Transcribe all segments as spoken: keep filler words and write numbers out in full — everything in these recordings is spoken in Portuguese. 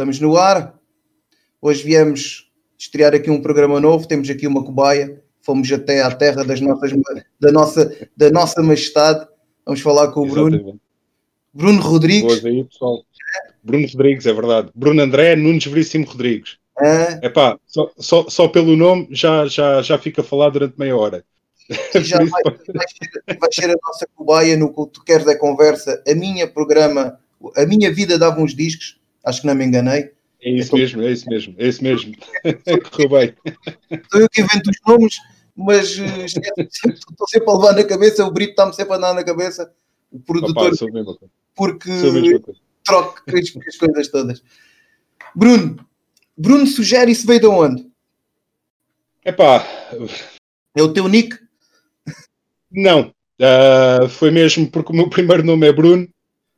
Estamos no ar, hoje viemos estrear aqui um programa novo, temos aqui uma cobaia, fomos até à terra das nossas, da, nossa, da nossa majestade, vamos falar com o Bruno. Exatamente. Bruno Rodrigues. Boas aí, pessoal. Bruno Rodrigues, é verdade. Bruno André Nunes Veríssimo Rodrigues. É pá, só, só, só pelo nome já, já, já fica a falar durante meia hora. E já vai, vai, ser, vai ser a nossa cobaia no que tu queres da conversa, a minha programa, a minha vida dava uns discos. Acho que não me enganei. É isso mesmo, é isso mesmo, é isso mesmo. Correu bem. Sou eu que invento os nomes, mas uh, estou sempre a levar na cabeça, o Brito está-me sempre a andar na cabeça, o produtor, Opa, porque troco as coisas todas. Bruno, Bruno Sugere, isso veio de onde? Epá. É o teu nick? Não, uh, foi mesmo porque o meu primeiro nome é Bruno.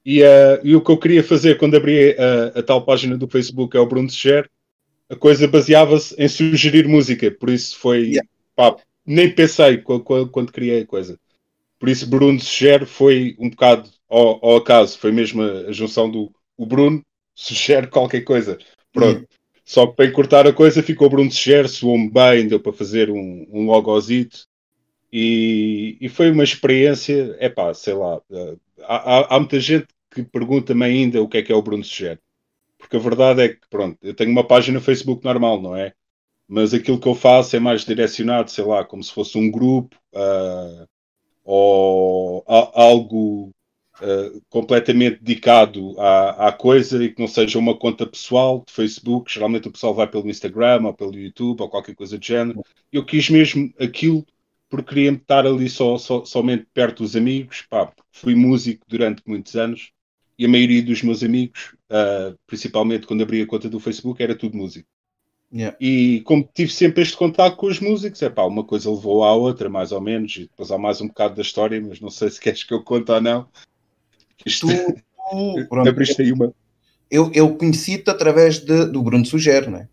E, uh, e o que eu queria fazer quando abri a, a tal página do Facebook é o Bruno Sugere, a coisa baseava-se em sugerir música, por isso foi, yeah. pá, nem pensei quando, quando criei a coisa. Por isso Bruno Sugere foi um bocado ao, ao acaso, foi mesmo a, a junção do o Bruno Sugere qualquer coisa. Pronto, yeah. Só que para encurtar a coisa ficou Bruno Sugere, soou-me bem, deu para fazer um, um logozito. E, e foi uma experiência, é pá, sei lá, há, há, há muita gente que pergunta-me ainda o que é que é o Bruno Sugere, porque a verdade é que, pronto, eu tenho uma página no Facebook normal, não é? Mas aquilo que eu faço é mais direcionado, sei lá, como se fosse um grupo uh, ou a, algo uh, completamente dedicado à, à coisa e que não seja uma conta pessoal de Facebook, geralmente o pessoal vai pelo Instagram ou pelo YouTube ou qualquer coisa do género. Eu quis mesmo aquilo porque queria estar ali só, só, somente perto dos amigos, pá, fui músico durante muitos anos, e a maioria dos meus amigos, uh, principalmente quando abri a conta do Facebook, era tudo músico. Yeah. E como tive sempre este contacto com os músicos, é pá, uma coisa levou à outra, mais ou menos, e depois há mais um bocado da história, mas não sei se queres que eu conte ou não. Isto... Tu, tu... abriste aí uma... Eu, eu conheci-te através de, do Bruno Sugere, não é?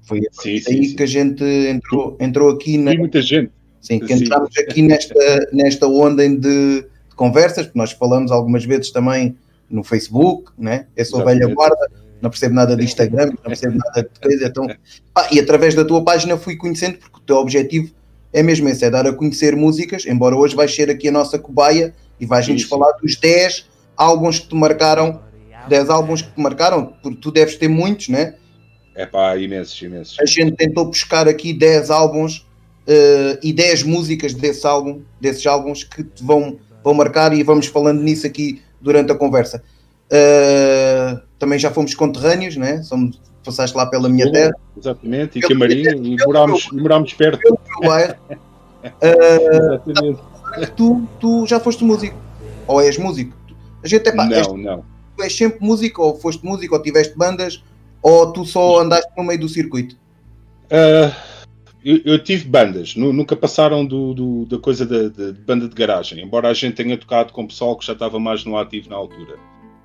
Foi sim, sim, aí sim. que a gente entrou, entrou aqui na... E muita gente. Sim, que entramos aqui nesta, nesta onda de, de conversas, porque nós falamos algumas vezes também no Facebook, né? Eu sou velha guarda, não percebo nada de Instagram, não percebo nada de coisa, então... Ah, e através da tua página fui conhecendo, porque o teu objetivo é mesmo esse, é dar a conhecer músicas, embora hoje vais ser aqui a nossa cobaia e vais-nos falar dos dez álbuns que te marcaram, dez álbuns que te marcaram, porque tu deves ter muitos, né? É pá, imensos, imensos. A gente tentou buscar aqui dez álbuns Uh, e dez músicas desse álbum, desses álbuns que te vão, vão marcar e vamos falando nisso aqui durante a conversa. Uh, também já fomos conterrâneos, né? Somos, passaste lá pela minha terra. Exatamente, e Camarinha, e morámos, morámos perto. Eu, eu, eu, eu, uh, Exatamente. Tá, tu, tu já foste músico, ou és músico? A gente é pá, não, és, não. Tu és sempre músico, ou foste músico, ou tiveste bandas, ou tu só andaste no meio do circuito? Uh... Eu, eu tive bandas, nunca passaram do, do, da coisa de, de, de banda de garagem, embora a gente tenha tocado com o pessoal que já estava mais no ativo na altura.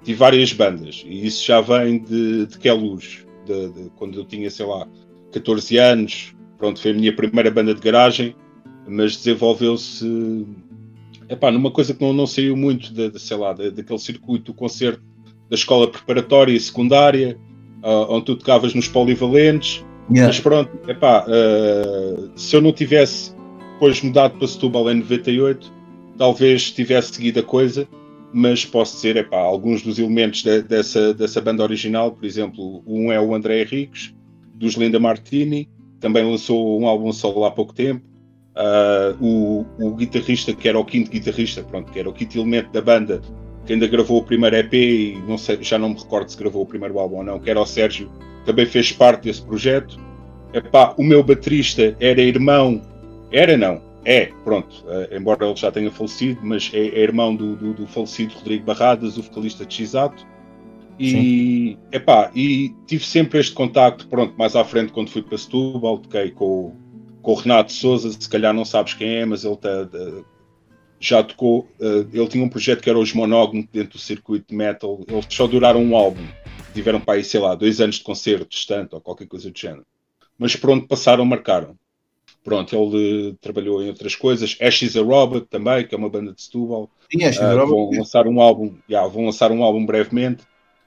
Tive várias bandas, e isso já vem de, de que é luz, de, de, quando eu tinha, sei lá, catorze anos, pronto, foi a minha primeira banda de garagem, mas desenvolveu-se, epá, numa coisa que não, não saiu muito, de, de, sei lá, de, daquele circuito do concerto da escola preparatória e secundária, uh, onde tu tocavas nos polivalentes. Yeah. Mas pronto, epá, uh, se eu não tivesse depois mudado para Setúbal em noventa e oito, talvez tivesse seguido a coisa, mas posso dizer, epá, alguns dos elementos de, dessa, dessa banda original, por exemplo, um é o André Henriques, dos Linda Martini, também lançou um álbum solo há pouco tempo, uh, o, o guitarrista, que era o quinto guitarrista, pronto, que era o quinto elemento da banda, que ainda gravou o primeiro E P, e não sei, já não me recordo se gravou o primeiro álbum ou não, que era o Sérgio, também fez parte desse projeto. Epá, o meu baterista era irmão, era não, é, pronto, uh, embora ele já tenha falecido, mas é, é irmão do, do, do falecido Rodrigo Barradas, o vocalista de X-Acto, e, epá, e tive sempre este contacto, pronto, mais à frente quando fui para Setúbal, toquei com, com o Renato Sousa, se calhar não sabes quem é, mas ele tá, de, já tocou, uh, ele tinha um projeto que era os Monógono dentro do circuito de metal, eles só duraram um álbum. Tiveram para aí, sei lá, dois anos de concerto distante ou qualquer coisa do género. Mas pronto, passaram, marcaram. Pronto, ele trabalhou em outras coisas. Ashes A Robot também, que é uma banda de Setúbal. Sim, Ashes A Robot. Vão lançar um álbum, já, vão lançar um álbum brevemente.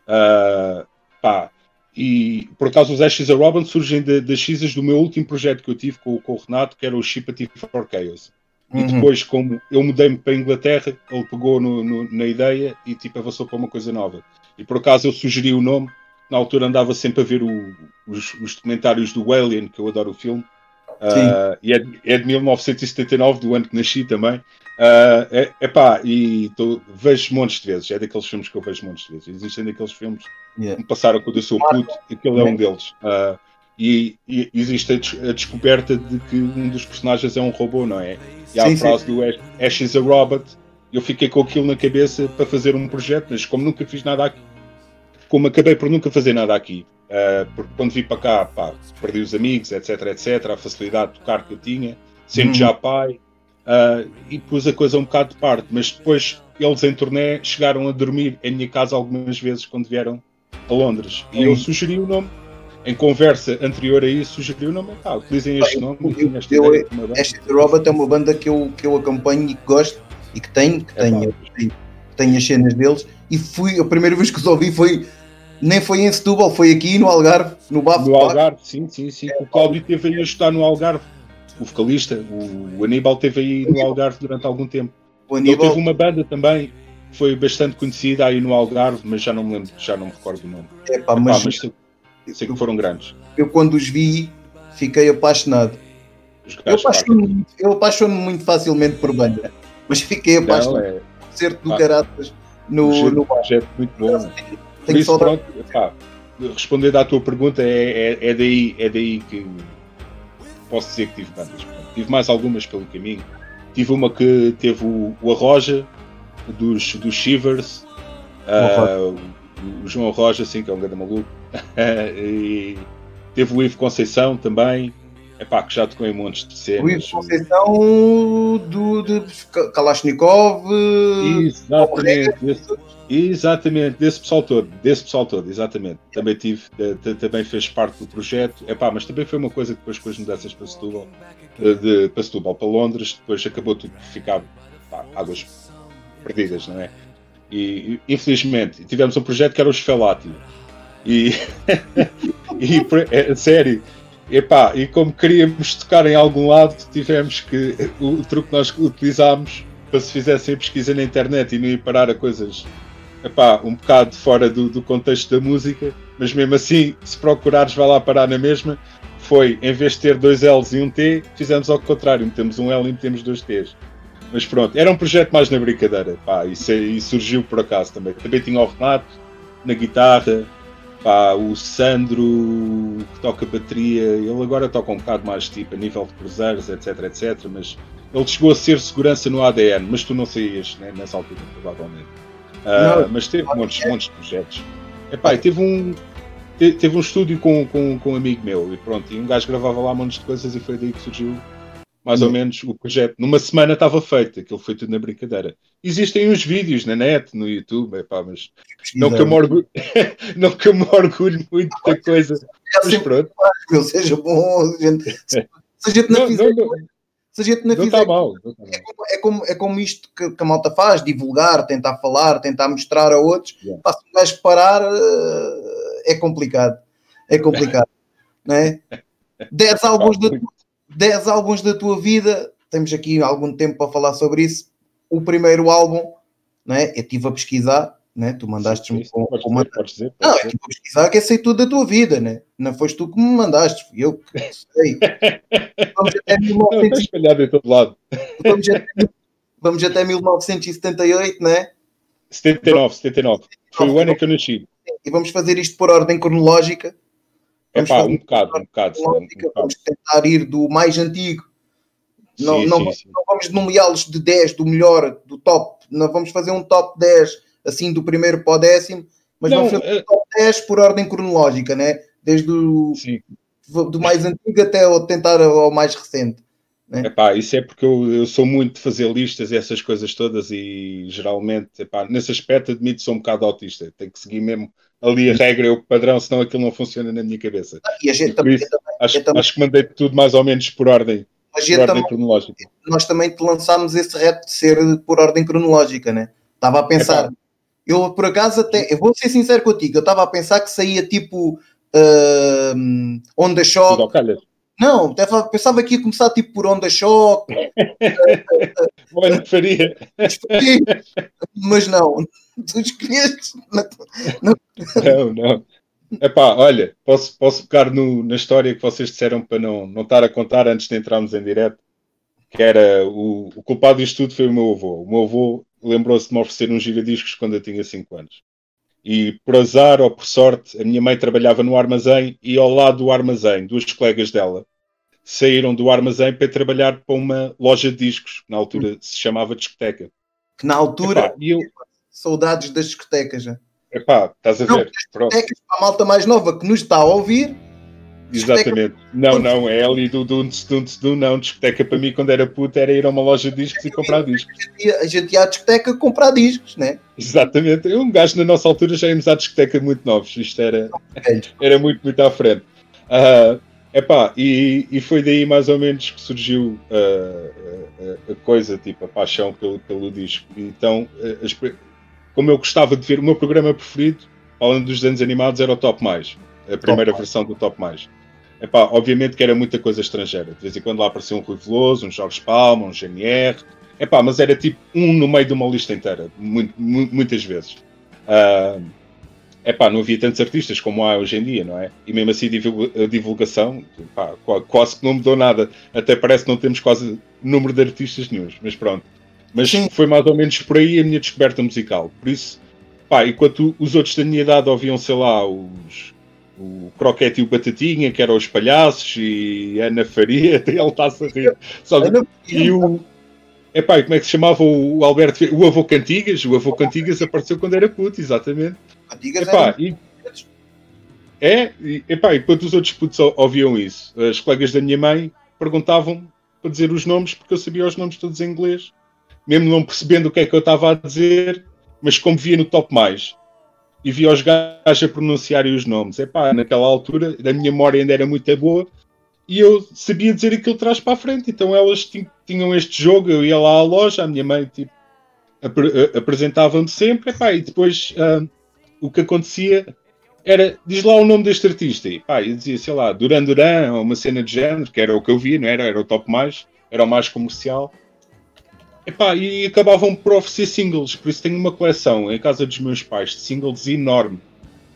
Uh, pá, E por acaso os Ashes A Robot surgem das cinzas do meu último projeto que eu tive com, com o Renato, que era o Sympathy for Chaos. E uhum. depois, como eu mudei-me para a Inglaterra, ele pegou no, no, na ideia e tipo avançou para uma coisa nova. E por acaso eu sugeri o nome. Na altura andava sempre a ver o, os, os documentários do Alien, que eu adoro o filme. Uh, e é, é de mil novecentos e setenta e nove, do ano que nasci também. Uh, é, epá, e tô, vejo montes de vezes. É daqueles filmes que eu vejo montes de vezes. Existem daqueles filmes yeah. que me passaram quando eu sou puto. Aquele é um deles. Uh, e, e existe a, des- a descoberta de que um dos personagens é um robô, não é? E há sim, a frase sim. do Ash, Ash is a Robot. Eu fiquei com aquilo na cabeça para fazer um projeto, mas como nunca fiz nada aqui, como acabei por nunca fazer nada aqui, uh, porque quando vim para cá, pá, perdi os amigos, etc, etc, a facilidade de tocar que eu tinha, sendo hum. já pai, uh, e pus a coisa um bocado de parte, mas depois eles em turnê chegaram a dormir em minha casa algumas vezes quando vieram a Londres, e hum. eu sugeri o nome, em conversa anterior a isso, sugeri o nome, ah, utilizem este eu, nome. Esta Robot é uma banda que eu, que eu acompanho e que gosto, e que tem, que é tem, tem, tem as cenas deles, e fui, a primeira vez que os ouvi foi... Nem foi em Setúbal, foi aqui no Algarve, no Bafo. No Algarve, sim, sim, sim. O Cláudio teve aí a ajudar no Algarve. O vocalista, o, o Aníbal, teve aí no Algarve durante algum tempo. O Aníbal... Ele teve uma banda também, foi bastante conhecida aí no Algarve, mas já não me lembro, já não me recordo o nome. É pá, mas, Epá, mas sei, sei que foram grandes. Eu quando os vi, fiquei apaixonado. Eu apaixono-me, eu apaixono-me muito facilmente por banda, mas fiquei apaixonado. É... Certo do Caratas no, no, no Bafo. É muito bom. Por isso, pronto, pá, respondendo à tua pergunta, é, é, é, daí, é daí que posso dizer que tive bandas. Tive mais algumas pelo caminho. Tive uma que teve o, o Arroja, dos, dos Shivers, uh, o, o João Arroja, assim, que é um grande maluco. E teve o Ivo Conceição também, epá, que já tocou em montes de cenas. O Ivo Conceição do, de Kalashnikov... Exatamente, Exatamente, desse pessoal todo, desse pessoal todo, exatamente. Também tive, também fez parte do projeto, epá, mas também foi uma coisa que depois com as mudanças para Setúbal, de, para Setúbal, para Londres, depois acabou tudo por ficar, pá, águas perdidas, não é? E infelizmente, tivemos um projeto que era os Felati, e, e é, sério, epá, e como queríamos tocar em algum lado, tivemos que, o truque que nós utilizámos, para se fizessem a pesquisa na internet e não ir parar a coisas... Epá, um bocado fora do, do contexto da música, mas mesmo assim, se procurares, vai lá parar na mesma. Foi, em vez de ter dois L's e um T, fizemos ao contrário, metemos um L e metemos dois T's. Mas pronto, era um projeto mais na brincadeira, pá, e, se, e surgiu por acaso também. Também tinha o Renato na guitarra, pá, o Sandro, que toca bateria, ele agora toca um bocado mais tipo a nível de cruzeiros, etc, etcétera, mas ele chegou a ser segurança no A D N, mas tu não saías, né, nessa altura, provavelmente. Uh, não, mas teve montes, montes de projetos. Epá, teve um, teve um estúdio com, com, com um amigo meu e pronto, e um gajo gravava lá montes de coisas e foi daí que surgiu mais Sim. ou menos o projeto. Numa semana estava feito, aquilo foi tudo na brincadeira. Existem uns vídeos na net, no YouTube, epá, mas não que, eu me orgulho, não que eu me orgulho muito da coisa. Mas pronto. Seja bom, gente. Se a gente não, não fizer... Não, não. Se a gente não, não fizer, tá mal, não tá mal. É, como, é, como, é como isto que, que a malta faz, divulgar, tentar falar, tentar mostrar a outros, yeah. pá, se vais parar, é complicado, é complicado, não é? dez álbuns, da, dez álbuns da tua vida, temos aqui algum tempo para falar sobre isso, o primeiro álbum, não é? Eu estive a pesquisar, não é? Tu mandaste-me... Sim, sim, uma... dizer, dizer, não, eu estive a pesquisar que eu sei tudo da tua vida, não é? Não foste tu que me mandaste, fui eu que sei. Vamos até mil novecentos e setenta e oito, vamos até, vamos até mil novecentos e setenta e oito, não é? setenta e nove, setenta e nove. Foi o ano que eu nasci. E vamos fazer isto por ordem cronológica. É pá, um bocado, um bocado. Vamos tentar ir do mais antigo. Sim, não, não, sim, vamos, sim. não vamos nomeá-los de dez, do melhor, do top. Não vamos fazer um top dez, assim, do primeiro para o décimo. Mas não, vamos fazer um top dez por ordem cronológica, não é? Desde o... Sim. Do mais antigo até ao tentar ao mais recente. Né? Epá, isso é porque eu, eu sou muito de fazer listas e essas coisas todas e geralmente, epá, nesse aspecto admito que sou um bocado autista. Tenho que seguir mesmo ali a regra e o padrão, senão aquilo não funciona na minha cabeça. Ah, e a gente e também, isso, também, acho, também... acho que mandei tudo mais ou menos por ordem, a gente por ordem cronológica. Nós também te lançámos esse rap de ser por ordem cronológica, né? Estava a pensar... Epá. Eu, por acaso, até... Eu vou ser sincero contigo. Eu estava a pensar que saía tipo... uh, Onda Choque. Não, tava, pensava que ia começar tipo por Onda Choque. Mas não faria. Mas não. Tu escolheste. Não, não. não. Epá, olha, posso, posso pegar no, na história que vocês disseram para não, não estar a contar antes de entrarmos em direto, que era o, o culpado disto tudo foi o meu avô. O meu avô lembrou-se de me oferecer uns giradiscos quando eu tinha cinco anos. E por azar ou por sorte, a minha mãe trabalhava no armazém e ao lado do armazém, duas colegas dela saíram do armazém para trabalhar para uma loja de discos, que na altura se chamava discoteca. Que na altura, Epá, eu... saudades das discotecas já. Epá, estás a não, ver. É que a malta mais nova que nos está a ouvir. Exatamente. Discoteca... Não, não, é ali do Duns, Duns, Duns, não. Discoteca para mim, quando era puto, era ir a uma loja de discos e comprar discos. A gente ia à discoteca comprar discos, né? Exatamente. Eu, um gajo, na nossa altura, já íamos à discoteca muito novos. Isto era, era muito, muito à frente. Uh, epá, e, e foi daí mais ou menos que surgiu uh, a, a coisa, tipo, a paixão pelo, pelo disco. Então, as como eu gostava de ver, o meu programa preferido, falando dos desenhos animados, era o Top Mais, a primeira Top versão do Top Mais. Epá, obviamente que era muita coisa estrangeira, de vez em quando lá apareciam um Rui Veloso, um Jorge Palma, um G N R, epá, mas era tipo um no meio de uma lista inteira, muito, muito, muitas vezes. Uh, epá, não havia tantos artistas como há hoje em dia, não é? E mesmo assim a divulgação, epá, quase que não mudou nada, até parece que não temos quase número de artistas nenhuns, mas pronto. Mas sim, foi mais ou menos por aí a minha descoberta musical. Por isso, pá, enquanto os outros da minha idade ouviam, sei lá, os, o Croquete e o Batatinha, que eram os palhaços, e Ana Faria, até ele está-se a rir. Sabe? E o... Epá, como é que se chamava o Alberto... O Avô Cantigas? O Avô Cantigas apareceu quando era puto, exatamente. Cantigas era... E... É, e, epá, enquanto os outros putos ouviam isso, as colegas da minha mãe perguntavam para dizer os nomes, porque eu sabia os nomes todos em inglês. Mesmo não percebendo o que é que eu estava a dizer, mas como via no Top Mais e via os gajos a pronunciarem os nomes, epá, naquela altura a minha memória ainda era muito boa e eu sabia dizer aquilo de trás para a frente, então elas t- tinham este jogo, eu ia lá à loja, a minha mãe tipo, ap- apresentava-me sempre, epá, e depois uh, o que acontecia era, diz lá o nome deste artista, e epá, eu dizia, sei lá, Duran Duran, ou uma cena de género, que era o que eu via, não era? Era o Top Mais, era o mais comercial. Epá, e acabavam por oferecer singles, por isso tenho uma coleção em casa dos meus pais de singles enorme.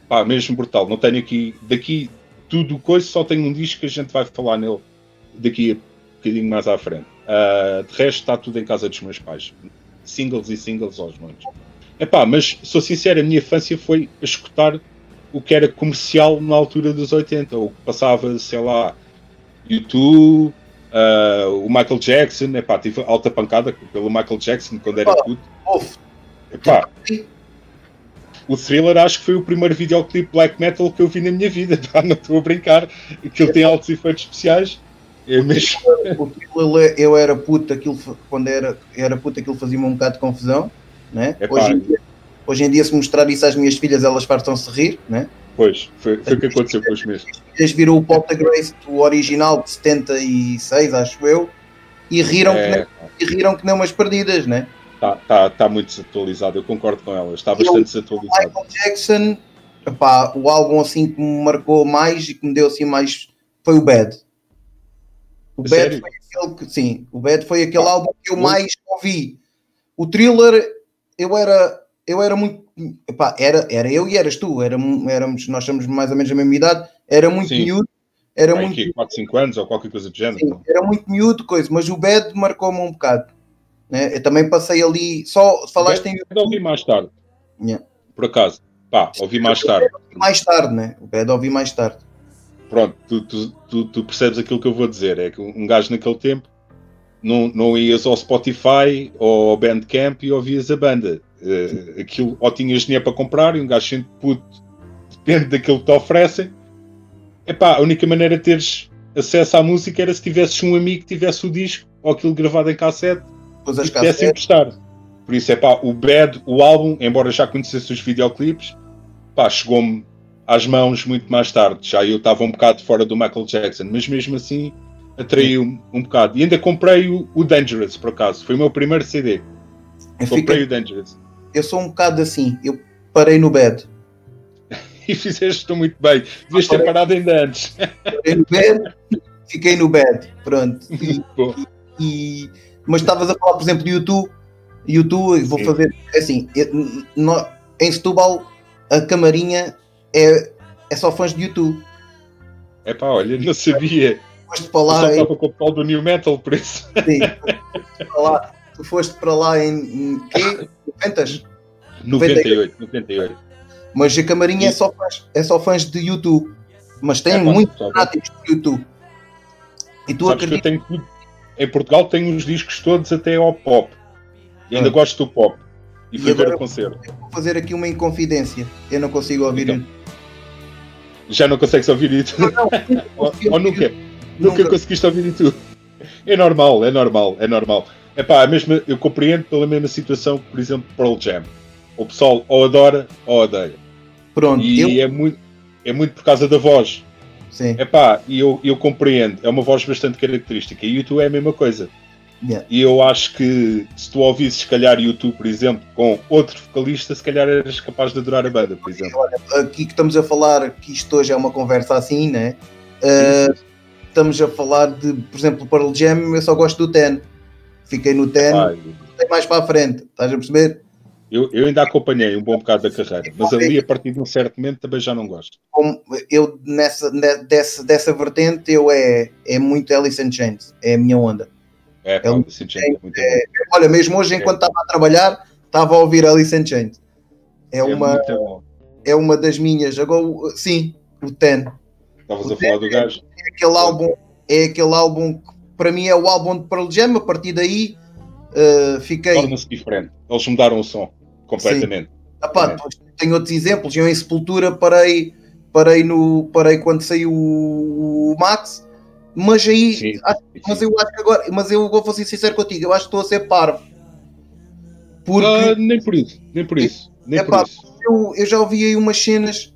Pá, mesmo brutal. Não tenho aqui, daqui tudo coisa, só tenho um disco que a gente vai falar nele daqui a um bocadinho mais à frente. Uh, de resto está tudo em casa dos meus pais. Singles e singles aos montes. Epá, mas sou sincero, a minha infância foi a escutar o que era comercial na altura dos oitenta, ou que passava, sei lá, YouTube. Uh, o Michael Jackson, epá, tive alta pancada pelo Michael Jackson quando era puto. Epá, o Thriller acho que foi o primeiro videoclipe black metal que eu vi na minha vida, tá? Não estou a brincar, aquilo tem altos efeitos especiais. Eu mesmo. O Thriller, eu era puto, aquilo, quando era, era puto aquilo fazia-me um bocado de confusão, né? Hoje em dia, hoje em dia se mostrar isso às minhas filhas elas partam-se a rir, né? Pois, foi, foi o que aconteceu com os meus. Eles viram o Paul da Grace, o original de setenta e seis, acho eu, e riram, é, que, nem, e riram que nem umas perdidas, não é? Está tá, tá muito desatualizado, eu concordo com elas, está bastante desatualizado. Michael Jackson, epá, o álbum assim que me marcou mais e que me deu assim mais foi o Bad. O Bad sério? Foi aquele que, sim, o Bad foi aquele ah, álbum que eu muito. mais ouvi. O Thriller, eu era, eu era muito. Epá, era, era eu e eras tu, era, éramos, nós somos mais ou menos da mesma idade, era muito sim. miúdo, era Ai, muito que, quatro, cinco anos ou qualquer coisa do género. Sim, era muito miúdo, coisa, mas o Bad marcou-me um bocado, né? Eu também passei ali, só falaste em... O Bad ouvi mais tarde, yeah. por acaso, pá, ouvi mais tarde. Mais tarde, né? O Bad ouvi mais tarde. Pronto, tu, tu, tu, tu percebes aquilo que eu vou dizer, é que um gajo naquele tempo não, não ias ao Spotify ou ao Bandcamp e ouvias a banda. Uh, aquilo, ou tinhas dinheiro para comprar e um gajo sempre puto, depende daquilo que te oferecem. Epá, a única maneira de teres acesso à música era se tivesses um amigo que tivesse o disco ou aquilo gravado em cassete pois e pudesse emprestar. Por isso, epá, o Bad, o álbum, embora já conhecesse os videoclipes, pá, chegou-me às mãos muito mais tarde. Já eu estava um bocado fora do Michael Jackson, mas mesmo assim atraiu-me um bocado. E ainda comprei o, o Dangerous, por acaso, foi o meu primeiro C D. Eu comprei fiquei... o Dangerous. Eu sou um bocado assim, eu parei no Bad. e fizeste-o muito bem. Devias ter parado ainda antes. Fiquei no Bad, fiquei no Bad, pronto. E, Bom. E, e, mas estavas a falar, por exemplo, de YouTube. YouTube, vou Sim. fazer assim, no, em Setúbal a camarinha é, é só fãs de YouTube. É pá, olha, não sabia. Foste para lá, eu só estava com o pau do New Metal, por isso. Sim, para lá. Tu foste para lá em quê? noventa? noventa e oito, noventa e oito. Mas a camarinha é só, fãs, é só fãs de YouTube. Mas tem é muitos fanáticos de YouTube. E tu acreditas? Eu tenho tudo. Em Portugal tenho os discos todos até ao pop. E ainda ah. gosto do pop. E fui ver o concerto. Vou fazer aqui uma inconfidência. Eu não consigo ouvir. Então, já não consegues ouvir isso? Não, não, não ou, ou nunca, nunca? Nunca conseguiste ouvir isso? É normal, é normal, é normal. Epá, mesmo, eu compreendo pela mesma situação que, por exemplo, Pearl Jam. O pessoal ou adora ou odeia. Pronto. E eu... é, muito, é muito por causa da voz. Sim. Epá, e eu, eu compreendo. É uma voz bastante característica. E YouTube é a mesma coisa. Yeah. E eu acho que se tu ouvisses, se calhar, YouTube, por exemplo, com outro vocalista, se calhar eras capaz de adorar a banda, por exemplo. Olha, aqui que estamos a falar, que isto hoje é uma conversa assim, né? Uh, estamos a falar de, por exemplo, Pearl Jam, eu só gosto do Ten. Fiquei no Ten, tem mais para a frente, estás a perceber? Eu, eu ainda acompanhei um bom bocado da carreira, mas ali a partir de um certo momento também já não gosto. Como eu nessa, dessa, dessa vertente, eu é, é muito Alice in Chains, é a minha onda. É, é, Alice in Chains, é, muito é, olha, mesmo hoje, é. enquanto estava a trabalhar, estava a ouvir Alice in Chains. É, é, uma, é uma das minhas. Agora, sim, o Ten. Estavas a falar do gajo? É aquele álbum, é aquele álbum que para mim é o álbum de Pearl Jam, a partir daí uh, fiquei... Torna-se diferente, eles mudaram o som, completamente. Apá, tenho outros exemplos, eu em Sepultura parei, parei, no, parei quando saiu o Max, mas aí, sim, acho, sim. Mas eu acho que agora, mas eu vou ser sincero contigo, eu acho que estou a ser parvo. Porque... Ah, nem por isso, nem por isso, nem Epá, por isso. Eu, eu já ouvi aí umas cenas...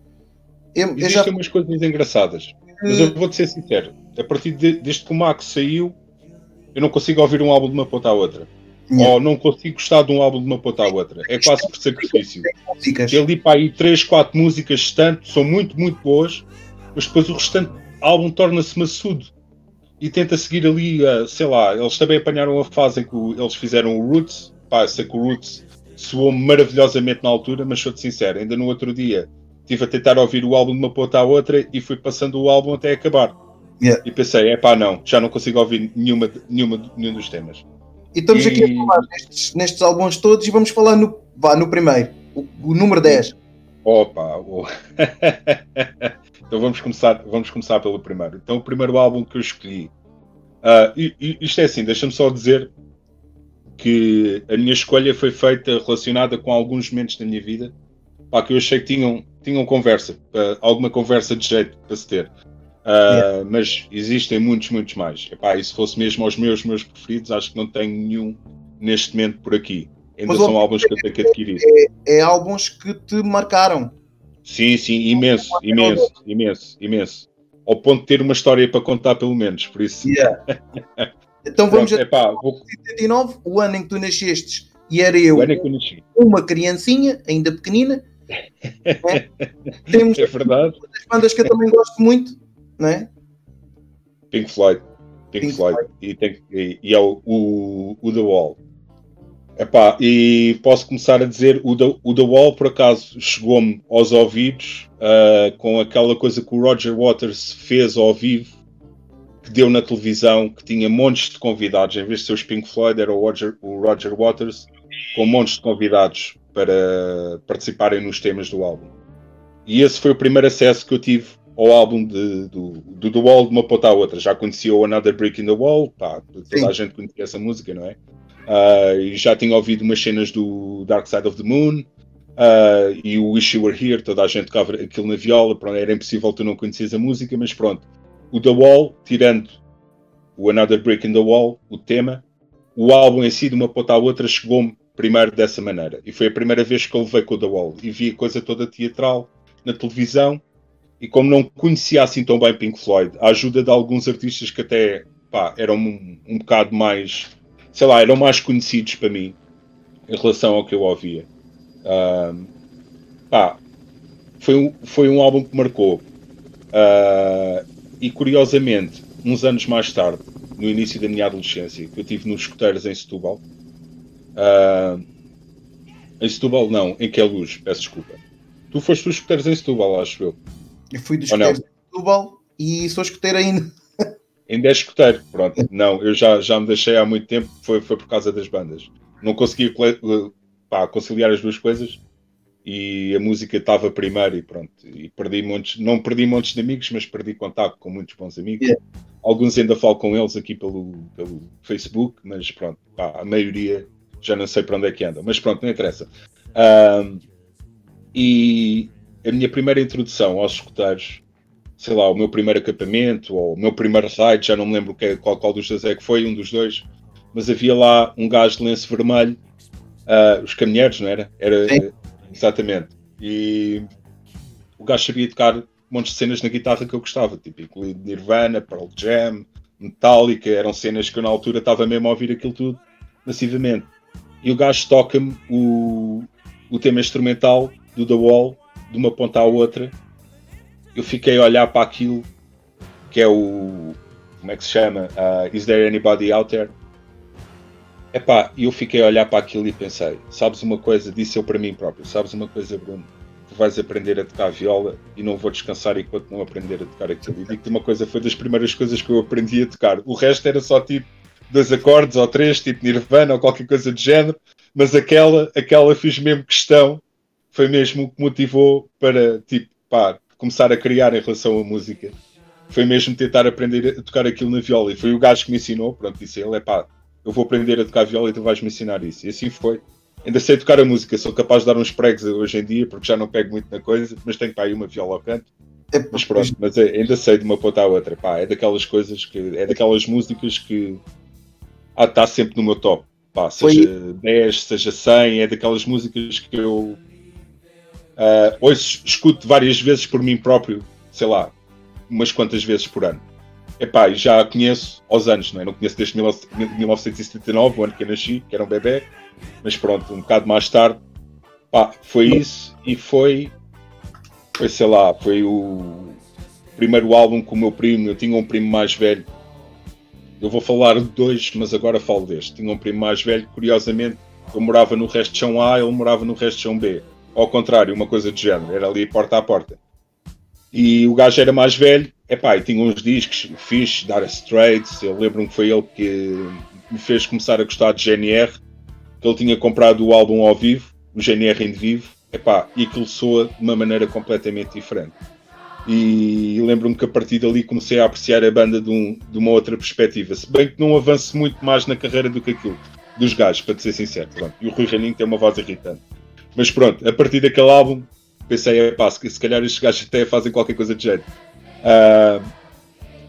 Eu, Existem eu já... umas coisas engraçadas, mas eu vou-te ser sincero. A partir de, desde que o Max saiu, eu não consigo ouvir um álbum de uma ponta à outra. Yeah. Ou não consigo gostar de um álbum de uma ponta à outra. É quase por sacrifício. Eu li para aí três, quatro músicas, tanto, são muito, muito boas, mas depois o restante álbum torna-se maçudo. E tenta seguir ali, a, sei lá, eles também apanharam a fase em que o, eles fizeram o Roots. Pá, sei que o Roots soou maravilhosamente na altura, mas sou-te sincero, ainda no outro dia estive a tentar ouvir o álbum de uma ponta à outra e fui passando o álbum até acabar. Yeah. E pensei, é pá, não, já não consigo ouvir nenhuma, nenhuma, nenhum dos temas. E estamos e... aqui a falar nestes, nestes álbuns todos e vamos falar no, vá, no primeiro, o, o número dez. Opa! Oh, oh. Então vamos começar, vamos começar pelo primeiro. Então o primeiro álbum que eu escolhi, uh, e, e, isto é assim, deixa-me só dizer que a minha escolha foi feita relacionada com alguns momentos da minha vida, pá, que eu achei que tinham, tinham conversa, uh, alguma conversa de jeito para se ter. Uh, yeah. Mas existem muitos, muitos mais. Epá, e se fosse mesmo aos meus, meus preferidos, acho que não tenho nenhum neste momento por aqui. Ainda mas, são álbuns que eu tenho que adquirir. É, é álbuns que te marcaram. Sim, sim, imenso, imenso, imenso, imenso. Ao ponto de ter uma história para contar, pelo menos. Por isso. Yeah. Então vamos até mil novecentos e setenta e nove, o ano em que tu nascestes, e era eu, o ano em que eu nasci, uma criancinha, ainda pequenina. É. Temos é verdade. Uma das bandas que eu também gosto muito. Não é? Pink Floyd, Pink, Pink Floyd. Floyd e, tem, e, e é o, o, o The Wall. Epá, e posso começar a dizer o The, o The Wall por acaso chegou-me aos ouvidos uh, com aquela coisa que o Roger Waters fez ao vivo, que deu na televisão, que tinha montes de convidados, em vez de ser os Pink Floyd era o Roger, o Roger Waters com montes de convidados para participarem nos temas do álbum. E esse foi o primeiro acesso que eu tive ao álbum de, do, do The Wall de uma ponta à outra. Já conhecia o Another Break in the Wall, pá, toda Sim. a gente conhecia essa música, não é? Uh, e já tinha ouvido umas cenas do Dark Side of the Moon, uh, e o Wish You Were Here, toda a gente tocava aquilo na viola, pronto, era impossível tu não conhecias a música, mas pronto. O The Wall, tirando o Another Break in the Wall, o tema, o álbum em si de uma ponta à outra chegou-me primeiro dessa maneira. E foi a primeira vez que eu levei com o The Wall. E vi a coisa toda teatral na televisão. E como não conhecia assim tão bem Pink Floyd, a ajuda de alguns artistas que até pá, eram um, um bocado mais, sei lá, eram mais conhecidos para mim, em relação ao que eu ouvia. Um, pá, foi um, foi um álbum que marcou. Uh, e curiosamente, uns anos mais tarde, no início da minha adolescência, que eu estive nos escuteiros em Setúbal, uh, em Setúbal não, em Queluz, peço desculpa. Tu foste dos escuteiros em Setúbal, acho eu. Eu fui dos escuteiros em Setúbal e sou escuteiro ainda. Ainda é escuteiro, pronto. Não, eu já, já me deixei há muito tempo, foi, foi por causa das bandas. Não conseguia pá, conciliar as duas coisas e a música estava primeiro e pronto. E perdi montes, não perdi montes de amigos, mas perdi contacto com muitos bons amigos. Yeah. Alguns ainda falo com eles aqui pelo, pelo Facebook, mas pronto, pá, a maioria já não sei para onde é que andam. Mas pronto, não interessa. Um, e a minha primeira introdução aos escuteiros, sei lá, o meu primeiro acampamento, ou o meu primeiro raid, já não me lembro qual, qual dos dois é que foi, um dos dois, mas havia lá um gajo de lenço vermelho, uh, os caminheiros, não era? Era Sim. Exatamente. E o gajo sabia tocar um monte de cenas na guitarra que eu gostava, tipo, incluindo Nirvana, Pearl Jam, Metallica, eram cenas que eu na altura estava mesmo a ouvir aquilo tudo, massivamente. E o gajo toca-me o, o tema instrumental do The Wall, de uma ponta à outra. Eu fiquei a olhar para aquilo, que é o... Como é que se chama? Uh, Is There Anybody Out There? Epá, eu fiquei a olhar para aquilo e pensei, sabes uma coisa, disse eu para mim próprio, sabes uma coisa, Bruno? Tu vais aprender a tocar viola e não vou descansar enquanto não aprender a tocar aquilo. E digo-te uma coisa, foi das primeiras coisas que eu aprendi a tocar. O resto era só tipo dois acordes ou três, tipo Nirvana ou qualquer coisa do género, mas aquela, aquela fiz mesmo questão, foi mesmo o que motivou para, tipo, pá, começar a criar em relação à música. Foi mesmo tentar aprender a tocar aquilo na viola. E foi o gajo que me ensinou. Pronto, disse ele, é pá, eu vou aprender a tocar viola e tu vais-me ensinar isso. E assim foi. Ainda sei tocar a música. Sou capaz de dar uns pregos hoje em dia, porque já não pego muito na coisa, mas tenho para aí uma viola ao canto. É, mas pronto, mas ainda sei de uma ponta à outra. Pá, é daquelas coisas que... É daquelas músicas que... Ah, está sempre no meu top. Pá, seja foi... dez, seja cem. É daquelas músicas que eu... Uh, hoje escuto várias vezes por mim próprio, sei lá, umas quantas vezes por ano. Epá, já conheço aos anos, não é? Não conheço desde mil novecentos e setenta e nove, o ano que eu nasci, que era um bebê, mas pronto, um bocado mais tarde. Pá, foi isso e foi, foi, sei lá, foi o primeiro álbum com o meu primo. Eu tinha um primo mais velho, eu vou falar de dois, mas agora falo deste. Tinha um primo mais velho, curiosamente, eu morava no resto de chão A, ele morava no resto de chão B. Ao contrário, uma coisa do género, era ali porta a porta. E o gajo era mais velho, epá, e tinha uns discos fixe, Dire Straits, eu lembro-me que foi ele que me fez começar a gostar de G N R, que ele tinha comprado o álbum ao vivo, o G N R em vivo, epá, e aquilo soa de uma maneira completamente diferente. E lembro-me que a partir dali comecei a apreciar a banda de, um, de uma outra perspectiva, se bem que não avance muito mais na carreira do que aquilo, dos gajos, para te ser sincero. Pronto. E o Rui Reininho tem uma voz irritante. Mas pronto, a partir daquele álbum, pensei, pá, se calhar estes gajos até fazem qualquer coisa de jeito. Uh,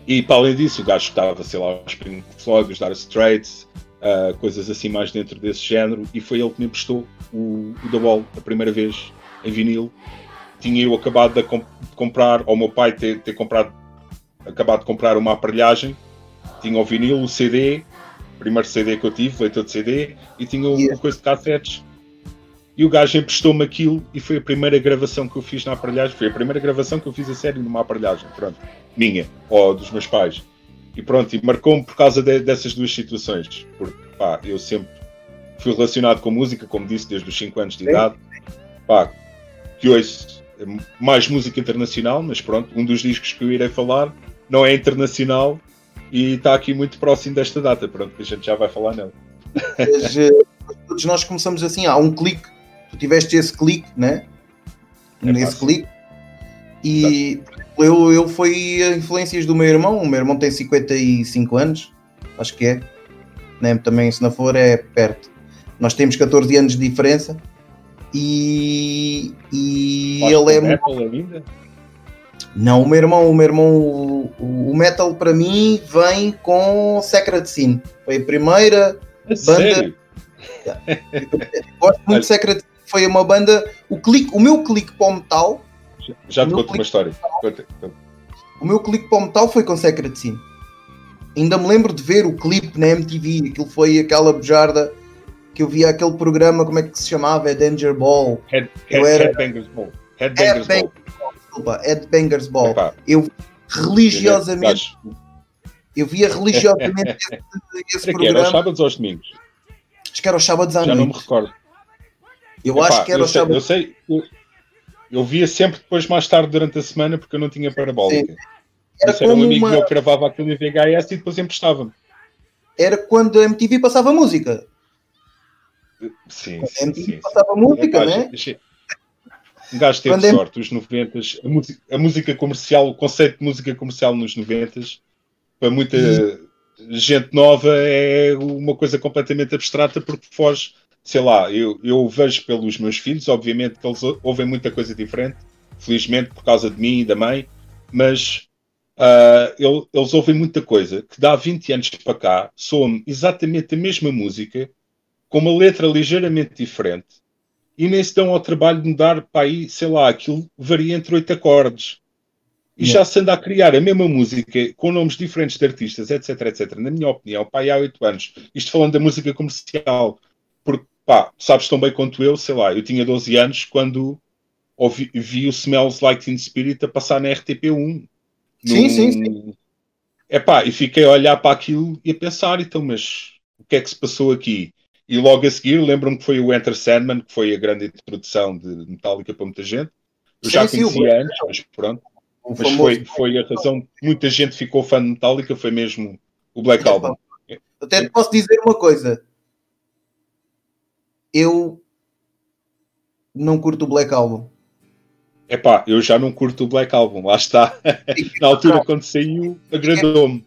e para além disso, o gajo estava, sei lá, os Pink Floyd, os Dire Straits, uh, coisas assim mais dentro desse género, e foi ele que me emprestou o, o The Wall, a primeira vez, em vinil. Tinha eu acabado de, comp- de comprar, ou o meu pai ter, ter comprado, acabado de comprar uma aparelhagem, tinha o vinil, o C D, o primeiro C D que eu tive, leitor de C D, e tinha uma yeah. coisa de cassetes. E o gajo emprestou-me aquilo e foi a primeira gravação que eu fiz na aparelhagem. Foi a primeira gravação que eu fiz a sério numa aparelhagem, pronto, minha, ou dos meus pais. E pronto, e marcou-me por causa de, dessas duas situações. Porque, pá, eu sempre fui relacionado com música, como disse, desde os cinco anos de idade. Pá, que ouço mais música internacional, mas pronto, um dos discos que eu irei falar não é internacional e está aqui muito próximo desta data, pronto, que a gente já vai falar nele. Mas, todos nós começamos assim, há um clique. Tu tiveste esse clique, né? É nesse clique. E eu, eu fui a influências do meu irmão. O meu irmão tem cinquenta e cinco anos, acho que é. Né? Também, se não for, é perto. Nós temos catorze anos de diferença. E, e ele é... metal ainda? Não, o meu irmão, o, meu irmão o, o metal para mim vem com Sacred Sin. Foi a primeira é banda... Sério? Eu gosto muito de Sacred Sin. Foi uma banda, o, clique, o meu clique para o metal... Já, já te conto uma história. Metal, o meu clique para o metal foi com Sacred Sin. Ainda me lembro de ver o clipe na M T V, aquilo foi aquela bujarda que eu via aquele programa, como é que se chamava? É Danger Ball. Head, head, eu era, Headbangers Ball. Headbangers Ball. Desculpa, Headbangers Ball. Epá. Eu religiosamente... Eu via religiosamente esse, esse programa. Era aos sábados ou aos domingos? Acho que era aos sábados à noite. Já não me recordo. Eu Epá, acho que era aos sábados. Eu sei, eu, eu via sempre depois mais tarde durante a semana porque eu não tinha parabólica. Era, como era um amigo uma... meu que gravava aquilo em V H S e depois emprestava-me. Era quando a M T V passava música. Sim, quando sim. A M T V sim, passava sim. música, Epá, né? Achei... Um gajo teve quando sorte. É... Os noventas, a música, a música comercial, o conceito de música comercial nos noventas, para muita e... gente nova é uma coisa completamente abstrata porque foge, sei lá, eu, eu vejo pelos meus filhos, obviamente que eles ouvem muita coisa diferente, felizmente por causa de mim e da mãe, mas uh, eu, eles ouvem muita coisa que dá vinte anos para cá soa-me exatamente a mesma música, com uma letra ligeiramente diferente e nem se dão ao trabalho de mudar para aí, sei lá, aquilo varia entre oito acordes. E já se anda a criar a mesma música com nomes diferentes de artistas, etc, etc. Na minha opinião, pá, há oito anos. Isto falando da música comercial. Porque, pá, sabes tão bem quanto eu, sei lá, eu tinha doze anos quando ouvi, vi o Smells Like Teen Spirit a passar na R T P um. Num... Sim, sim, sim. É pá, e fiquei a olhar para aquilo e a pensar, então, mas o que é que se passou aqui? E logo a seguir, lembro-me que foi o Enter Sandman, que foi a grande introdução de Metallica para muita gente. Eu já sim, conhecia sim, antes, mas pronto. Um Mas foi, foi a razão que muita gente ficou fã de Metallica, foi mesmo o Black Album. Até te posso dizer uma coisa. Eu não curto o Black Album. Epá, eu já não curto o Black Album, lá está. Na altura trás. Quando saiu, agradou-me.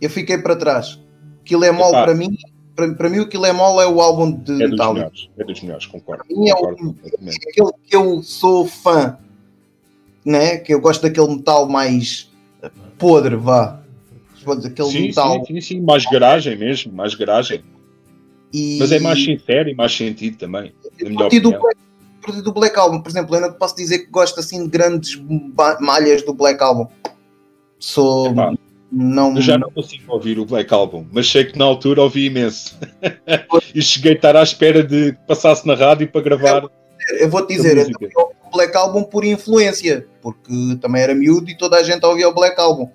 Eu fiquei para trás. Kill Em All, para mim, para, para mim o Kill Em All é o álbum de é Metallica. É dos melhores, concordo. Para mim concordo, é aquele que eu sou fã. Né? Que eu gosto daquele metal mais podre, vá. Aquele sim, metal... sim, sim, sim, mais garagem mesmo, mais garagem. E... Mas é mais sincero e mais sentido também. A partir do, Black, do Black Album, por exemplo, eu não posso dizer que gosto assim de grandes malhas do Black Album. Sou... Epá, não... Eu já não consigo ouvir o Black Album, mas sei que na altura ouvi imenso. E cheguei a estar à espera de que passasse na rádio para gravar. Eu vou-te dizer, eu também ouvi o Black Album por influência, porque também era miúdo e toda a gente ouvia o Black Album.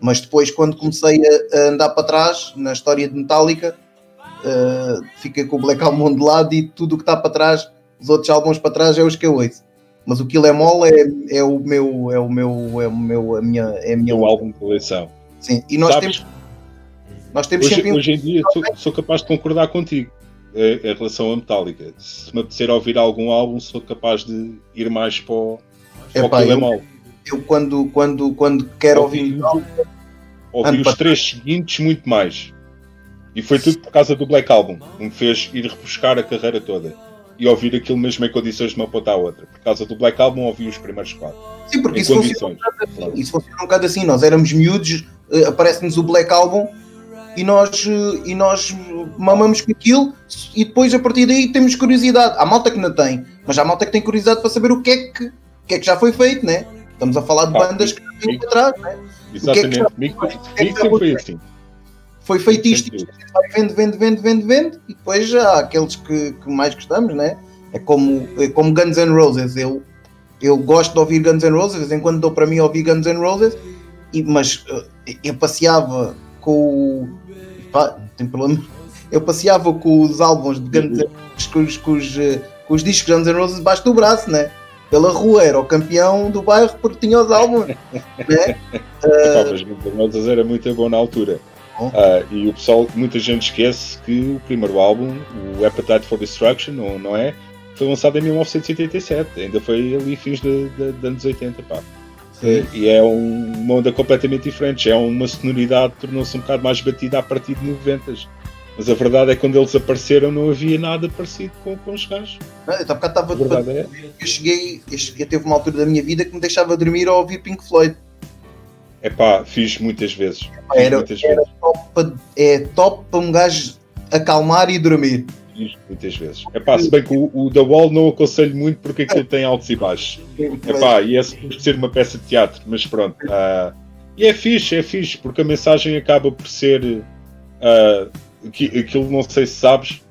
Mas depois, quando comecei a andar para trás, na história de Metallica, uh, fiquei com o Black Album de lado e tudo o que está para trás, os outros álbuns para trás, é os que eu ouço. Mas o Kill Em All é, é o meu, é o meu, é o meu, a minha... É a minha o álbum de coleção. Sim, e nós Sabes, temos... Nós temos hoje, sempre... hoje em dia sou, sou capaz de concordar contigo. Em relação a Metallica, se me apetecer ouvir algum álbum, sou capaz de ir mais para o, para Epá, o Kill Em All. Eu, eu quando, quando, quando quero ouvi, ouvir ouvi os três seguintes muito mais, e foi tudo por causa do Black Album que me fez ir rebuscar a carreira toda e ouvir aquilo mesmo em condições de uma ponta à outra. Por causa do Black Album ouvi os primeiros quatro. Sim, porque isso funciona, um claro. Isso funciona um bocado assim. Nós éramos miúdos, aparece-nos o Black Album E nós, e nós mamamos com aquilo e depois a partir daí temos curiosidade. Há malta que não tem, mas há malta que tem curiosidade para saber o que é que, o que, é que já foi feito, né? Estamos a falar de ah, bandas que não têm para trás, né? Exatamente. Foi assim. Foi feitista. Vende, vende, vende, vende, vende e depois há aqueles que, que mais gostamos, né? É como, é como Guns N' Roses. Eu, eu gosto de ouvir Guns N' Roses, de vez em quando dou para mim ouvir Guns N' Roses, e, mas eu passeava com o... Pá, não tem problema. Eu passeava com os álbuns de Guns N' Roses, com os, com os, com os discos de Guns N' Roses debaixo do braço, né? Pela rua, era o campeão do bairro porque tinha os álbuns, né? Mas Guns N' Roses era muito bom na altura. Oh. Uh, e o pessoal, muita gente esquece que o primeiro álbum, o Appetite for Destruction, não, não é? Foi lançado em mil novecentos e oitenta e sete, ainda foi ali fins de, de, de anos oitenta, pá. Sim. E é um, uma onda completamente diferente, é uma sonoridade que tornou-se um bocado mais batida a partir de noventas. Mas a verdade é que quando eles apareceram não havia nada parecido com, com os gajos. Eu, tava, tava, é. eu cheguei, eu, eu teve uma altura da minha vida que me deixava dormir ao ouvir Pink Floyd. É pá, fiz muitas vezes. Epá, fiz era, muitas era vezes. Top, é top para um gajo acalmar e dormir. Fiz muitas vezes. É pá, se bem que o, o The Wall não aconselho muito porque aquilo tem altos e baixos. É pá, e é suposto ser uma peça de teatro, mas pronto. Uh, e é fixe, é fixe, porque a mensagem acaba por ser... Uh, que, aquilo, não sei se sabes,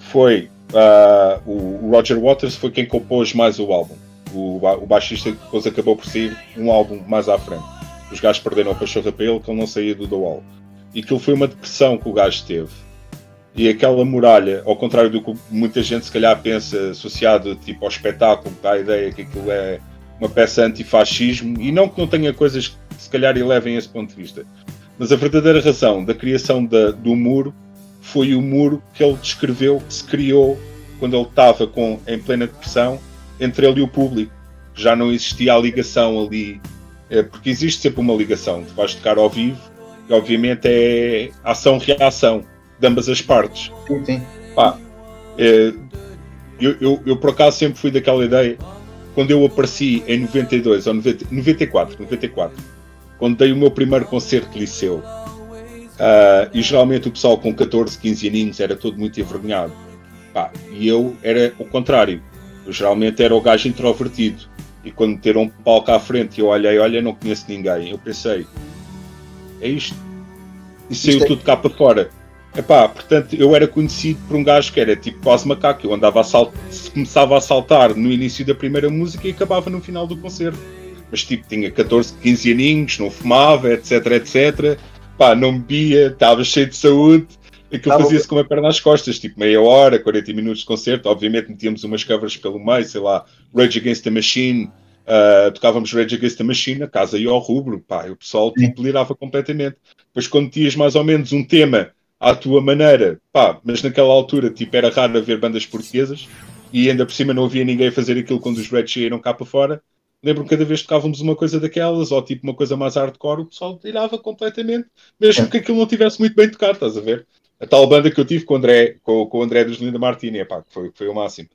foi... Uh, o Roger Waters foi quem compôs mais o álbum. o, o baixista depois acabou por sair um álbum mais à frente. Os gajos perderam a paixão para ele, que ele não saía do The Wall. E aquilo foi uma depressão que o gajo teve. E aquela muralha, ao contrário do que muita gente se calhar pensa, associado tipo, ao espetáculo, à ideia que aquilo é uma peça antifascismo, e não que não tenha coisas que se calhar elevem esse ponto de vista. Mas a verdadeira razão da criação da, do muro foi o muro que ele descreveu, que se criou quando ele estava com, em plena depressão, entre ele e o público. Já não existia a ligação ali, é, porque existe sempre uma ligação. Tu vais tocar ao vivo e obviamente é ação-reação de ambas as partes. Sim, sim. Pá, é, eu, eu, eu por acaso sempre fui daquela ideia. Quando eu apareci em noventa e dois ou noventa, noventa e quatro, noventa e quatro, quando dei o meu primeiro concerto de liceu, uh, e geralmente o pessoal com catorze, quinze aninhos era todo muito envergonhado. Pá, e eu era o contrário. Eu geralmente era o gajo introvertido. E quando meteram um palco à frente e eu olhei, olha, não conheço ninguém. Eu pensei, é isto. E saiu isto é... tudo cá para fora. Epá, portanto, eu era conhecido por um gajo que era tipo quase macaco. Eu andava a saltar, começava a saltar no início da primeira música e acabava no final do concerto. Mas tipo, tinha catorze, quinze aninhos, não fumava, etc, etcétera. Pá, não bebia, estava cheio de saúde. Aquilo ah, fazia-se com uma perna nas costas, tipo meia hora, quarenta minutos de concerto. Obviamente metíamos umas covers pelo meio, sei lá, Rage Against the Machine. Uh, tocávamos Rage Against the Machine, na casa e ao rubro. Pá, e o pessoal te delirava completamente. Depois quando tinhas mais ou menos um tema à tua maneira, pá, mas naquela altura tipo, era raro haver bandas portuguesas e ainda por cima não havia ninguém a fazer aquilo quando os Red saíram cá para fora. Lembro-me que cada vez que tocávamos uma coisa daquelas ou tipo uma coisa mais hardcore, o pessoal tirava completamente, mesmo que aquilo não tivesse muito bem tocado, estás a ver? A tal banda que eu tive com o André, com, com o André dos Linda Martini, pá, que foi, foi o máximo.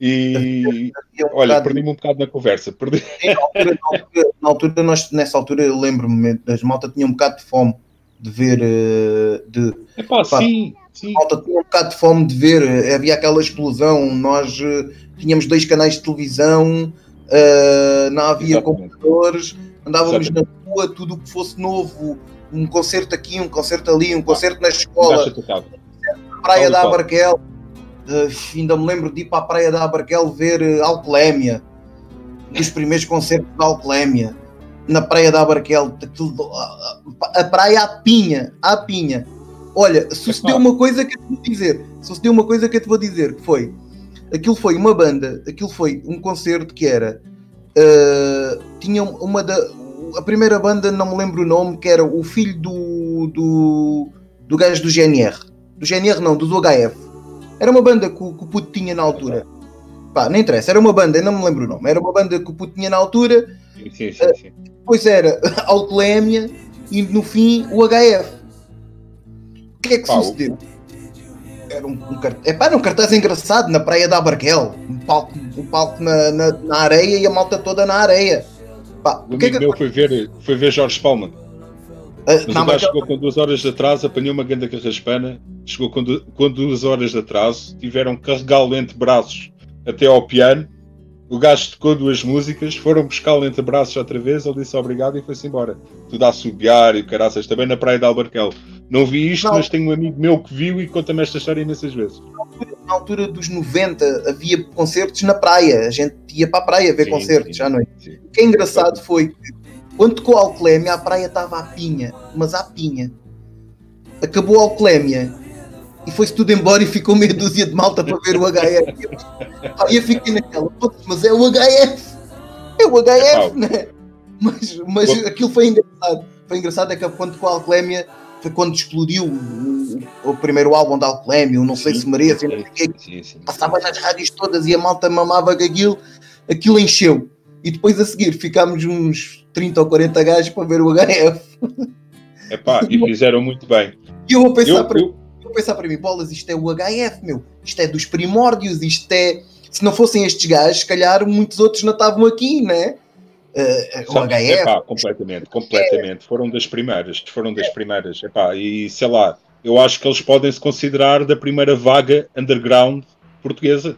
E eu, eu, olha, um perdi-me um bocado na conversa. Perdi... Na altura, na altura, na altura nós, nessa altura, eu lembro-me, as malta tinha um bocado de fome de ver, de, Epá, pá, sim, sim. Falta, tinha um bocado de fome de ver, havia aquela explosão, nós uh, tínhamos dois canais de televisão, uh, não havia Exatamente. computadores, andávamos Exatamente. na rua, tudo o que fosse novo, um concerto aqui, um concerto ali, um concerto ah, na escola, um concerto na Praia da Abarquel, uh, ainda me lembro de ir para a Praia da Abarquel ver uh, Alclémia, os primeiros concertos da Alclémia. Na Praia da Abarquel, a praia à pinha, à pinha. Olha, sucedeu uma coisa que eu te vou dizer, sucedeu uma coisa que eu te vou dizer, que foi, aquilo foi uma banda, aquilo foi um concerto que era, uh, tinha uma da, a primeira banda, não me lembro o nome, que era o filho do, do, do gajo do G N R, do G N R não, do U H F, era uma banda que o, que o puto tinha na altura, pá, não interessa, era uma banda, não me lembro o nome, era uma banda que o puto tinha na altura. Sim, sim, sim. Depois era Alclémia e no fim o H F. O que é que Pau. sucedeu? Era um, um, cart... Epá, era um cartaz engraçado na Praia da Abarquel, um palco, um palco na, na, na areia e a malta toda na areia. Pá, o, o que amigo é que... meu foi ver, foi ver Jorge Palma. Mas não, o gajo chegou com duas horas de atraso, apanhou uma grande carraspana, chegou com, du... com duas horas de atraso, tiveram que carregá-lo entre braços até ao piano. O gajo tocou duas músicas, foram buscá-lo entre braços outra vez, ele disse obrigado e foi-se embora. Tudo a assobiar e o caraças, também na Praia de Albarquel. Não vi isto, não. Mas tenho um amigo meu que viu e conta-me esta história imensas vezes. Na altura, na altura dos noventa havia concertos na praia, a gente ia para a praia ver sim, concertos sim, à noite. Sim. O que é engraçado sim. foi que quando tocou a Alclémia, a praia estava à pinha, mas à pinha. Acabou a Alclémia. E foi-se tudo embora e ficou meia dúzia de malta para ver o H F. Aí eu fiquei naquela, mas é o H F! É o H F, não é? Mas, mas aquilo foi engraçado. Foi engraçado é que quando com a Alclémia, foi quando explodiu o, o primeiro álbum da Alclémia, o Não Sei Se Mereço, passava nas rádios todas e a malta mamava aquilo, aquilo encheu. E depois a seguir ficámos uns trinta ou quarenta gajos para ver o H F. Epá, e fizeram muito bem. E eu vou pensar eu, para eu... pensar para mim, bolas, isto é o H F, meu, isto é dos primórdios, isto é, se não fossem estes gajos, se calhar muitos outros não estavam aqui, né? Uh, o Sabe, H F. Epá, completamente, completamente, é. foram das primeiras, foram das é. primeiras, epá, e sei lá, eu acho que eles podem se considerar da primeira vaga underground portuguesa,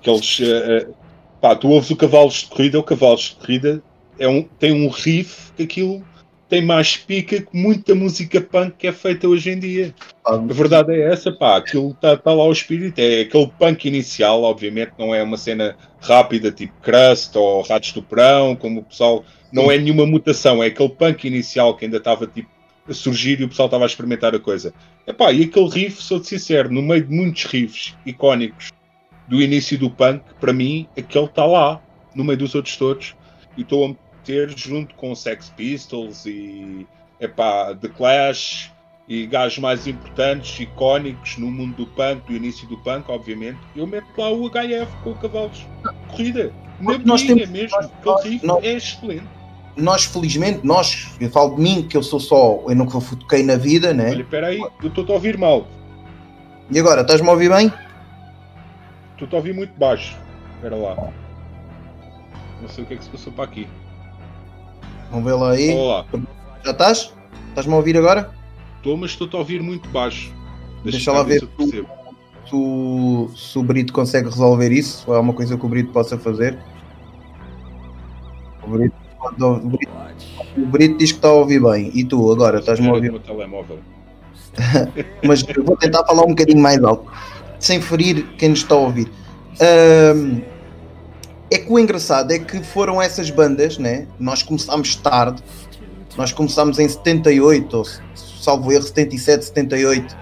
que eles, uh, uh, pá, tu ouves o Cavalos de Corrida, o Cavalos de Corrida é um, tem um riff que aquilo tem mais pica que muita música punk que é feita hoje em dia. Ah, a verdade é essa, pá, aquilo está tá lá o espírito, é aquele punk inicial, obviamente não é uma cena rápida tipo Crust ou Ratos do Porão, como o pessoal, não é nenhuma mutação, é aquele punk inicial que ainda estava tipo a surgir e o pessoal estava a experimentar a coisa. Epá, e aquele riff, sou-te sincero, no meio de muitos riffs icónicos do início do punk, para mim, aquele está lá, no meio dos outros todos, e estou a meter junto com Sex Pistols e epá, The Clash e gajos mais importantes, icónicos no mundo do punk, do início do punk, obviamente, eu meto lá o H F com cavalos de corrida. Na minha mesmo, aquele riff nós... é excelente. Nós, felizmente, nós, eu falo de mim, que eu sou só, eu nunca toquei na vida, né? Olha, espera aí, eu estou-te a ouvir mal. E agora, estás-me a ouvir bem? Estou-te a ouvir muito baixo, espera lá. Não sei o que é que se passou para aqui. Vamos ver lá aí. Olá. Já estás? Estás-me a ouvir agora? Estou, mas estou-te a ouvir muito baixo. Deixa, Deixa lá ver se, tu, tu, se o Brito consegue resolver isso, ou é uma coisa que o Brito possa fazer. O Brito. O Brito, o Brito diz que está a ouvir bem. E tu, agora, estás-me a ouvir? Mas eu vou tentar falar um bocadinho mais alto, sem ferir quem nos está a ouvir. Um, é que o engraçado é que foram essas bandas, né? Nós começámos tarde. Nós começámos em setenta e oito, ou salvo erro, setenta e sete, setenta e oito,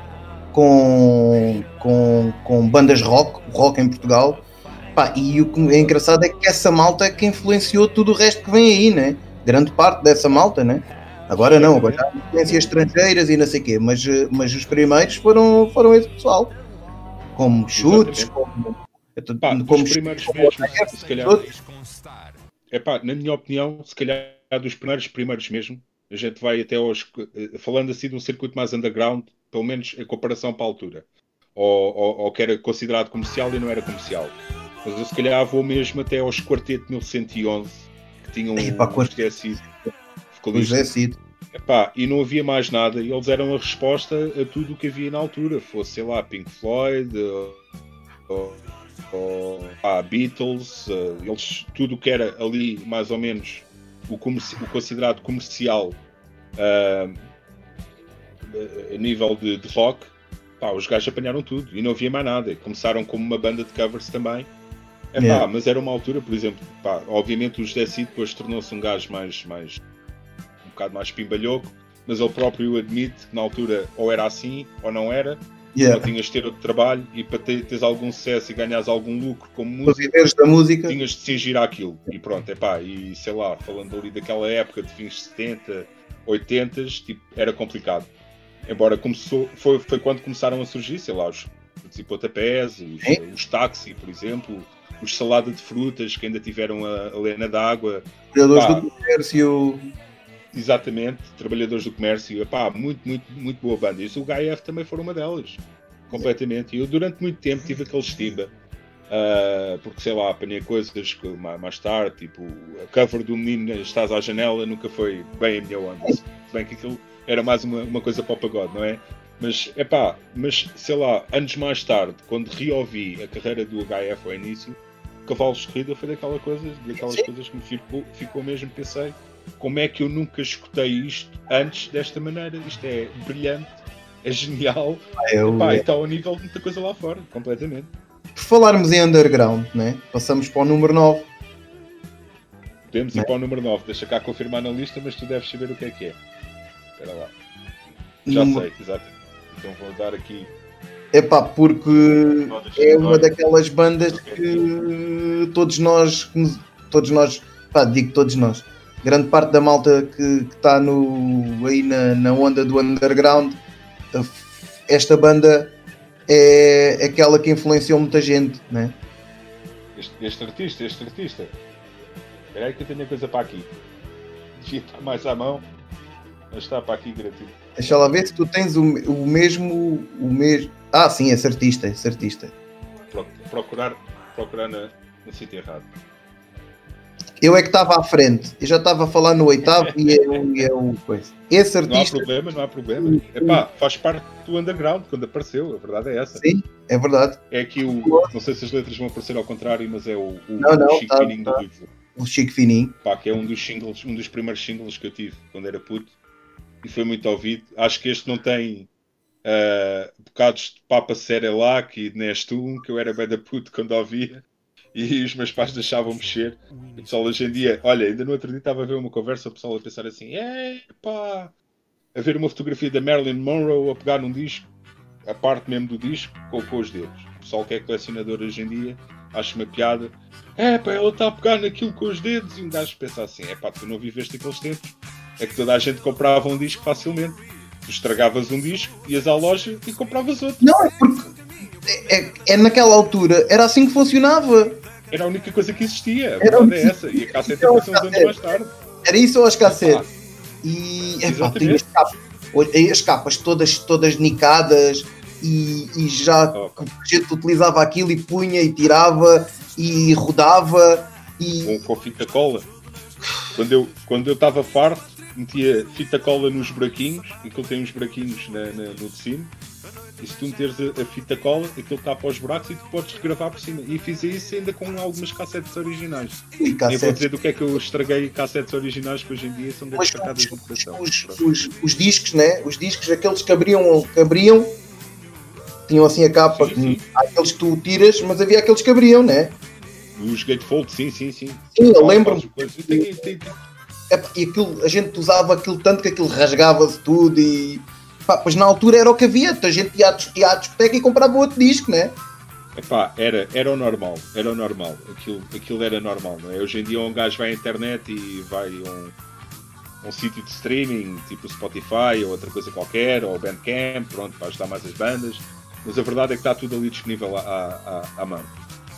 com, com, com bandas rock, rock em Portugal. Pá, e o que é engraçado é que essa malta é que influenciou tudo o resto que vem aí, né? Grande parte dessa malta, né? Agora não, agora há influências estrangeiras e não sei o quê, mas, mas os primeiros foram, foram esse pessoal. Como Chutes, como, pá, como os primeiros chutes, mesmo, se calhar. Epá, na minha opinião, se calhar dos primeiros primeiros mesmo, a gente vai até aos, falando assim de um circuito mais underground, pelo menos em comparação para a altura, ou, ou, ou que era considerado comercial e não era comercial. Mas eu se calhar vou mesmo até aos Quarteto de mil cento e onze, que tinham um esquecido. Esquecido. Epá, e não havia mais nada, e eles eram a resposta a tudo o que havia na altura, fosse, sei lá, Pink Floyd, ou, ou, ah, Beatles, eles, tudo o que era ali, mais ou menos, o, comerci- o considerado comercial uh, a nível de, de rock, pá, os gajos apanharam tudo, e não havia mais nada, começaram como uma banda de covers também. É, yeah. Pá, mas era uma altura, por exemplo, pá, obviamente o José Cid depois tornou-se um gajo mais, mais, um bocado mais pimbalhoco, mas ele próprio admite que na altura ou era assim ou não era, yeah. Ou tinhas de ter outro trabalho e para teres algum sucesso e ganhares algum lucro como músico, da música, tinhas de cingir àquilo, e pronto, é pá, e sei lá, falando ali daquela época de fins de setenta, oitenta, tipo, era complicado. Embora começou, foi, foi quando começaram a surgir, sei lá, os Cipotapés, os, os táxi, por exemplo, os Salada de Frutas, que ainda tiveram a, a Lena d'Água. Trabalhadores pá, do Comércio. Exatamente, Trabalhadores do Comércio. Epá, muito, muito, muito boa banda. E o H F também foram uma delas, completamente. E eu durante muito tempo tive aquele estima, uh, porque sei lá, apanhei coisas que, mais tarde, tipo, a cover do Menino Estás à Janela nunca foi bem a minha onda. Se bem que aquilo era mais uma, uma coisa para o pagode, não é? Mas, epá, mas, sei lá, anos mais tarde, quando reouvi a carreira do H F ao início, Cavalos de Corrida foi daquela coisa, daquelas Sim. coisas que me ficou, ficou mesmo, pensei, como é que eu nunca escutei isto antes desta maneira? Isto é brilhante, é genial, eu... epá, e está ao nível de muita coisa lá fora, completamente. Por falarmos em underground, né? Passamos para o número nove. Podemos ir é. para o número nove, deixa cá confirmar na lista, mas tu deves saber o que é que é. Espera lá. Já Numa... sei, exato. Então vou dar aqui. Epá, porque é uma daquelas bandas que todos nós, todos nós, pá, digo todos nós, grande parte da malta que está no, aí na, na onda do underground, esta banda é aquela que influenciou muita gente, né? Este, este artista, este artista. Espera aí que eu tenho a coisa para aqui. Devia estar mais à mão. Mas está para aqui gratuito. Deixa lá ver se tu tens o, o mesmo. O mesmo. Ah, sim, esse artista, esse artista. Pro, procurar procurar na, no sítio errado. Eu é que estava à frente. Eu já estava a falar no oitavo e eu, eu coisa. Esse artista. Não há problema, não há problema. Epá, faz parte do underground quando apareceu, a verdade é essa. Sim, é verdade. É aqui o. Não sei se as letras vão aparecer ao contrário, mas é o, o, não, não, o Chico tá, Fininho tá. do Ivo. O Chico Fininho. Pá, que é um dos singles, um dos primeiros singles que eu tive quando era puto. e foi muito ouvido. Acho que este não tem uh, bocados de papa séria lá, que neste um, que eu era bem da puta quando ouvia, e os meus pais deixavam mexer. O pessoal hoje em dia, olha, ainda no outro dia estava a ver uma conversa, o pessoal a pensar assim, epá, a ver uma fotografia da Marilyn Monroe a pegar num disco, a parte mesmo do disco, com, com os dedos. O pessoal que é colecionador hoje em dia, acho uma piada, epá, ela está a pegar naquilo com os dedos, e um gajo pensa assim, epá, tu não viveste aqueles tempos, é que toda a gente comprava um disco facilmente. Tu estragavas um disco, ias à loja e compravas outro. Não, é porque é, é naquela altura, era assim que funcionava. Era a única coisa que existia, a era é essa. E a cassete passou uns anos mais tarde. Era isso ou as cassetes? E epá, tem as capas, as capas todas, todas nicadas e, e já oh, a gente utilizava aquilo e punha e tirava e rodava. E... Com, com fita cola. Quando eu, quando eu estava farto, metia fita cola nos buraquinhos, e aquilo tem uns buraquinhos na, na, no de cima. E se tu meteres a, a fita cola, aquilo tapa os buracos e tu podes regravar por cima. E fiz isso ainda com algumas cassetes originais. E cassetes... Nem vou dizer do que é que eu estraguei cassetes originais, que hoje em dia são destacadas de educação. Os, os, os discos, né? Os discos, aqueles que abriam, que abriam tinham assim a capa. Sim, sim. Há aqueles que tu tiras, mas havia aqueles que abriam, né? Os gatefold, sim, sim, sim. Sim, eu lembro-me. E aquilo, a gente usava aquilo tanto que aquilo rasgava-se tudo e... Pá, pois na altura era o que havia, a gente ia à discoteca e comprava outro disco, não é? Epá, era, era o normal, era o normal, aquilo, aquilo era normal, não é? Hoje em dia um gajo vai à internet e vai a um, um sítio de streaming, tipo Spotify ou outra coisa qualquer, ou Bandcamp, pronto, para ajudar mais as bandas, mas a verdade é que está tudo ali disponível à, à, à mão.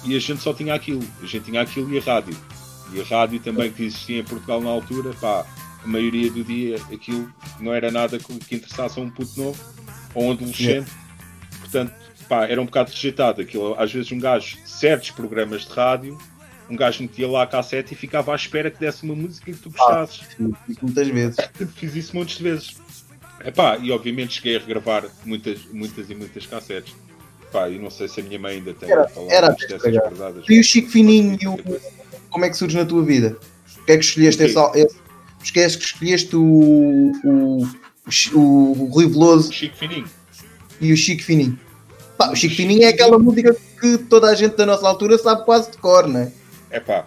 E a gente só tinha aquilo, a gente tinha aquilo e a rádio. E a rádio também que existia em Portugal na altura, pá, a maioria do dia aquilo não era nada que interessasse a um puto novo ou um adolescente, yeah. Portanto, pá, era um bocado rejeitado aquilo. Às vezes um gajo, certos programas de rádio, um gajo metia lá a cassete e ficava à espera que desse uma música que tu gostasses. Ah, fiz muitas vezes. Fiz isso muitas vezes. Epá, e obviamente cheguei a regravar muitas, muitas e muitas cassetes. Epá, e não sei se a minha mãe ainda tem era, era dessas verdades. E o Chico Fininho, e o... como é que surge na tua vida? O que é que escolheste esse... Esquece que escolheste o, o, o, o Rui Veloso, o Chico Fininho. E o Chico Fininho. Pá, o Chico, Chico Fininho é aquela música que toda a gente da nossa altura sabe quase de cor, não é? É pá,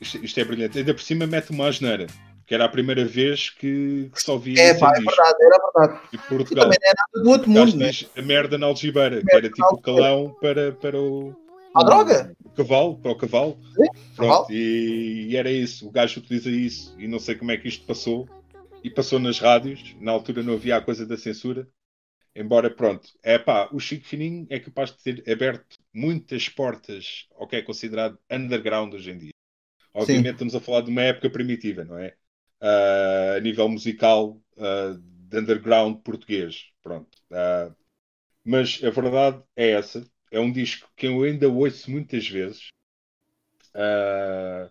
isto, isto é brilhante. Ainda por cima mete uma asneira, que era a primeira vez que, que só via. É pá, é verdade, era verdade. E Portugal. E também era nada do outro mundo, né? A merda na algibeira, que era tipo calão para, para o... A droga? O cavalo, para o cavalo. Sim, pronto, cavalo. E, e era isso, o gajo utiliza isso, e não sei como é que isto passou, e passou nas rádios, na altura não havia a coisa da censura, embora pronto, é pá, o Chico Fininho é capaz de ter aberto muitas portas ao que é considerado underground hoje em dia. Obviamente sim. Estamos a falar de uma época primitiva, não é? Uh, a nível musical, uh, de underground português, pronto. Uh, mas a verdade é essa. É um disco que eu ainda ouço muitas vezes. Uh,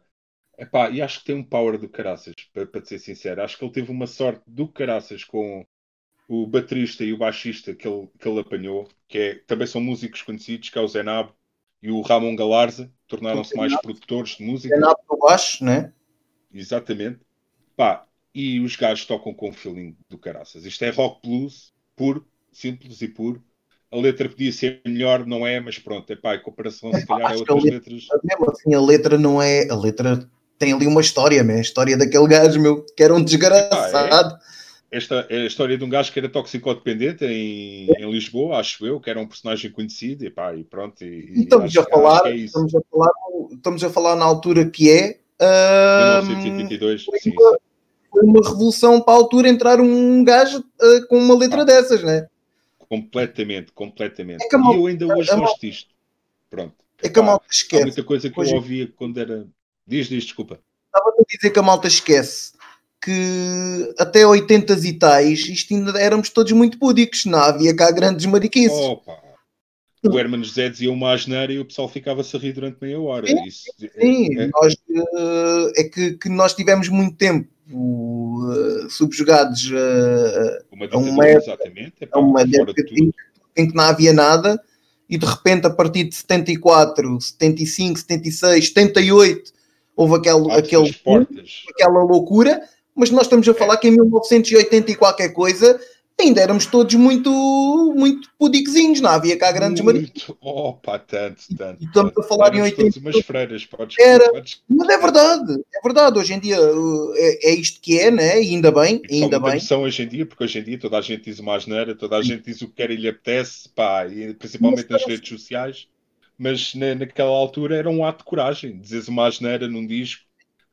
epá, e acho que tem um power do caraças, para ser sincero. Acho que ele teve uma sorte do caraças com o baterista e o baixista que ele, que ele apanhou, que é, também são músicos conhecidos, que é o Zé Nabo e o Ramon Galarza. Tornaram-se mais produtores de música. Zé Nabo do baixo, né? Exatamente. Pá, e os gajos tocam com o feeling do caraças. Isto é rock blues, puro, simples e puro. A letra podia ser melhor, não é? Mas pronto, epá, em comparação, se calhar, a outras letras... Mesmo assim, a letra não é... A letra tem ali uma história, né? A história daquele gajo, meu, que era um desgraçado. É, esta é a história de um gajo que era toxicodependente em, é. em Lisboa, acho eu, que era um personagem conhecido, epá, e pronto... E, e estamos, a falar, é estamos a falar... Estamos a falar na altura que é... Uh, mil novecentos e oitenta e dois, foi, sim. Uma, foi uma revolução para a altura entrar um gajo uh, com uma letra ah. dessas, né? Completamente, completamente. É que mal, e eu ainda hoje é gosto disto. Pronto. É que a malta esquece. Há muita coisa que hoje eu ouvia quando era... Diz, diz, desculpa. Estava a dizer que a malta esquece que até oitentas e tais, isto ainda éramos todos muito púdicos. Não havia cá grandes mariquices. Opa. O Herman José dizia uma asneira e o pessoal ficava-se a rir durante meia hora. Sim, isso, sim. É, nós, é que, que nós tivemos muito tempo Uh, subjugados uh, uma a uma época, exatamente. É pá, a uma época em, em que não havia nada e de repente a partir de setenta e quatro, setenta e cinco, setenta e seis, setenta e oito houve aquele, aquele, aquela loucura, mas nós estamos a falar que em mil novecentos e oitenta e qualquer coisa ainda éramos todos muito, muito pudiquezinhos, não havia cá grandes maridos. Opa, tanto, tanto. E estamos a falar em oitenta. Umas freiras, podes, era, podes... Mas é verdade, é verdade. Hoje em dia é, é isto que é, né? E ainda bem, e ainda bem. São hoje em dia, porque hoje em dia toda a gente diz uma asneira, toda a gente diz o que quer e lhe apetece, pá, e principalmente nas redes sociais. Mas na, naquela altura era um ato de coragem. Dizes uma asneira num disco,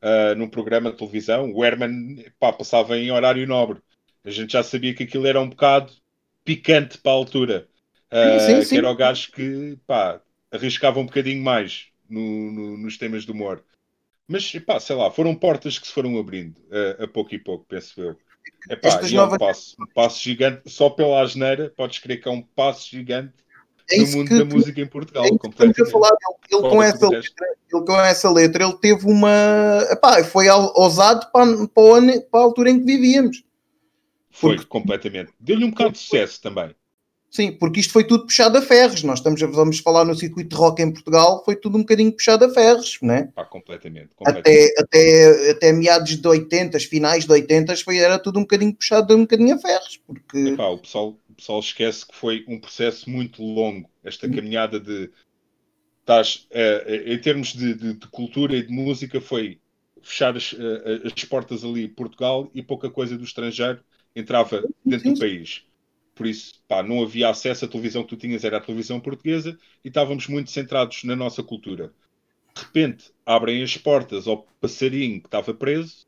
uh, num programa de televisão. O Herman, pá, passava em horário nobre. A gente já sabia que aquilo era um bocado picante para a altura. Uh, sim, sim, sim. Que era o gajo que, pá, arriscava um bocadinho mais no, no, nos temas de humor. Mas, pá, sei lá, foram portas que se foram abrindo uh, a pouco e pouco, penso eu. É, pá, e novas... é um passo, um passo gigante. Só pela asneira, podes crer que é um passo gigante no é mundo que, da música em Portugal. É completamente. A falar, ele, ele, com essa letra, ele com essa letra, ele teve uma... Epá, foi ousado para, para, para a altura em que vivíamos. Foi, porque... completamente. Deu-lhe um bocado de sucesso também. Sim, porque isto foi tudo puxado a ferros. Nós estamos, vamos falar no circuito de rock em Portugal, foi tudo um bocadinho puxado a ferros, não é? Pá, completamente. completamente. Até, até, até meados de oitenta, finais de oitenta, foi, era tudo um bocadinho puxado um bocadinho a ferros. Porque... Epá, o, pessoal, o pessoal esquece que foi um processo muito longo, esta caminhada de... Estás, uh, em termos de, de, de cultura e de música, foi fechar as, uh, as portas ali em Portugal e pouca coisa do estrangeiro entrava dentro sim, sim. do país. Por isso, pá, não havia acesso. A televisão que tu tinhas era a televisão portuguesa e estávamos muito centrados na nossa cultura. De repente, abrem as portas ao passarinho que estava preso.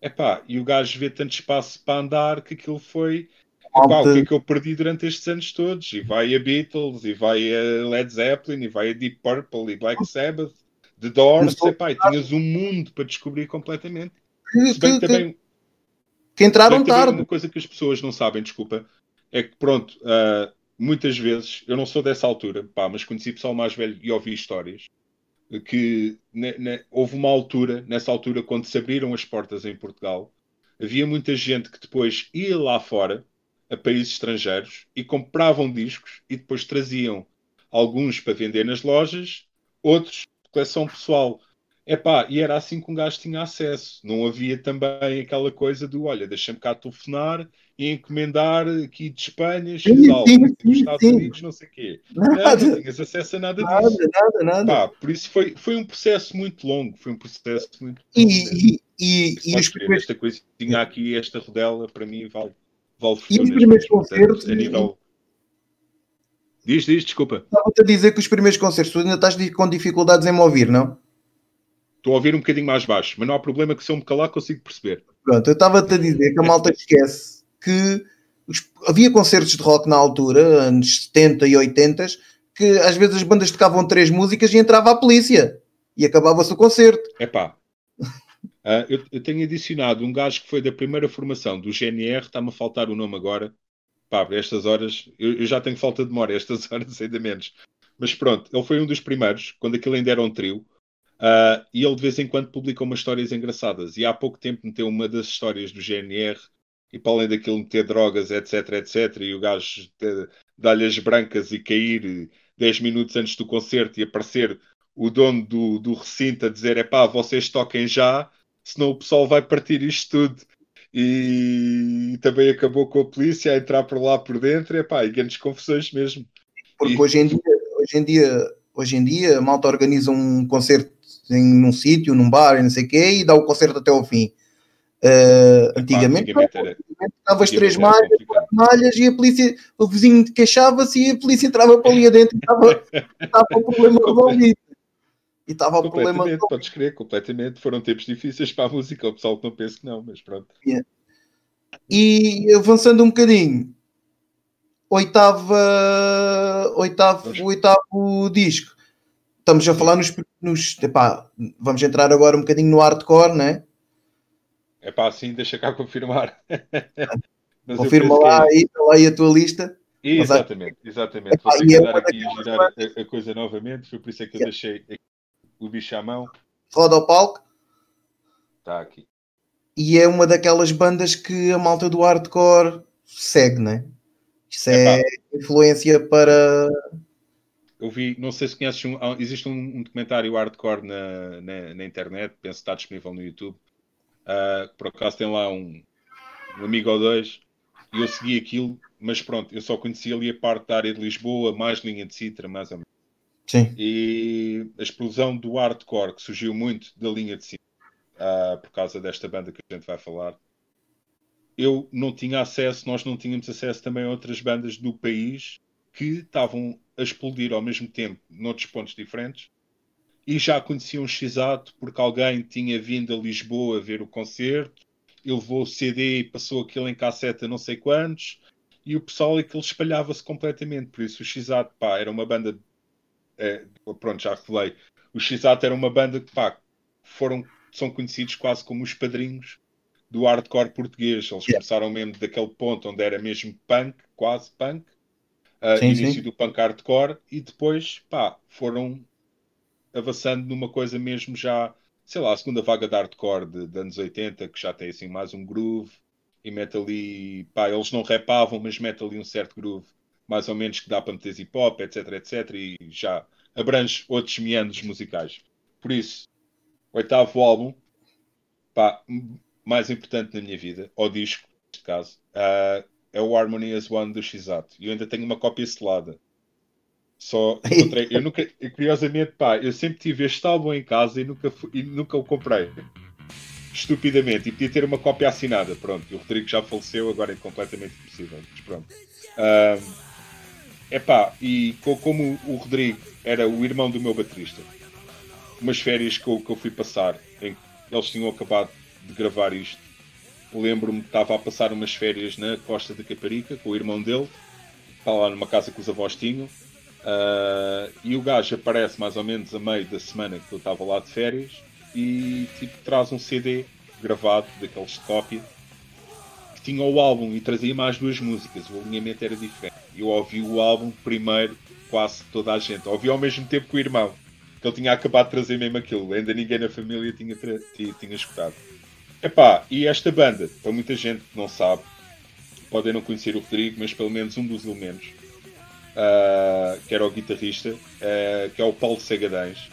Epá, e o gajo vê tanto espaço para andar que aquilo foi... Epá, o que é que eu perdi durante estes anos todos? E vai a Beatles, e vai a Led Zeppelin, e vai a Deep Purple, e Black Sabbath, The Doors. Epá, e tinhas um mundo para descobrir completamente. Se bem que também... Que entraram tarde. Uma coisa que as pessoas não sabem, desculpa, é que, pronto, uh, muitas vezes, eu não sou dessa altura, pá, mas conheci pessoal mais velho e ouvi histórias, que ne, ne, houve uma altura, nessa altura, quando se abriram as portas em Portugal, havia muita gente que depois ia lá fora, a países estrangeiros, e compravam discos e depois traziam alguns para vender nas lojas, outros de coleção pessoal. Epá, e era assim que um gajo tinha acesso. Não havia também aquela coisa do, olha, deixa-me cá telefonar e encomendar aqui de Espanha, X-Alto, dos Estados sim. Unidos, não sei o quê. Nada. Não, não tinhas acesso a nada, nada disso. Nada, nada, pá, por isso foi, foi um processo muito longo, foi um processo muito... E, e, e os primeiros... Esta coisa que tinha aqui, esta rodela, para mim, vale... vale e os primeiros concertos... A nível... Diz, diz, desculpa. Estava-te a dizer que os primeiros concertos, tu ainda estás com dificuldades em me ouvir, não? Estou a ouvir um bocadinho mais baixo, mas não há problema que se eu me calar consigo perceber. Pronto, eu estava-te a dizer que a malta esquece que havia concertos de rock na altura, anos setenta e oitenta, que às vezes as bandas tocavam três músicas e entrava a polícia. E acabava-se o concerto. Epá, uh, eu, eu tenho adicionado um gajo que foi da primeira formação do G N R, está-me a faltar o nome agora. Pá, estas horas, eu, eu já tenho falta de memória, estas horas ainda menos. Mas pronto, ele foi um dos primeiros, quando aquilo ainda era um trio. Uh, e ele de vez em quando publica umas histórias engraçadas e há pouco tempo meteu uma das histórias do G N R e para além daquilo meter drogas, etc, etc, e o gajo dá-lhe as brancas e cair dez minutos antes do concerto e aparecer o dono do, do recinto a dizer, é pá, vocês toquem já senão o pessoal vai partir isto tudo, e, e também acabou com a polícia a entrar por lá por dentro, é pá, e grandes confusões mesmo, porque e... hoje em dia, hoje em dia, hoje em dia a malta organiza um concerto Em, num sítio, num bar, não sei o quê, e dá o concerto até ao fim. Uh, Epá, antigamente, davas três malhas, quatro malhas, e a polícia, o vizinho queixava-se e a polícia entrava para ali adentro e estava, estava o problema resolvido. E estava o problema resolvido. Podes crer, completamente. Foram tempos difíceis para a música, o pessoal não pensa que não, mas pronto. Yeah. E avançando um bocadinho, oitava, oitavo, oitavo disco. Estamos a falar nos... nos epá, vamos entrar agora um bocadinho no hardcore, não é? É pá, sim, deixa cá confirmar. Mas confirma lá, que... aí, lá aí a tua lista. E, mas, exatamente, exatamente. Epá, vou dar aqui a girar a, a coisa novamente, foi por isso é que eu é. deixei o bicho à mão. Roda ao palco. Está aqui. E é uma daquelas bandas que a malta do hardcore segue, não é? Isso é, é influência para... Eu vi, não sei se conheces, um, existe um, um documentário hardcore na, na, na internet, penso que está disponível no YouTube, Uh, por acaso tem lá um, um amigo ou dois, e eu segui aquilo, mas pronto, eu só conhecia ali a parte da área de Lisboa, mais linha de Sintra, mais ou menos. Sim. E a explosão do hardcore, que surgiu muito da linha de Sintra, uh, por causa desta banda que a gente vai falar, eu não tinha acesso, nós não tínhamos acesso também a outras bandas do país que estavam a explodir ao mesmo tempo, noutros pontos diferentes, e já conheciam o X-Ato porque alguém tinha vindo a Lisboa a ver o concerto, ele levou o C D e passou aquilo em cassete a não sei quantos, e o pessoal aquilo espalhava-se completamente. Por isso o X-Ato, pá, era uma banda, é, pronto, já falei, o X-Ato era uma banda que, pá, foram, são conhecidos quase como os padrinhos do hardcore português. Eles yeah. começaram mesmo daquele ponto onde era mesmo punk, quase punk, uh, sim, início sim. do punk hardcore, e depois, pá, foram avançando numa coisa mesmo já, sei lá, a segunda vaga de hardcore de, de anos oitenta, que já tem assim mais um groove, e mete ali, pá, eles não rapavam, mas mete ali um certo groove, mais ou menos, que dá para meter hip-hop, etc, etc, e já abrange outros meandros musicais. Por isso, oitavo álbum, pá, mais importante na minha vida, ou disco, neste caso, uh, é o Harmony as One do X-Ato, e eu ainda tenho uma cópia selada. Só encontrei, eu nunca, curiosamente, pá, eu sempre tive este álbum em casa e nunca, e nunca o comprei, estupidamente, e podia ter uma cópia assinada, pronto, o Rodrigo já faleceu, agora é completamente impossível, mas pronto. É um, pá, e como o Rodrigo era o irmão do meu baterista, umas férias que eu, que eu fui passar, em que eles tinham acabado de gravar isto, lembro-me que estava a passar umas férias na Costa da Caparica, com o irmão dele, estava lá numa casa que os avós tinham. Uh, e o gajo aparece mais ou menos a meio da semana que eu estava lá de férias e tipo, traz um C D gravado, daqueles de cópia, que tinha o álbum e trazia mais duas músicas, o alinhamento era diferente. Eu ouvi o álbum primeiro, quase toda a gente, ouvi ao mesmo tempo que o irmão, que ele tinha acabado de trazer mesmo aquilo, ainda ninguém na família tinha, tra- tinha, tinha escutado. Epá, e esta banda, para muita gente que não sabe, podem não conhecer o Rodrigo, mas pelo menos um dos elementos, Uh, que era o guitarrista, uh, que é o Paulo Segadães.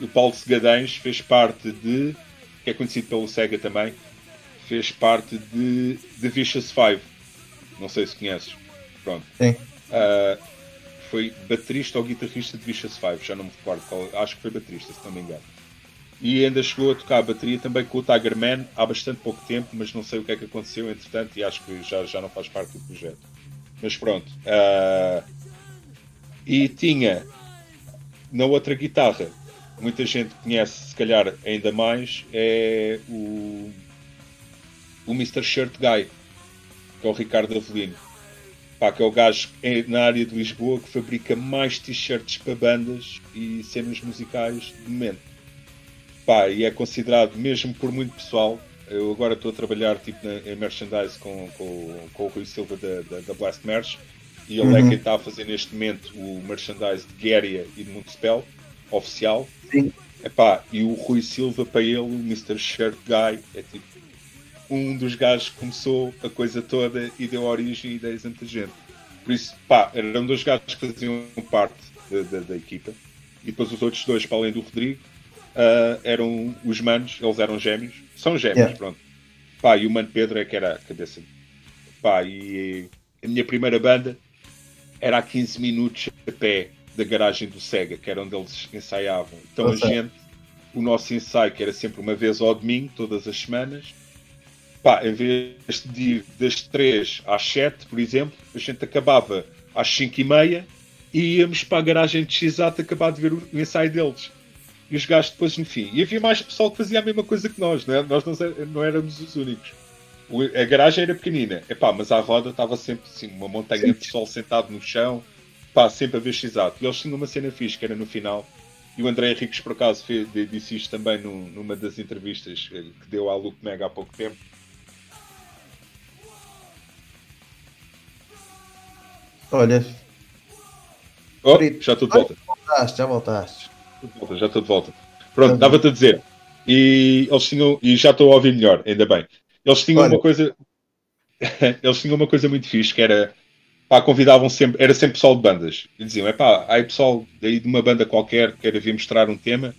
E o Paulo Segadães fez parte de, que é conhecido pelo Sega também, fez parte de The Vicious Five. Não sei se conheces. Pronto. Sim. Uh, foi baterista ou guitarrista de Vicious Five, já não me recordo qual, acho que foi baterista, se não me engano. E ainda chegou a tocar a bateria também com o Tiger Man há bastante pouco tempo, mas não sei o que é que aconteceu entretanto e acho que já, já não faz parte do projeto. Mas pronto. Uh, E tinha, na outra guitarra, muita gente conhece, se calhar ainda mais, é o, o mister Shirt Guy, que é o Ricardo Avelino. Pá, que é o gajo na área de Lisboa que fabrica mais t-shirts para bandas e cenas musicais de momento. Pá, e é considerado, mesmo por muito pessoal, eu agora estou a trabalhar tipo, na, em merchandise com, com, com o Rui Silva da, da, da Blast Merch, e ele uhum. é quem está a fazer neste momento o merchandise de Guéria e de Montespel, oficial. Sim. Epá, e o Rui Silva, para ele, o mister Shirt Guy, é tipo um dos gajos que começou a coisa toda e deu origem a ideias a muita gente. Por isso, pá, eram dois gajos que faziam parte da, da, da equipa. E depois os outros dois, para além do Rodrigo, uh, eram os manos, eles eram gêmeos. São gêmeos, yeah. pronto. Pá, e o Mano Pedro é que era a cabeça. Pá, e a minha primeira banda era a quinze minutos a pé da garagem do Sega, que era onde eles ensaiavam. Então okay. a gente, o nosso ensaio, que era sempre uma vez ao domingo, todas as semanas, pá, em vez de ir das três às sete, por exemplo, a gente acabava às cinco e meia e íamos para a garagem de X-Ato acabar de ver o ensaio deles. E os gajos depois no fim. E havia mais pessoal que fazia a mesma coisa que nós, não é? Nós não, não éramos os únicos. A garagem era pequenina, epá, mas à roda estava sempre assim, uma montanha Sim. de pessoal sentado no chão, pá, sempre a ver X-Ato. E eles tinham uma cena fixe que era no final, e o André Henriques, por acaso, fez, disse isto também num, numa das entrevistas que deu à Loop Mega há pouco tempo. Olha, oh, Brito, já estou de volta. Já voltaste, já estou de volta. Pronto, dava-te a dizer. E eles tinham, e já estou a ouvir melhor, ainda bem. Eles tinham Olha. uma coisa eles tinham uma coisa muito fixe, que era, pá, convidavam sempre, era sempre pessoal de bandas, e diziam, é pá, aí pessoal daí de uma banda qualquer, queira vir mostrar um tema,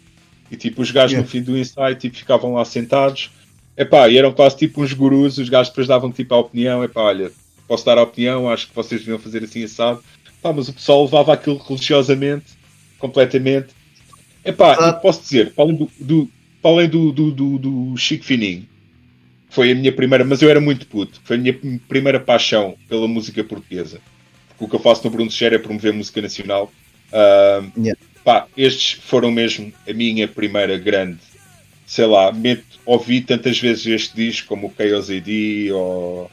e tipo, os gajos yeah. no fim do ensaio, tipo, ficavam lá sentados, Epá, e eram quase tipo uns gurus, os gajos depois davam tipo a opinião, epá, olha, posso dar a opinião, acho que vocês deviam fazer assim assado. Pá, mas o pessoal levava aquilo religiosamente, completamente. Epá, ah. e posso dizer, para além, do, do, para além do, do, do, do Chico Fininho, que foi a minha primeira, mas eu era muito puto, foi a minha primeira paixão pela música portuguesa. Porque o que eu faço no Bruno Sugere é promover música nacional. Uh, yeah. Pá, estes foram mesmo a minha primeira grande, sei lá, me, ouvi tantas vezes este disco, como o Chaos A D, ou,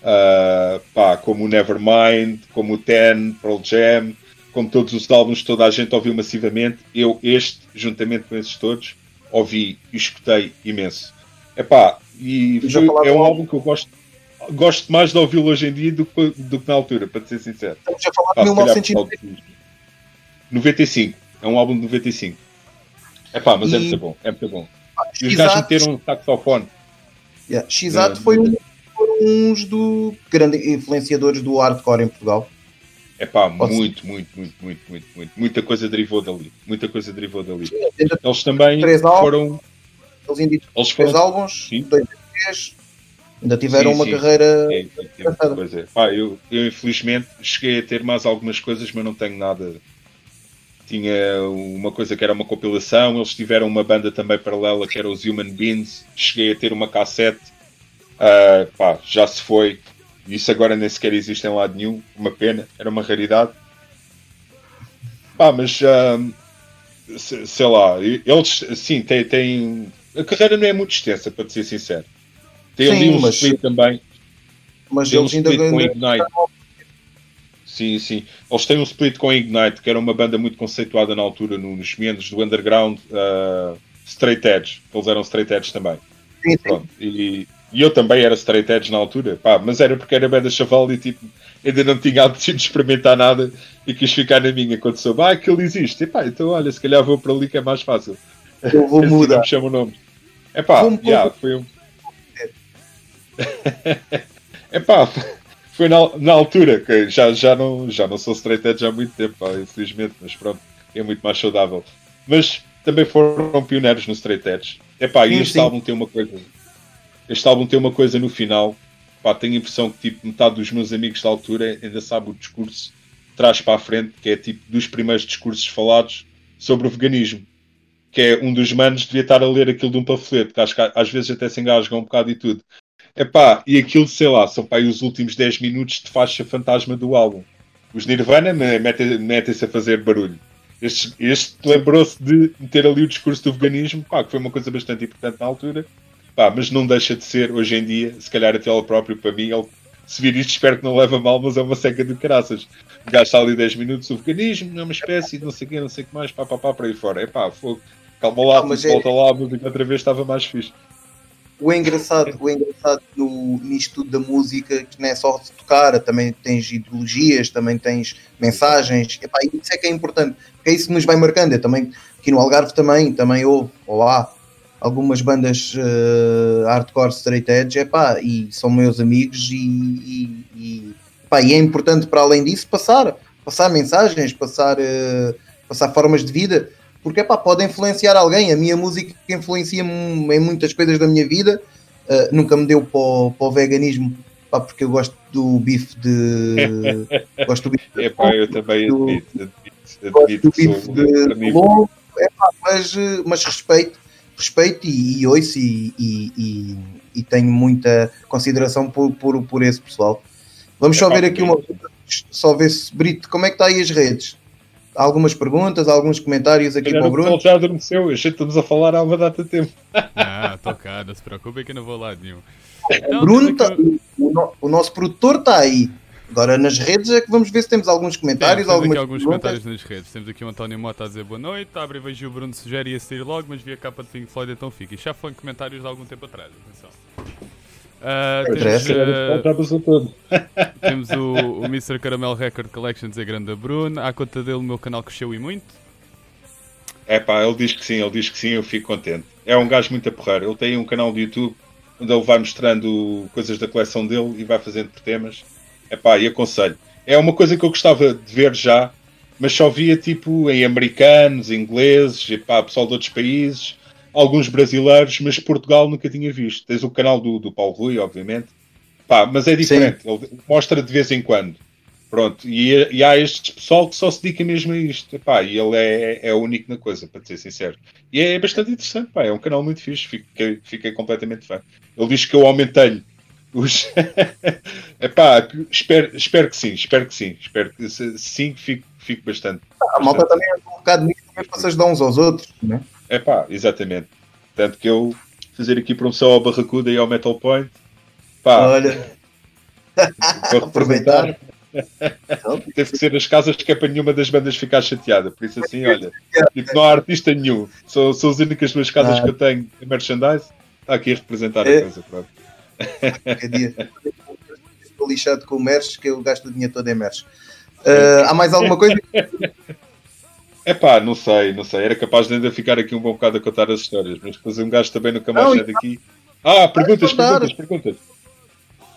uh, pá, como o Nevermind, como o Ten, Pearl Jam, como todos os álbuns que toda a gente ouviu massivamente, eu este, juntamente com esses todos, ouvi e escutei imenso. Epá, e foi, é um álbum que eu gosto, gosto mais de ouvi-lo hoje em dia do que, do que na altura, para te ser sincero. Estamos a falar de mil novecentos e noventa e cinco, é um álbum de noventa e cinco. Epá, mas e... é muito bom, é muito bom. Ah, e os gajos meteram um saxofone. Yeah. X-Ato foi um uns dos grandes influenciadores do hardcore em Portugal. É pá, muito, muito, muito, muito, muito, muito. Muita coisa derivou dali. Muita coisa derivou dali. Sim, eles também três álbuns, foram. Eles indicam eles foram, três álbuns, sim. dois e três. Ainda tiveram sim, uma sim. carreira. É, é, é pá, eu, eu infelizmente cheguei a ter mais algumas coisas, mas não tenho nada. Tinha uma coisa que era uma compilação, eles tiveram uma banda também paralela que era os Human Beans, cheguei a ter uma cassete, uh, pá, já se foi, isso agora nem sequer existe em lado nenhum, uma pena, era uma raridade. Pá, mas, uh, sei, sei lá, eles, sim, têm, têm... A carreira não é muito extensa, para ser sincero. Tem ali um mas... split também. Mas tem eles um ainda ganham... Sim, sim. Eles têm um split com a Ignite, que era uma banda muito conceituada na altura nos membros do underground, uh, straight edge. Eles eram straight edge também. Sim, sim. Pronto. E, e eu também era straight edge na altura. Pá, mas era porque era banda chaval e tipo, ainda não tinha apetite de experimentar nada e quis ficar na minha. Quando soube, ah, aquilo existe. E pá, então olha, se calhar vou para ali que é mais fácil. Eu vou assim mudar. Não me chamo o nome. É pá, já, foi um... É pá... Foi na, na altura, que já, já, não, já não sou straight edge há muito tempo, pá, infelizmente, mas pronto, é muito mais saudável. Mas também foram pioneiros no straight edge. Epá, e este sim. álbum tem uma coisa. Este álbum tem uma coisa no final. Pá, tenho a impressão que tipo, metade dos meus amigos da altura ainda sabe o discurso de trás para a frente, que é tipo dos primeiros discursos falados sobre o veganismo. Que é um dos manos devia estar a ler aquilo de um panfleto, que acho que às vezes até se engasga um bocado e tudo. Epá, e aquilo, sei lá, são pá, os últimos dez minutos de faixa fantasma do álbum. Os Nirvana metem, metem-se a fazer barulho. Este, este lembrou-se de meter ali o discurso do veganismo, pá, que foi uma coisa bastante importante na altura, pá, mas não deixa de ser, hoje em dia, se calhar até ele próprio, para mim, ele, se vir isto, espero que não leva mal, mas é uma seca de caraças. Gasta ali dez minutos, o veganismo é uma espécie de não sei o que, não sei o que mais, pá, pá, pá, para aí fora. Epá, fogo, calma lá, não, mas volta é... lá, mas outra vez estava mais fixe. O engraçado, o engraçado no, nisto tudo da música, que não é só de tocar, também tens ideologias, também tens mensagens, epá, isso é que é importante, porque é isso que nos vai marcando. Eu também, aqui no Algarve também, também houve, ou há, algumas bandas uh, hardcore straight edge, epá, e são meus amigos, e, e, e, epá, e é importante para além disso passar, passar mensagens, passar, uh, passar formas de vida. Porque epá, pode influenciar alguém. A minha música influencia-me em muitas coisas da minha vida. Uh, nunca me deu para o, para o veganismo, epá, porque eu gosto do bife de... gosto do bife de... Epá, eu também do, admito, admito, admito. Gosto do bife de, de lobo, epá, mas, mas respeito, respeito e, e ouço e, e, e, e tenho muita consideração por, por, por esse pessoal. Vamos só epá, ver aqui uma coisa, só ver se... Brito, como é que está aí as redes? Algumas perguntas, alguns comentários aqui para o Bruno. O já adormeceu, a gente estamos a falar há uma data de tempo. Ah, tocado, não se preocupe que não vou lá nenhum. Não, Bruno tá, eu... o, o nosso produtor está aí. Agora nas redes é que vamos ver se temos alguns comentários. Temos, temos algumas aqui alguns perguntas. Comentários nas redes. Temos aqui o António Mota a dizer boa noite. Abre e vejo o Bruno Sugere ia sair logo, mas vi a capa de Pink Floyd, então fica. E já foi em comentários de algum tempo atrás, atenção. Uh, temos, uh, temos o, o mister Caramel Record Collection dizer grande Bruno, à conta dele o meu canal cresceu e muito. É pá, ele diz que sim, ele diz que sim, eu fico contente. É um gajo muito a porrar, ele tem um canal de YouTube onde ele vai mostrando coisas da coleção dele e vai fazendo por temas. É pá, e aconselho. É uma coisa que eu gostava de ver já, mas só via tipo em americanos, ingleses, e pá, pessoal de outros países. alguns brasileiros, mas Portugal nunca tinha visto. Tens o canal do, do Paulo Rui, obviamente. Pá, mas é diferente, sim, ele mostra de vez em quando. Pronto, e, e há este pessoal que só se dedica mesmo a isto. Pá, e ele é, é único na coisa, para te ser sincero. E é bastante interessante, pá, é um canal muito fixe, fiquei, fiquei completamente fã. Ele diz que eu aumentei-lhe os... Epá, espero, espero que sim, espero que sim. Espero que sim, que fico, fico bastante. Ah, a malta bastante também é um bocado nisso, também vocês dão uns aos outros, não é? Epá, exatamente. Tanto que eu fazer aqui promoção ao Barracuda e ao Metal Point. Pá, olha, vou aproveitar. Teve que ser nas casas, que é para nenhuma das bandas ficar chateada. Por isso, assim, olha, tipo, não há artista nenhum. São, são as únicas duas casas ah. que eu tenho em merchandise. Está aqui a representar é. a coisa, pronto. Estou lixado com o merch, que eu gasto o dinheiro todo em merch. Uh, há mais alguma coisa? Epá, não sei, não sei. Era capaz de ainda ficar aqui um bom bocado a contar as histórias, mas depois um gajo também nunca mais sai daqui. Ah, perguntas, perguntas, perguntas.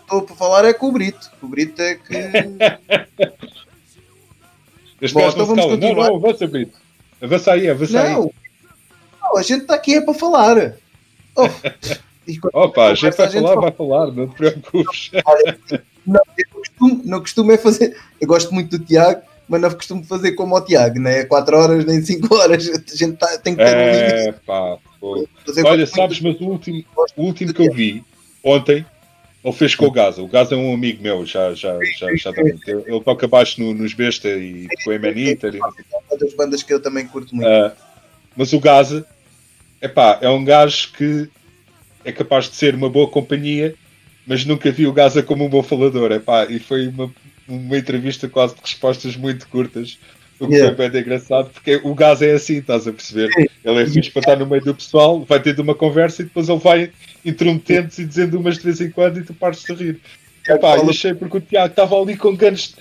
Estou para falar é com o Brito. O Brito é que... Este bom, então vamos continuar. Não, não, avança, Brito. Avança aí, avança não. aí. Não, a gente está aqui é para falar. Oh. Opa, a gente vai falar, vai falar, não te preocupes. Não, eu costumo, não costumo é fazer. Eu gosto muito do Tiago, mas não costumo fazer como o Tiago, nem é quatro horas, nem cinco horas. A gente tá, tem que ter é, um limite. Pá, olha, sabes, muito... mas o último, o último que eu vi ontem, ele fez com o Gaza. O Gaza é um amigo meu, já, já, já, já tá muito. Ele, ele toca baixo no, nos Besta e com a Manita. É uma das bandas que eu também curto muito. Uh, mas o Gaza, epá, é um gajo que é capaz de ser uma boa companhia, mas nunca vi o Gaza como um bom falador. Epá, e foi uma, uma entrevista quase de respostas muito curtas, o que yeah. foi bem engraçado, porque o Gaza é assim, estás a perceber? Ele é fixe para estar no meio do pessoal, vai tendo uma conversa e depois ele vai intrometendo-se e dizendo umas de vez em quando e tu pares-te a rir. Epá, eu achei porque o Tiago estava ali com grandes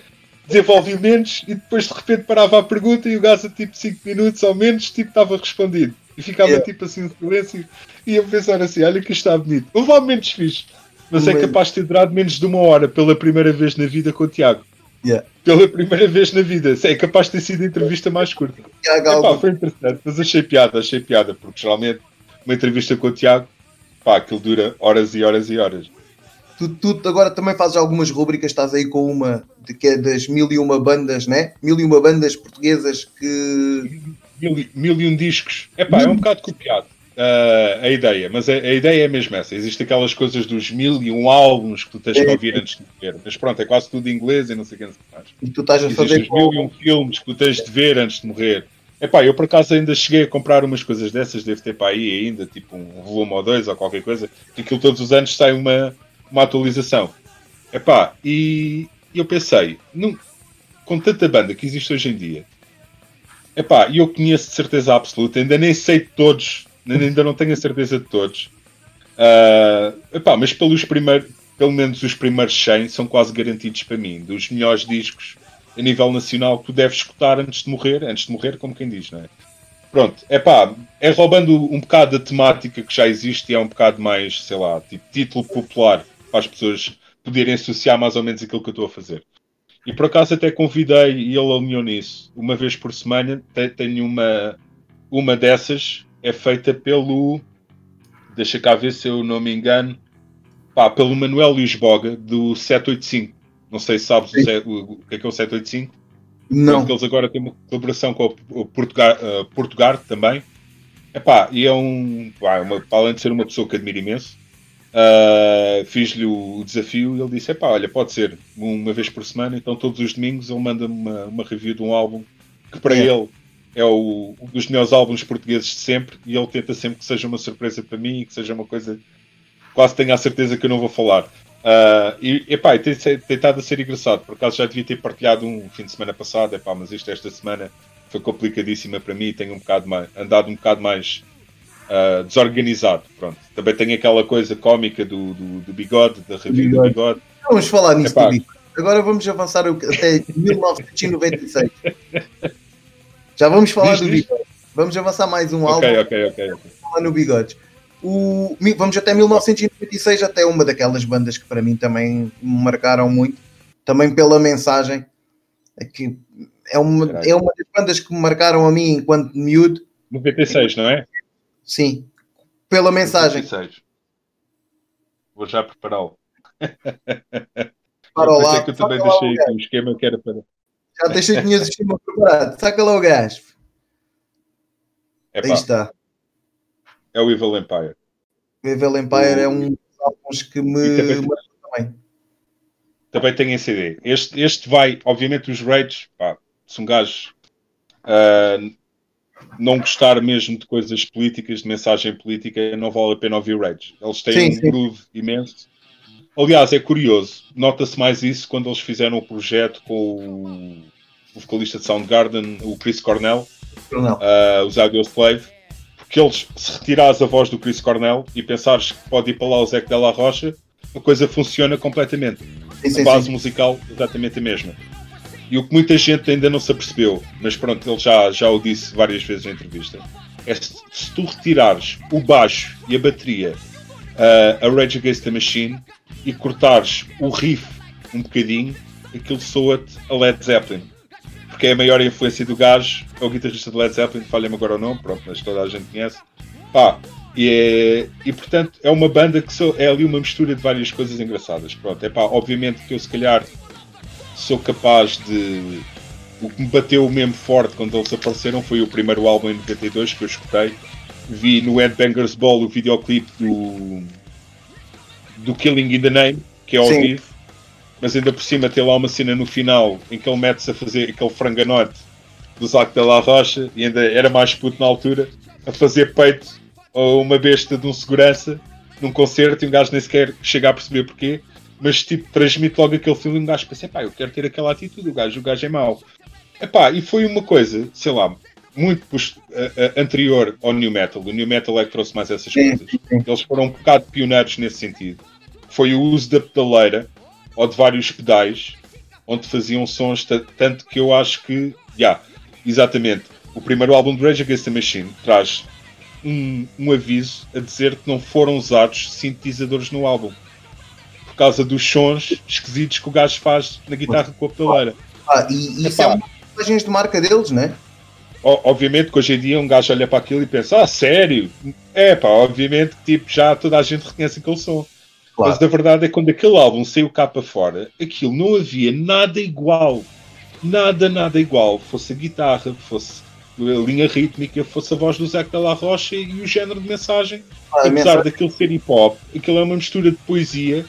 desenvolvimentos e depois de repente parava a pergunta e o Gaza, tipo cinco minutos ou menos, tipo estava respondido. E ficava yeah. tipo assim, silêncio, e eu pensava assim, olha que está bonito. Houve momentos fixos, mas um é mesmo. Capaz de ter durado menos de uma hora pela primeira vez na vida com o Tiago. Yeah. Pela primeira vez na vida. É capaz de ter sido a entrevista mais curta. Tiago, epá, foi interessante, mas achei piada, achei piada, porque geralmente uma entrevista com o Tiago, pá, aquilo dura horas e horas e horas. Tu, tu agora também fazes algumas rubricas, estás aí com uma, de que é das mil e uma bandas, né? Mil e uma bandas portuguesas que... Mil, mil e um discos. Epá, é um bocado copiado uh, a ideia, mas a, a ideia é mesmo essa. Existem aquelas coisas dos mil e um álbuns que tu tens que ouvir antes de ver, mas pronto, é quase tudo em inglês e não sei o que faz. E tu estás a Existem fazer os mil e um filmes que tu tens de ver antes de morrer. Epá, eu por acaso ainda cheguei a comprar umas coisas dessas, devo ter para aí ainda, tipo um volume ou dois ou qualquer coisa, que aquilo todos os anos sai uma, uma atualização. Epá, e eu pensei, não, com tanta banda que existe hoje em dia, epá, eu conheço de certeza absoluta, ainda nem sei de todos, ainda não tenho a certeza de todos. Uh, epá, mas pelos primeiros, pelo menos os primeiros cem são quase garantidos para mim, dos melhores discos a nível nacional que tu deves escutar antes de morrer, antes de morrer, como quem diz, não é? Pronto, epá, é roubando um bocado da temática que já existe e é um bocado mais, sei lá, tipo título popular, para as pessoas poderem associar mais ou menos aquilo que eu estou a fazer. E por acaso até convidei, e ele alinhou nisso, uma vez por semana, tenho uma, uma dessas, é feita pelo, deixa cá ver se eu não me engano, pá, pelo Manuel Lisboga, do sete oito cinco. Não sei se sabes o, o, o que é que é o sete oito cinco. Não. Porque eles agora têm uma colaboração com o Portugal, uh, Portugal também. Epá, e é um, pá, uma, para além de ser uma pessoa que admiro imenso, Uh, fiz-lhe o desafio e ele disse, epá, olha, pode ser uma vez por semana, então todos os domingos ele manda-me uma, uma review de um álbum que para é. ele é o, um dos melhores álbuns portugueses de sempre e ele tenta sempre que seja uma surpresa para mim e que seja uma coisa quase tenho a certeza que eu não vou falar. Uh, e, epá, e tem tentado a ser engraçado, por acaso já devia ter partilhado um fim de semana passado, epá, mas isto esta semana foi complicadíssima para mim e tenho um bocado mais, andado um bocado mais Uh, desorganizado, pronto. Também tem aquela coisa cómica do, do, do bigode, da review do bigode. Vamos falar nisso do bigode. Agora vamos avançar até mil novecentos e noventa e seis. Já vamos falar diz, do diz. bigode. Vamos avançar mais um álbum. Ok, ok, ok. Vamos falar no bigode. O, vamos até mil novecentos e noventa e seis, até uma daquelas bandas que para mim também me marcaram muito, também pela mensagem. Que é, uma, é uma das bandas que me marcaram a mim enquanto miúdo. noventa e seis, não é? Sim, pela mensagem. Vou já prepará-lo. Para o lado, que eu também deixei aqui um esquema que era para... Já deixei que tinha o esquema preparado. Saca lá o gajo. Aí está. É o Evil Empire. O Evil Empire o... é um dos álbuns que me... Também... também. Também tem em C D. Este, este vai, obviamente, os Rage, pá, se um gajo uh, não gostar mesmo de coisas políticas, de mensagem política, não vale a pena ouvir Rage. Eles têm sim, um sim. groove imenso. Aliás, é curioso, nota-se mais isso quando eles fizeram o projeto com o vocalista de Soundgarden, o Chris Cornell, uh, o Zack de la Rocha, porque eles, se retirares a voz do Chris Cornell e pensares que pode ir para lá o Zack de la Rocha, a coisa funciona completamente. Sim, sim, a base sim. musical exatamente a mesma. E o que muita gente ainda não se apercebeu, mas pronto, ele já, já o disse várias vezes na entrevista, é se, se tu retirares o baixo e a bateria, uh, a Rage Against the Machine, e cortares o riff um bocadinho, aquilo soa-te a Led Zeppelin. Porque é a maior influência do gajo, é o guitarrista de Led Zeppelin, falha-me agora o nome, pronto, mas toda a gente conhece. Pá, e, é, e portanto é uma banda que so, é ali uma mistura de várias coisas engraçadas. Pronto, é pá, obviamente que eu se calhar sou capaz de... O que me bateu mesmo forte quando eles apareceram foi o primeiro álbum em noventa e dois que eu escutei. Vi no Headbangers Ball o videoclipe do... do Killing in the Name, que é ao vivo, mas ainda por cima tem lá uma cena no final em que ele mete-se a fazer aquele franganote do Zack de la Rocha, e ainda era mais puto na altura, a fazer peito a uma besta de um segurança num concerto, e um gajo nem sequer chega a perceber porquê, mas tipo transmite logo aquele filme, e um gajo pensa, pá, eu quero ter aquela atitude, o gajo, o gajo é mau. Epá, e foi uma coisa, sei lá, muito post- a, a, anterior ao New Metal. O New Metal é que trouxe mais essas coisas. Eles foram um bocado pioneiros nesse sentido. Foi o uso da pedaleira ou de vários pedais, onde faziam sons, t- tanto que eu acho que, já, yeah, exatamente, o primeiro álbum de Rage Against the Machine traz um, um aviso a dizer que não foram usados sintetizadores no álbum, por causa dos sons esquisitos que o gajo faz na guitarra com a pedaleira. Ah, e, e isso é uma das mensagens de marca deles, não é? Obviamente que hoje em dia um gajo olha para aquilo e pensa, ah, sério? É pá, obviamente que tipo, já toda a gente reconhece aquele som. Claro. Mas a verdade é que quando aquele álbum saiu cá para fora, aquilo não havia nada igual. Nada, nada igual. Fosse a guitarra, fosse a linha rítmica, fosse a voz do Zack de la Rocha e o género de mensagem. Ah, apesar daquilo ser hip-hop, aquilo é uma mistura de poesia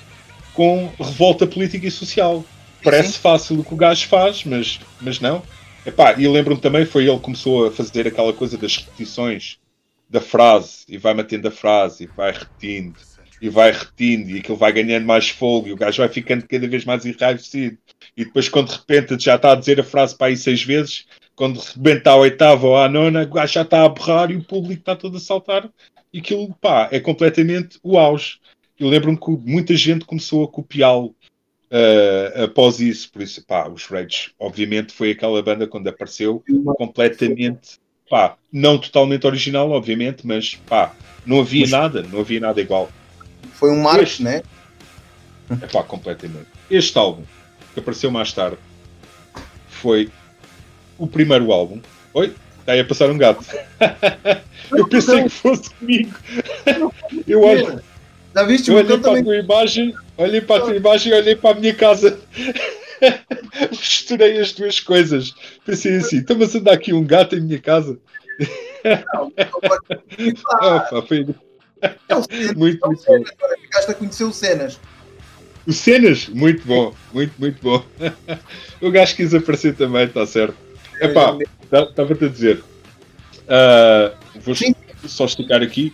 com revolta política e social. Parece sim. fácil o que o gajo faz, mas, mas não. Epá, e lembro-me também, foi ele que começou a fazer aquela coisa das repetições da frase, e vai mantendo a frase, e vai repetindo, e vai repetindo, e aquilo vai ganhando mais fogo, e o gajo vai ficando cada vez mais enraivecido. E depois, quando de repente já está a dizer a frase para aí seis vezes, quando de repente está à oitava ou à nona, o gajo já está a berrar e o público está todo a saltar. E aquilo, pá, é completamente o auge. Eu lembro-me que muita gente começou a copiá-lo. Uh, após isso, por isso, pá, os Rage, obviamente, foi aquela banda quando apareceu completamente, pá, não totalmente original, obviamente, mas, pá, não havia mas... nada, não havia nada igual. Foi um marco, este... né? É pá, completamente. Este álbum, que apareceu mais tarde, foi o primeiro álbum. Oi? Está aí a passar um gato. Eu pensei que fosse comigo. Eu acho... Já viste? Eu olhei para também... a tua imagem, olhei para a tua imagem e olhei para a minha casa. Misturei as duas coisas. Pensei assim, estamos a andar aqui um gato em minha casa. Não, não, foi... não, Cenas, muito, não, muito Cenas, bom. Agora ficaste a conhecer o Cenas. O Cenas? Muito bom, muito, muito bom. O gajo quis aparecer também, está certo. Epá, estava-te a dizer. Uh, vou Sim. só esticar aqui.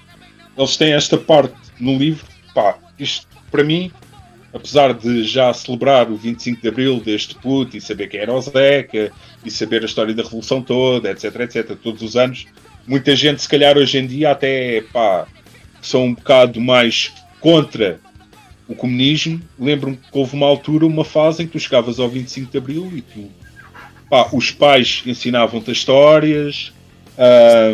Eles têm esta parte no livro, pá, isto para mim, apesar de já celebrar o vinte e cinco de Abril deste puto e saber quem era o Zeca e saber a história da Revolução toda, etc, etc, todos os anos, muita gente se calhar hoje em dia até, pá, são um bocado mais contra o comunismo. Lembro-me que houve uma altura, uma fase em que tu chegavas ao vinte e cinco de Abril e tu, pá, os pais ensinavam-te as histórias,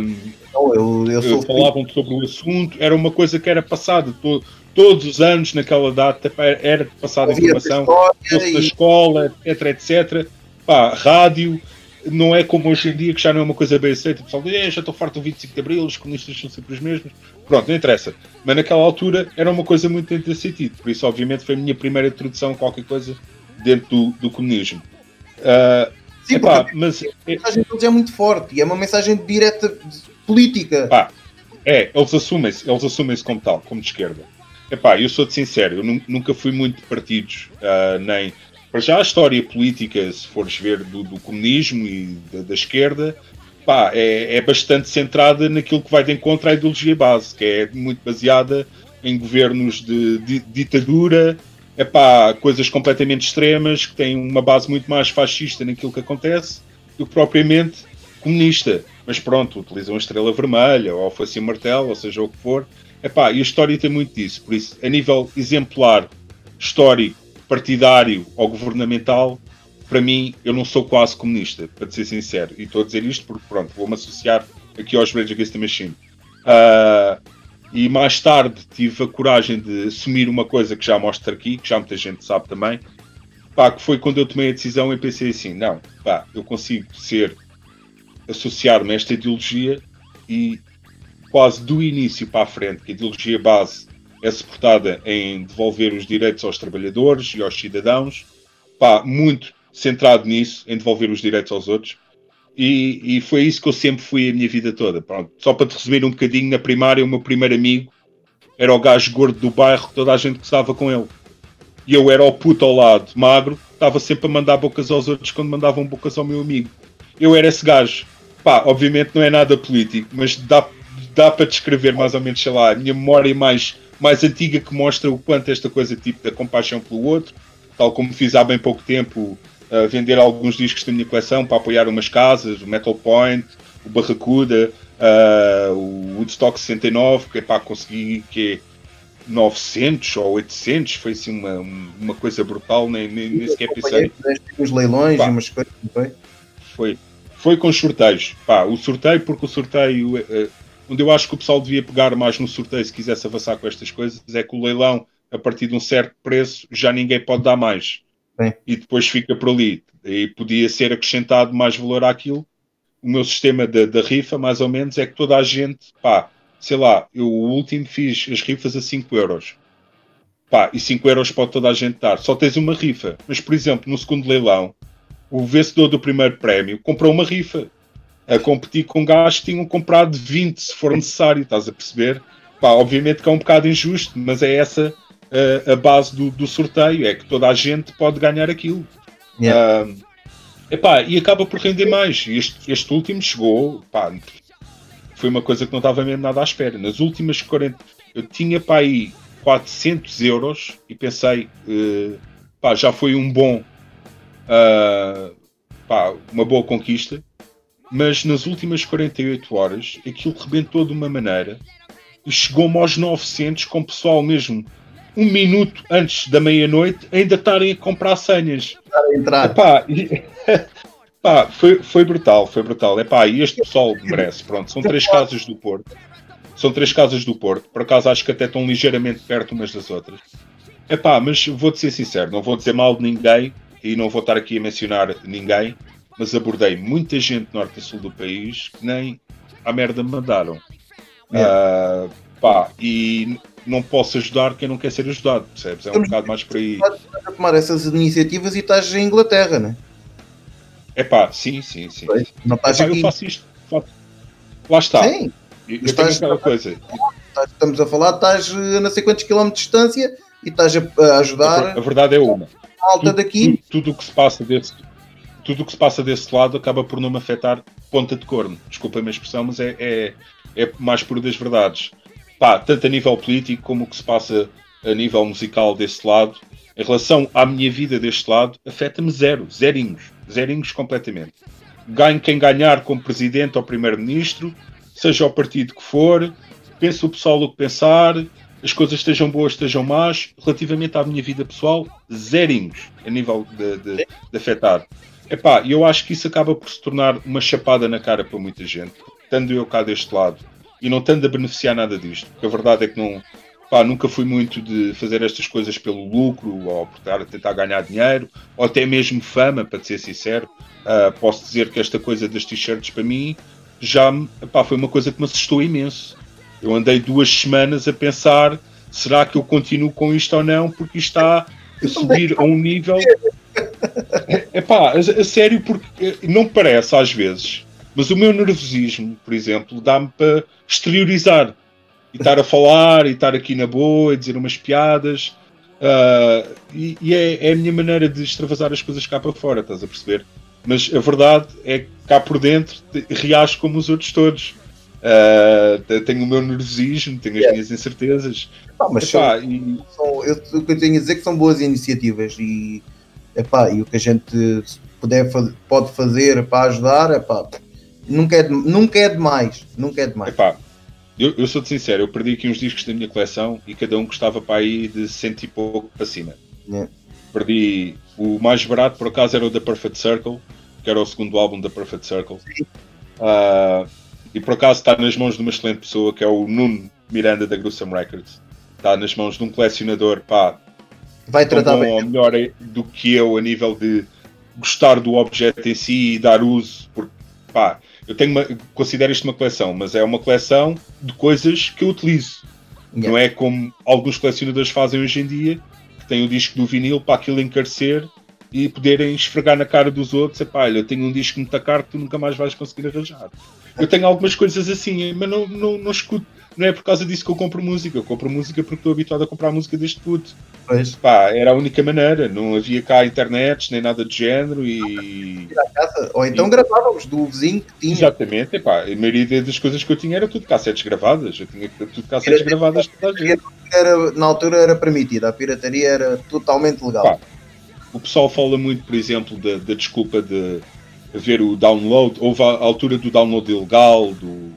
hum, Não, eu, eu eu falavam sobre o assunto, era uma coisa que era passada to- todos os anos naquela data, era passada a informação, fosse da escola, etc, etc, pá, rádio, Não é como hoje em dia, que já não é uma coisa bem aceita. O pessoal diz, já estou farto do vinte e cinco de Abril, os comunistas são sempre os mesmos. Pronto, não interessa. Mas naquela altura era uma coisa muito dentro desse sentido. Por isso, obviamente, foi a minha primeira introdução a qualquer coisa dentro do, do comunismo. Uh, Sim, epá, mas... A mensagem deles é muito forte e é uma mensagem direta política. Pá, é, eles assumem-se, eles assumem-se como tal, como de esquerda. Epá, eu sou-te sincero, eu nu- nunca fui muito de partidos, uh, nem... Para já a história política, se fores ver, do, do comunismo e da, da esquerda, pá, é, é bastante centrada naquilo que vai de encontro à ideologia base, que é muito baseada em governos de, de ditadura, é pá, coisas completamente extremas, que têm uma base muito mais fascista naquilo que acontece do que propriamente comunista. Mas pronto, utilizam a estrela vermelha, ou a alface e martelo, ou seja, o que for. É pá, e a história tem muito disso. Por isso, a nível exemplar, histórico, partidário ou governamental, para mim, eu não sou quase comunista, para ser sincero. E estou a dizer isto porque, pronto, vou-me associar aqui aos Rage Against the Machine. Uh, e mais tarde tive a coragem de assumir uma coisa que já mostro aqui, que já muita gente sabe também, pá, que foi quando eu tomei a decisão e pensei assim, não, pá, eu consigo ser, associar-me a esta ideologia e quase do início para a frente, que a ideologia base é suportada em devolver os direitos aos trabalhadores e aos cidadãos, pá, muito centrado nisso, em devolver os direitos aos outros, e, e foi isso que eu sempre fui a minha vida toda. Pronto. Só para te resumir um bocadinho, na primária, o meu primeiro amigo era o gajo gordo do bairro que toda a gente gostava com ele, e eu era o puto ao lado, magro, estava sempre a mandar bocas aos outros quando mandavam bocas ao meu amigo. Eu era esse gajo. Pá, obviamente não é nada político, mas dá, dá para descrever mais ou menos, sei lá, a minha memória mais... mais antiga, que mostra o quanto esta coisa tipo da compaixão pelo outro, tal como fiz há bem pouco tempo, uh, vender alguns discos da minha coleção para apoiar umas casas, o Metal Point, o Barracuda, uh, o Woodstock sessenta e nove, que pá, consegui que é novecentos ou oitocentos, foi assim uma, uma coisa brutal, nem, nem, nem sequer pensei. Os leilões pá, e umas coisas, não foi? Foi, foi com os sorteios, pá, o sorteio, porque o sorteio... Uh, onde eu acho que o pessoal devia pegar mais no sorteio se quisesse avançar com estas coisas, é que o leilão, a partir de um certo preço, já ninguém pode dar mais. Sim. E depois fica por ali. E podia ser acrescentado mais valor àquilo. O meu sistema da, da rifa, mais ou menos, é que toda a gente, pá, sei lá, eu o último fiz as rifas a cinco euros. Pá, e cinco euros pode toda a gente dar. Só tens uma rifa. Mas, por exemplo, no segundo leilão, o vencedor do primeiro prémio comprou uma rifa. A competir com gajos que tinham comprado vinte, se for necessário, estás a perceber? Pá, obviamente que é um bocado injusto, mas é essa uh, a base do, do sorteio, é que toda a gente pode ganhar aquilo. Yeah. Uh, epá, e acaba por render mais. Este, este último chegou, pá, foi uma coisa que não estava mesmo nada à espera. Nas últimas quarenta, eu tinha pá, aí quatrocentos euros e pensei, uh, pá, já foi um bom, uh, pá, uma boa conquista. Mas nas últimas quarenta e oito horas, aquilo rebentou de uma maneira e chegou-me aos novecentos, com o pessoal mesmo, um minuto antes da meia-noite, ainda estarem a comprar senhas. A entrar. Epá, e, epá, foi, foi brutal, foi brutal. Epá, e este pessoal merece, pronto, são três casas do Porto. São três casas do Porto, por acaso acho que até estão ligeiramente perto umas das outras. Epá, mas vou-te ser sincero, não vou dizer mal de ninguém e não vou estar aqui a mencionar ninguém, mas abordei muita gente norte e sul do país que nem à merda me mandaram. É. Uh, pá, e não posso ajudar quem não quer ser ajudado, percebes? É um bocado mais por aí. Estás a tomar essas iniciativas e estás em Inglaterra, não é? É pá, sim, sim, sim. Não estás Epá, aqui. Eu faço isto. Faço... Lá está. Sim. Eu, eu estás, tenho aquela coisa. Estamos a falar, estás a não sei quantos quilómetros de distância e estás a ajudar. A verdade é uma. Alta daqui. Tudo o que se passa desse... Tudo o que se passa desse lado acaba por não me afetar ponta de corno. Desculpa a minha expressão, mas é, é, é mais pura das verdades. Pá, tanto a nível político como o que se passa a nível musical desse lado, em relação à minha vida deste lado, afeta-me zero. Zerinhos. Zerinhos completamente. Ganho quem ganhar como presidente ou primeiro-ministro, seja o partido que for, penso o pessoal o que pensar, as coisas estejam boas, estejam más, relativamente à minha vida pessoal, zerinhos a nível de, de, de afetar. Epá, eu acho que isso acaba por se tornar uma chapada na cara para muita gente, estando eu cá deste lado e não estando a beneficiar nada disto, porque a verdade é que não, pá, nunca fui muito de fazer estas coisas pelo lucro, ou por estar a tentar ganhar dinheiro, ou até mesmo fama, para te ser sincero. Uh, posso dizer que esta coisa das t-shirts para mim já pá, foi uma coisa que me assustou imenso. Eu andei duas semanas a pensar, será que eu continuo com isto ou não, porque isto está a subir a um nível... É pá, a, a sério, porque não parece às vezes, mas o meu nervosismo, por exemplo, dá-me para exteriorizar e estar a falar, e estar aqui na boa, e dizer umas piadas, uh, e, e é, é a minha maneira de extravasar as coisas cá para fora, estás a perceber? Mas a verdade é que cá por dentro reajo como os outros todos. Uh, tenho o meu nervosismo, tenho as é. minhas incertezas. Não, mas epá, eu, e... são, eu, o que eu tenho a dizer é que são boas iniciativas e, epá, e o que a gente puder, pode fazer para ajudar, epá, nunca, é, nunca é demais. Nunca é demais. Epá, eu, eu sou-te sincero, eu perdi aqui uns discos da minha coleção e cada um custava para aí de cento e pouco para cima. É. Perdi o mais barato, por acaso, era o da Perfect Circle, que era o segundo álbum da Perfect Circle. Sim. Uh, E por acaso está nas mãos de uma excelente pessoa, que é o Nuno Miranda da Gruesome Records. Está nas mãos de um colecionador, pá, vai tratar bom, bem. Ou melhor do que eu a nível de gostar do objeto em si e dar uso. Porque, pá, eu tenho uma, considero isto uma coleção, mas é uma coleção de coisas que eu utilizo. Yeah. Não é como alguns colecionadores fazem hoje em dia, que têm o disco do vinil para aquilo encarecer e poderem esfregar na cara dos outros. Epá, olha, eu tenho um disco muito caro que tu nunca mais vais conseguir arranjar. Eu tenho algumas coisas assim, mas não, não, não escuto. Não é por causa disso que eu compro música. Eu compro música porque estou habituado a comprar música deste puto. Pois. Pá, era a única maneira. Não havia cá internet, nem nada de género. E... Ou então e... gravávamos do vizinho que tinha. Exatamente. Epá, a maioria das coisas que eu tinha era tudo cassetes gravadas. Eu tinha tudo cassetes era, gravadas toda a gente. Era, na altura era permitida. A pirataria era totalmente legal. Pá. O pessoal fala muito, por exemplo, da, da desculpa de haver o download. Houve a altura do download ilegal, do,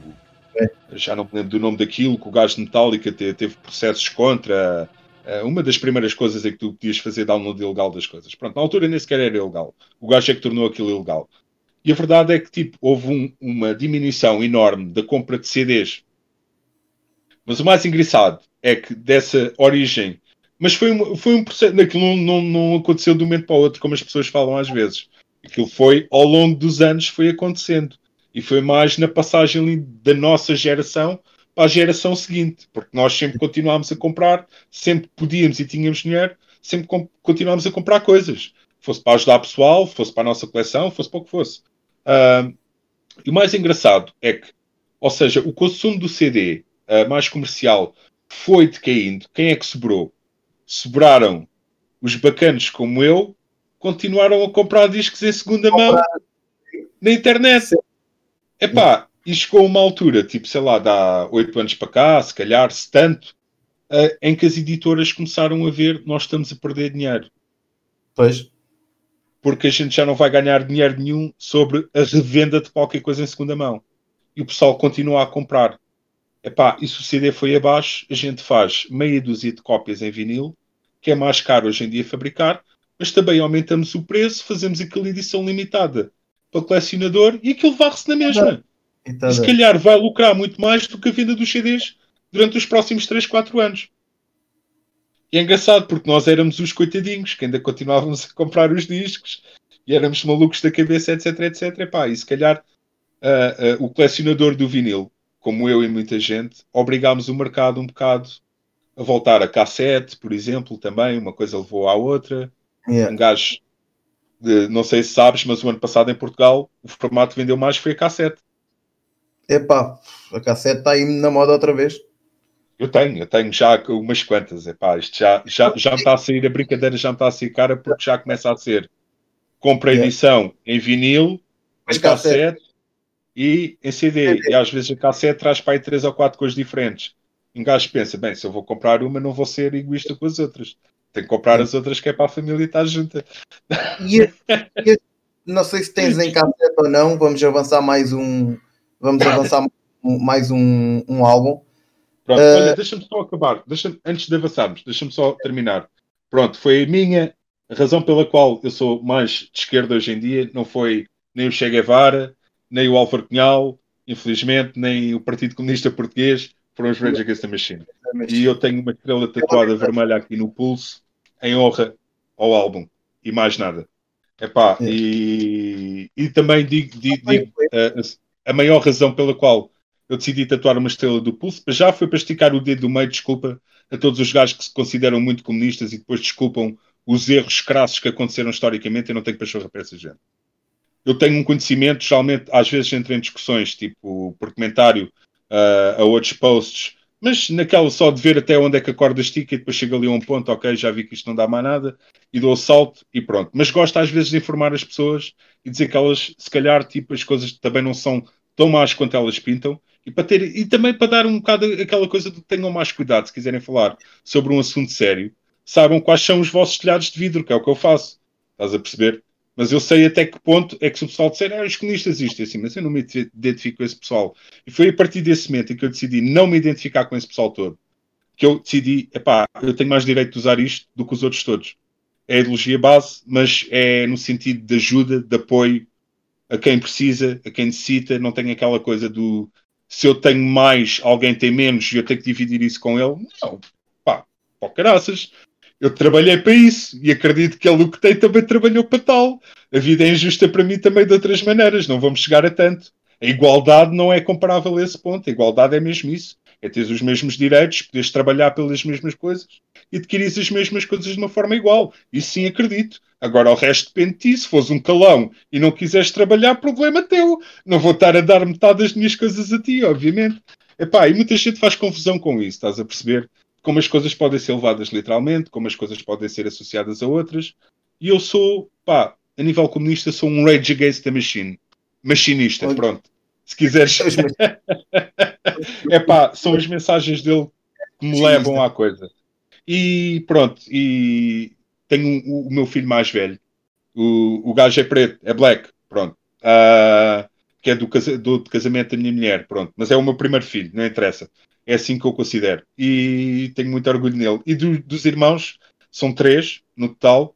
é. já não me lembro do nome daquilo, que o gajo de Metallica te, teve processos contra. Uma das primeiras coisas é que tu podias fazer download ilegal das coisas. Pronto, na altura nem sequer era ilegal. O gajo é que tornou aquilo ilegal. E a verdade é que tipo, houve um, uma diminuição enorme da compra de C Ds. Mas o mais engraçado é que dessa origem... Mas foi um, foi um processo, aquilo não, não, não aconteceu de um momento para o outro, como as pessoas falam às vezes. Aquilo foi, ao longo dos anos, foi acontecendo. E foi mais na passagem da nossa geração para a geração seguinte. Porque nós sempre continuámos a comprar, sempre podíamos e tínhamos dinheiro, sempre com, continuámos a comprar coisas. Fosse para ajudar o pessoal, fosse para a nossa coleção, fosse para o que fosse. Uh, e o mais engraçado é que, ou seja, o consumo do C D uh, mais comercial foi decaindo. Quem é que sobrou? Sobraram os bacanos como eu, continuaram a comprar discos em segunda mão na internet. Epá, e chegou uma altura, tipo, sei lá, dá oito anos para cá, se calhar, se tanto, uh, em que as editoras começaram a ver nós estamos a perder dinheiro. Pois. Porque a gente já não vai ganhar dinheiro nenhum sobre a revenda de qualquer coisa em segunda mão. E o pessoal continua a comprar. Epá, e se o C D foi abaixo, a gente faz meia dúzia de cópias em vinil, que é mais caro hoje em dia fabricar, mas também aumentamos o preço, fazemos aquela edição limitada para o colecionador e aquilo varre-se na mesma. Então, se calhar vai lucrar muito mais do que a venda dos C Ds durante os próximos três, quatro anos. E é engraçado, porque nós éramos os coitadinhos, que ainda continuávamos a comprar os discos, e éramos malucos da cabeça, etc, etcétera. Epá, e se calhar uh, uh, o colecionador do vinil, como eu e muita gente, obrigámos o mercado um bocado a voltar a cassete, por exemplo, também. Uma coisa levou à outra. Yeah. Um gajo, de, não sei se sabes, mas o ano passado em Portugal, o formato que vendeu mais foi a cassete. Epá, a cassete está aí na moda outra vez. Eu tenho, eu tenho já umas quantas. Epá, isto já, já, já me está a sair, a brincadeira já me está a sair cara, porque já começa a ser. Compra a edição yeah. em vinil, mas em cassete. cassete. E em C D, e às vezes a cassete traz para aí três ou quatro coisas diferentes. Um gajo pensa, bem, se eu vou comprar uma, não vou ser egoísta com as outras. Tenho que comprar as outras, que é para a família estar junta. E a, e a, não sei se tens em cassete ou não, vamos avançar mais um vamos avançar mais um, um álbum. Pronto, uh... olha, deixa-me só acabar. Deixa-me, antes de avançarmos, deixa-me só terminar. Pronto, foi a minha a razão pela qual eu sou mais de esquerda hoje em dia, não foi nem o Che Guevara, nem o Álvaro Cunhal, infelizmente, nem o Partido Comunista Português, para os Rage Against the Machine. E eu tenho uma estrela tatuada vermelha aqui no pulso, em honra ao álbum. E mais nada. Epá, é. e, e também digo, digo, digo a, a maior razão pela qual eu decidi tatuar uma estrela do pulso, já foi para esticar o dedo do meio, desculpa, a todos os gajos que se consideram muito comunistas e depois desculpam os erros crassos que aconteceram historicamente. Eu não tenho pachorra para essa gente. Eu tenho um conhecimento, geralmente, às vezes entro em discussões, tipo, por comentário uh, a outros posts, mas naquela só de ver até onde é que a corda estica e depois chega ali a um ponto, ok, já vi que isto não dá mais nada, e dou o salto e pronto. Mas gosto às vezes de informar as pessoas e dizer que elas, se calhar, tipo, as coisas também não são tão más quanto elas pintam, e, para ter, e também para dar um bocado aquela coisa de que tenham mais cuidado, se quiserem falar sobre um assunto sério, saibam quais são os vossos telhados de vidro, que é o que eu faço, estás a perceber? Mas eu sei até que ponto é que se o pessoal disser, ah, os comunistas isto, assim, mas eu não me identifico com esse pessoal. E foi a partir desse momento em que eu decidi não me identificar com esse pessoal todo, que eu decidi, epá, eu tenho mais direito de usar isto do que os outros todos. É a ideologia base, mas é no sentido de ajuda, de apoio a quem precisa, a quem necessita. Não tem aquela coisa do, se eu tenho mais, alguém tem menos e eu tenho que dividir isso com ele. Não, pá, pó caraças. Eu trabalhei para isso e acredito que ele o que tem também trabalhou para tal. A vida é injusta para mim também de outras maneiras. Não vamos chegar a tanto. A igualdade não é comparável a esse ponto. A igualdade é mesmo isso. É ter os mesmos direitos, poderes trabalhar pelas mesmas coisas e adquirir as mesmas coisas de uma forma igual. Isso sim acredito. Agora o resto depende de ti. Se fores um calão e não quiseres trabalhar, problema teu. Não vou estar a dar metade das minhas coisas a ti, obviamente. Epá, e muita gente faz confusão com isso, estás a perceber? Como as coisas podem ser levadas literalmente, como as coisas podem ser associadas a outras. E eu sou, pá, a nível comunista, sou um Rage Against the Machine. Machinista, Oi. Pronto. Se quiseres... é pá, são as mensagens dele que me levam à coisa. E pronto, e tenho o, o meu filho mais velho. O, o gajo é preto, é black, pronto. Uh, que é do, casa, do de casamento da minha mulher, pronto. Mas é o meu primeiro filho, não interessa. É assim que eu considero. E tenho muito orgulho nele. E do, dos irmãos, são três no total.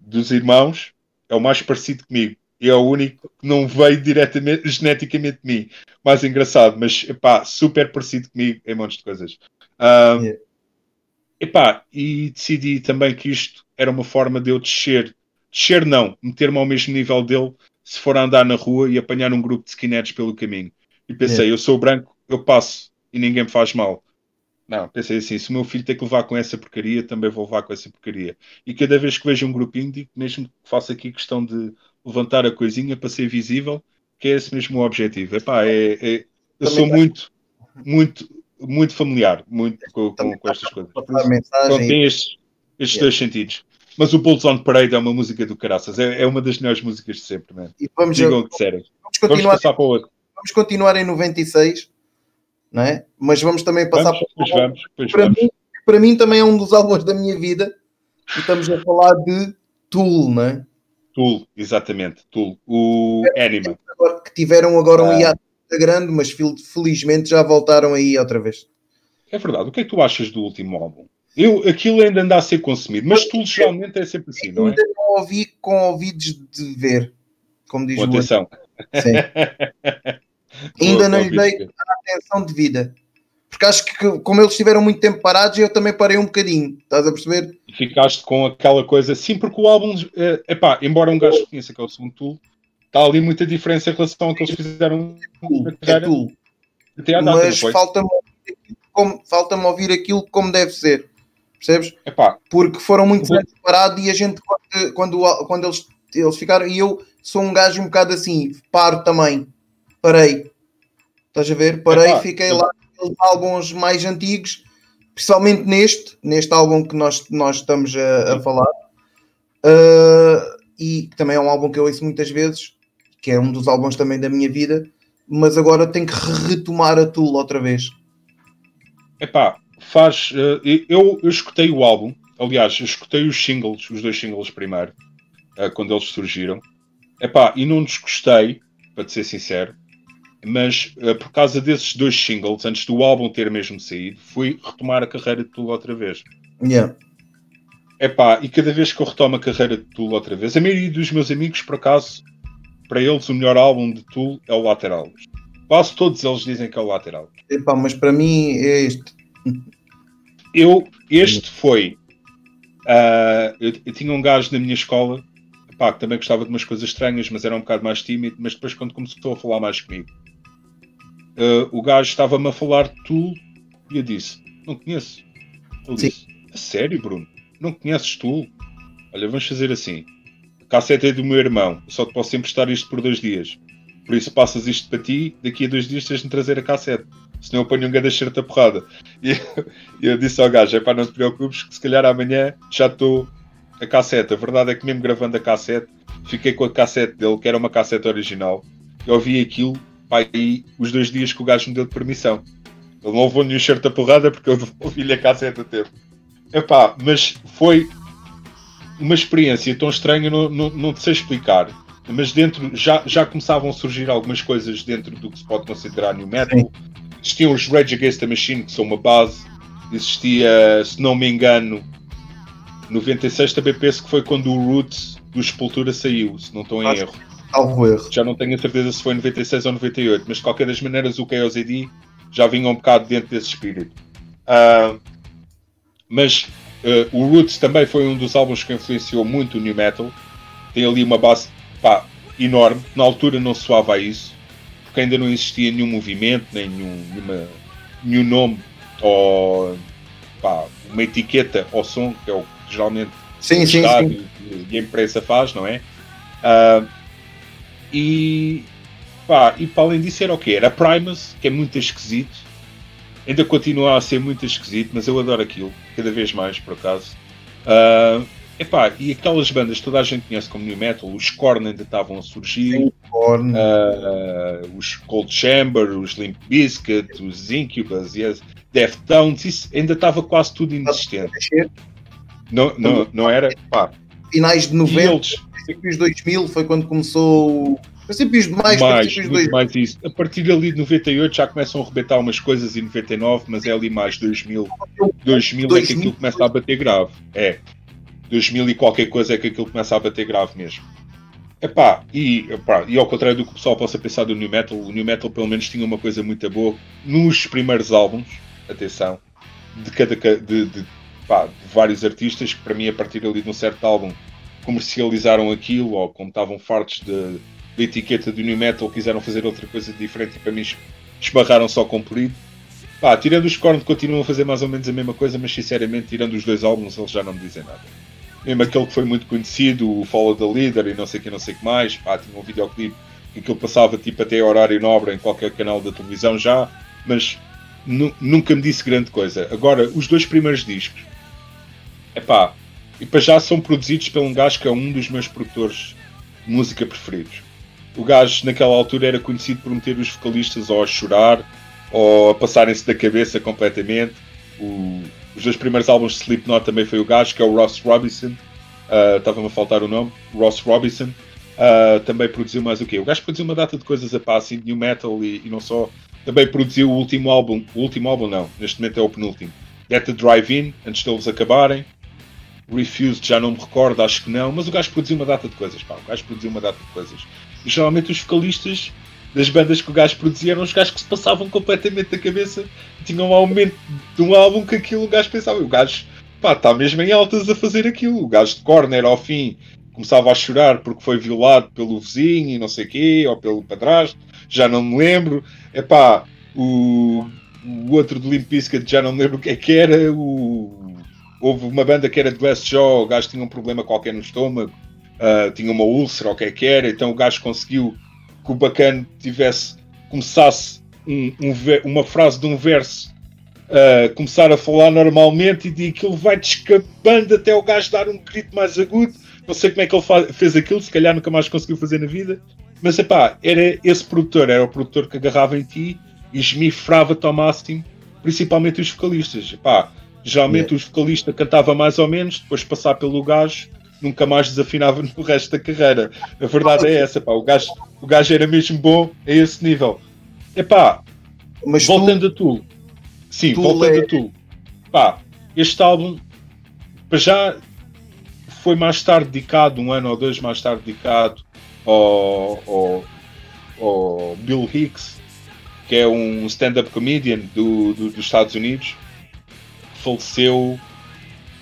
Dos irmãos, é o mais parecido comigo. E é o único que não veio diretamente, geneticamente de mim. Mais engraçado, mas, epá, super parecido comigo em montes de coisas. Um, yeah. Epá, e decidi também que isto era uma forma de eu descer. Descer não, meter-me ao mesmo nível dele se for a andar na rua e apanhar um grupo de skinheads pelo caminho. E pensei, yeah. eu sou branco, eu passo. E ninguém me faz mal. Não, pensei assim, se o meu filho tem que levar com essa porcaria, também vou levar com essa porcaria. E cada vez que vejo um grupinho, digo mesmo que faço aqui questão de levantar a coisinha para ser visível, que é esse mesmo o objetivo. Epá, é, é, eu sou muito, muito, muito familiar muito com, com, com estas coisas. Então tem estes, estes yeah. dois sentidos. Mas o Bulls on Parade é uma música do caraças. É, é uma das melhores músicas de sempre, mano. Digam o que disserem. Vamos, vamos passar para o outro. Vamos continuar em noventa e seis... Não é? Mas vamos também passar vamos, por... vamos, para vamos. Mim, para mim também é um dos álbuns da minha vida e estamos a falar de Tool, não é? Tool, exatamente, Tool, o é, Anima agora, que tiveram agora um ah. hiato grande, mas felizmente já voltaram aí outra vez. É verdade. O que é que tu achas do último álbum? Eu, aquilo ainda anda a ser consumido, mas Tool geralmente é sempre assim, não é? Ainda não ouvi com ouvidos de ver, como diz o outro. Atenção. Sim. Ainda não lhe dei a atenção devida. Porque acho que, como eles estiveram muito tempo parados, eu também parei um bocadinho. Estás a perceber? E ficaste com aquela coisa... Sim, porque o álbum... Eh, epá, embora um gajo conheça que é o segundo Tool, está ali muita diferença em relação ao que eles fizeram... É Tool. É Mas falta-me ouvir, falta ouvir aquilo como deve ser. Percebes? Epá. Porque foram muito tempo parados e a gente... Quando, quando, quando eles, eles ficaram... E eu sou um gajo um bocado assim. Paro também. Parei, estás a ver? Parei, Epá, fiquei lá nos álbuns mais antigos, principalmente neste, neste álbum que nós, nós estamos a, a falar, uh, e também é um álbum que eu ouço muitas vezes, que é um dos álbuns também da minha vida, mas agora tenho que retomar a Tool outra vez. Epá, faz... Uh, eu, eu escutei o álbum, aliás, eu escutei os singles, os dois singles primeiro, uh, quando eles surgiram, epá, e não desgostei, para te ser sincero, mas uh, por causa desses dois singles, antes do álbum ter mesmo saído, fui retomar a carreira de Tool outra vez. Yeah. Epá, e cada vez que eu retomo a carreira de Tool outra vez, a maioria dos meus amigos, por acaso, para eles o melhor álbum de Tool é o Lateral. Quase todos eles dizem que é o lateral. Epá, mas para mim é este. Eu, este foi... Uh, eu, eu tinha um gajo na minha escola, epá, que também gostava de umas coisas estranhas, mas era um bocado mais tímido, mas depois quando começou a falar mais comigo, uh, o gajo estava-me a falar de Tool e eu disse, não conheço. Ele Sim. disse, a sério, Bruno? Não conheces Tool? Olha, vamos fazer assim. A cassete é do meu irmão, eu só te posso emprestar isto por dois dias. Por isso passas isto para ti, daqui a dois dias tens de me trazer a cassete. Senão eu ponho um grande cheiro da porrada. E eu, eu disse ao gajo, é pá, não te preocupes, que se calhar amanhã já estou a cassete. A verdade é que mesmo gravando a cassete, fiquei com a cassete dele, que era uma cassete original. Eu ouvi aquilo, pá, e os dois dias que o gajo me deu de permissão. Ele não levou nenhum cheiro da porrada porque eu ouvi-lhe a cassete a tempo. É pá, mas foi uma experiência tão estranha, não, não, não te sei explicar. Mas dentro, já, já começavam a surgir algumas coisas dentro do que se pode considerar new metal. Sim. Existiam os Rage Against the Machine, que são uma base. Existia, se não me engano, noventa e seis, também penso que foi quando o Roots do Sepultura saiu, se não estou em ah, erro. Salvo erro. Já não tenho a certeza se foi em noventa e seis ou noventa e oito, mas de qualquer das maneiras o Chaos A D já vinha um bocado dentro desse espírito. Uh, mas uh, o Roots também foi um dos álbuns que influenciou muito o new metal. Tem ali uma base... Pá, enorme, na altura não soava a isso, porque ainda não existia nenhum movimento, nem nenhum, nenhuma, nenhum nome, ou pá, uma etiqueta ao som, que é o que geralmente sim, o sim, Estado sim. E, e a imprensa faz, não é? Uh, e, pá, e para além disso era o quê? Era Primus, que é muito esquisito, ainda continua a ser muito esquisito, mas eu adoro aquilo, cada vez mais, por acaso. Uh, Epá, e aquelas bandas que toda a gente conhece como new metal, os Korn ainda estavam a surgir, Sim, Korn. Uh, os Cold Chamber, os Limp Bizkit, os Incubus, yes, Deftones, isso ainda estava quase tudo inexistente. Não, não, não era? Pá. Finais de noventa, princípios de dois mil foi quando começou, princípios de mais, princípios de mais isso. A partir ali de noventa e oito já começam a arrebentar umas coisas em noventa e nove, mas é ali mais dois mil, dois mil é que aquilo começa a bater grave, é. dois mil e qualquer coisa é que aquilo começa a bater grave mesmo. Epá, e, epá, e ao contrário do que o pessoal possa pensar do new metal, o new metal pelo menos tinha uma coisa muito boa nos primeiros álbuns, atenção, de, cada, de, de, pá, de vários artistas que para mim a partir ali de um certo álbum comercializaram aquilo, ou como estavam fartos de, de etiqueta do new metal, quiseram fazer outra coisa diferente e para mim esbarraram só com polido. Pá, tirando os Korn continuam a fazer mais ou menos a mesma coisa, mas sinceramente tirando os dois álbuns eles já não me dizem nada. Mesmo aquele que foi muito conhecido, o Follow the Leader e não sei o que, não sei o que mais, pá, tinha um videoclipe que aquilo passava tipo até horário nobre em qualquer canal da televisão já, mas nu- nunca me disse grande coisa. Agora, os dois primeiros discos, epá, e para já são produzidos por um gajo que é um dos meus produtores de música preferidos. O gajo naquela altura era conhecido por meter os vocalistas ou a chorar, ou a passarem-se da cabeça completamente. O... Os dois primeiros álbuns de Slipknot também foi o gajo, que é o Ross Robinson. Uh, estava-me a faltar o nome. Ross Robinson. Uh, também produziu mais o quê? O gajo produziu uma data de coisas a passo, assim, new metal e, e não só. Também produziu o último álbum. O último álbum não, neste momento é o penúltimo. Get the Drive-In, antes deles acabarem. Refused, já não me recordo, acho que não. Mas o gajo produziu uma data de coisas, pá. O gajo produziu uma data de coisas. E geralmente os vocalistas das bandas que o gajo produzia eram os gajos que se passavam completamente da cabeça, tinham um aumento de um álbum que aquilo o gajo pensava, o gajo, pá, está mesmo em altas a fazer aquilo, o gajo de Corner ao fim começava a chorar porque foi violado pelo vizinho e não sei quê, ou pelo padrasto, já não me lembro, é pá, o, o outro de Limp Bizkit já não me lembro o que é que era, o, houve uma banda que era de Glassjaw, o gajo tinha um problema qualquer no estômago, uh, tinha uma úlcera ou o que é que era, então o gajo conseguiu que o bacana tivesse, começasse um, um, uma frase de um verso, uh, começar a falar normalmente e de aquilo vai descambando até o gajo dar um grito mais agudo. Não sei como é que ele faz, fez aquilo, se calhar nunca mais conseguiu fazer na vida. Mas epá, era esse produtor, era o produtor que agarrava em ti e esmifrava-te ao máximo, principalmente os vocalistas. Epá, geralmente os vocalistas cantava mais ou menos, depois passar pelo gajo. Nunca mais desafinava no resto da carreira. A verdade é essa, pá. O gajo, o gajo era mesmo bom a esse nível. Epá, mas voltando tu, a tu. Sim, tu voltando é... a tu. Pá, este álbum, para já, foi mais tarde dedicado, um ano ou dois mais tarde dedicado ao, ao, ao Bill Hicks, que é um stand-up comedian do, do, dos Estados Unidos, faleceu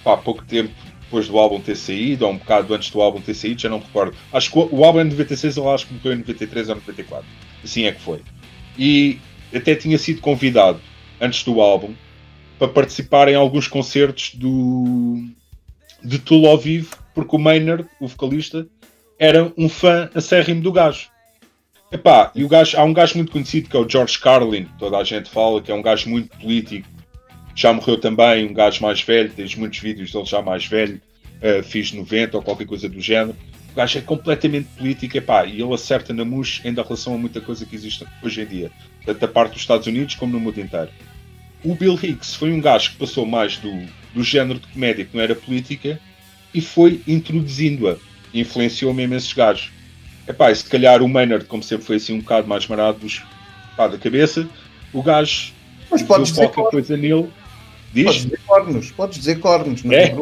há pouco tempo depois do álbum ter saído, ou um bocado antes do álbum ter saído, já não me recordo. Acho que o álbum é de noventa e seis, ele acho que morreu em noventa e três ou noventa e quatro, assim é que foi. E até tinha sido convidado, antes do álbum, para participar em alguns concertos do, de Tool ao vivo, porque o Maynard, o vocalista, era um fã acérrimo do gajo. Epá, e o gajo, há um gajo muito conhecido que é o George Carlin, toda a gente fala, que é um gajo muito político, já morreu também, um gajo mais velho, tens muitos vídeos dele já mais velho, uh, fiz noventa ou qualquer coisa do género. O gajo é completamente político, epá, e ele acerta na mousse ainda em relação a muita coisa que existe hoje em dia, tanto da parte dos Estados Unidos como no mundo inteiro. O Bill Hicks foi um gajo que passou mais do, do género de comédia, que não era política, e foi introduzindo-a, influenciou-me imensos gajos. Epá, e se calhar o Maynard, como sempre foi assim um bocado mais marado dos, pá, da cabeça, o gajo mas deu podes qualquer dizer coisa nele. Diz? Podes dizer cornos, podes dizer cornos. Não é?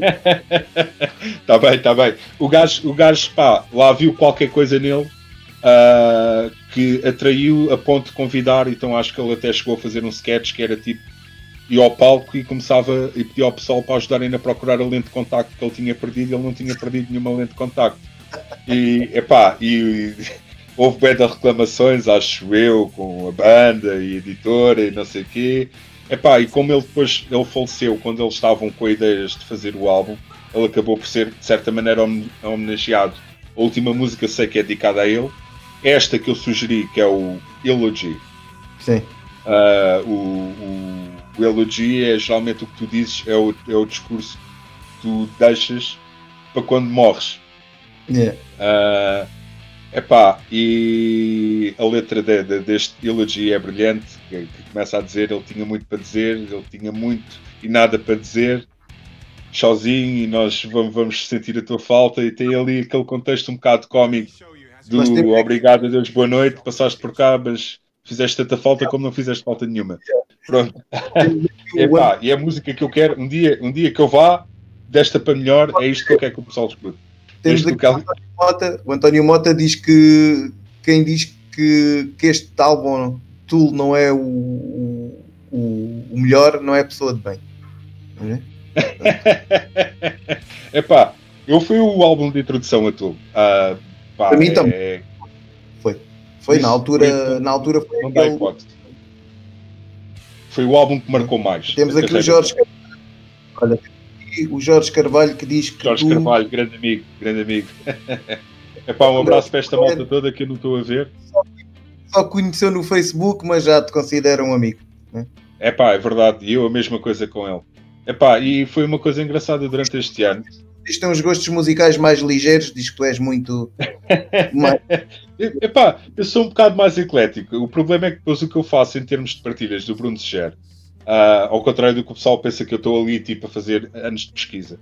Está bem, está bem. O gajo, o gajo pá, lá viu qualquer coisa nele uh, que atraiu a ponto de convidar, então acho que ele até chegou a fazer um sketch que era tipo, ia ao palco e começava e pedia ao pessoal para ajudarem a procurar a lente de contacto que ele tinha perdido, ele não tinha perdido nenhuma lente de contacto. E, epá, e, e houve bué de reclamações, acho eu, com a banda e a editora e não sei o quê. Epá, e como ele depois ele faleceu quando eles estavam com ideias de fazer o álbum, ele acabou por ser, de certa maneira, homenageado. A última música sei que é dedicada a ele. Esta que eu sugeri, que é o Eulogy. Sim. Uh, o, o, o Eulogy é geralmente o que tu dizes, é o, é o discurso que tu deixas para quando morres. Yeah. Uh, epá, e a letra de, de, deste Eulogy é brilhante, que, que começa a dizer, ele tinha muito para dizer, ele tinha muito e nada para dizer, sozinho, e nós vamos, vamos sentir a tua falta, e tem ali aquele contexto um bocado cómico do obrigado a Deus, boa noite, passaste por cá, mas fizeste tanta falta como não fizeste falta nenhuma. Pronto. Epá, e é a música que eu quero, um dia, um dia que eu vá, desta para melhor, é isto que eu quero que o pessoal escute. Temos aqui o António Mota. O António Mota diz que quem diz que, que este álbum Tool não é o, o, o melhor, não é pessoa de bem. É? Epá, eu fui o álbum de introdução a Tool. Uh, pá, Para mim é... também. Foi. Foi na altura, foi, na altura foi não dá hipótese. Foi o álbum que marcou mais. Temos aqui o Jorge. Olha. O Jorge Carvalho que diz que Jorge tu... Carvalho, grande amigo, grande amigo. Epá, um abraço para esta malta toda que eu não estou a ver. Só, só conheceu no Facebook, mas já te considera um amigo. Né? Epá, é verdade, e eu a mesma coisa com ele. Epá, e foi uma coisa engraçada durante este ano. Diz que tem uns gostos musicais mais ligeiros, diz que tu és muito... mais... Epá, eu sou um bocado mais eclético. O problema é que depois o que eu faço em termos de partilhas do Bruno Sugere, Uh, ao contrário do que o pessoal pensa, que eu estou ali tipo a fazer anos de pesquisa,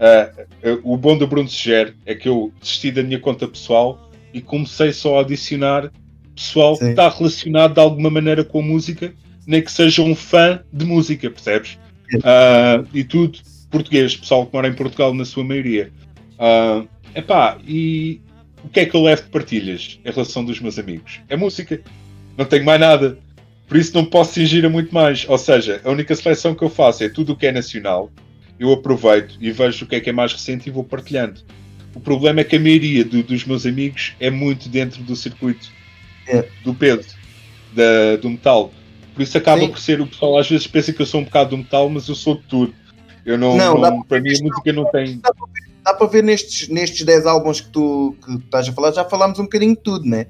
uh, uh, o bom do Bruno Sugere é que eu desisti da minha conta pessoal e comecei só a adicionar pessoal Sim. que está relacionado de alguma maneira com a música, nem que seja um fã de música, percebes? Uh, e tudo português, pessoal que mora em Portugal na sua maioria. Uh, epá, e o que é que eu levo de partilhas em relação dos meus amigos? É música, não tenho mais nada. Por isso não posso fingir a muito mais. Ou seja, a única seleção que eu faço é tudo o que é nacional. Eu aproveito e vejo o que é que é mais recente e vou partilhando. O problema é que a maioria do, dos meus amigos é muito dentro do circuito é. do Pedro, da, do metal. Por isso acaba Sim. por ser... O pessoal às vezes pensa que eu sou um bocado do metal, mas eu sou de tudo. Eu não, não, não para, para mim a música não tem... Dá para ver, dá para ver nestes, nestes dez álbuns que tu, que tu estás a falar, já falámos um bocadinho de tudo, né?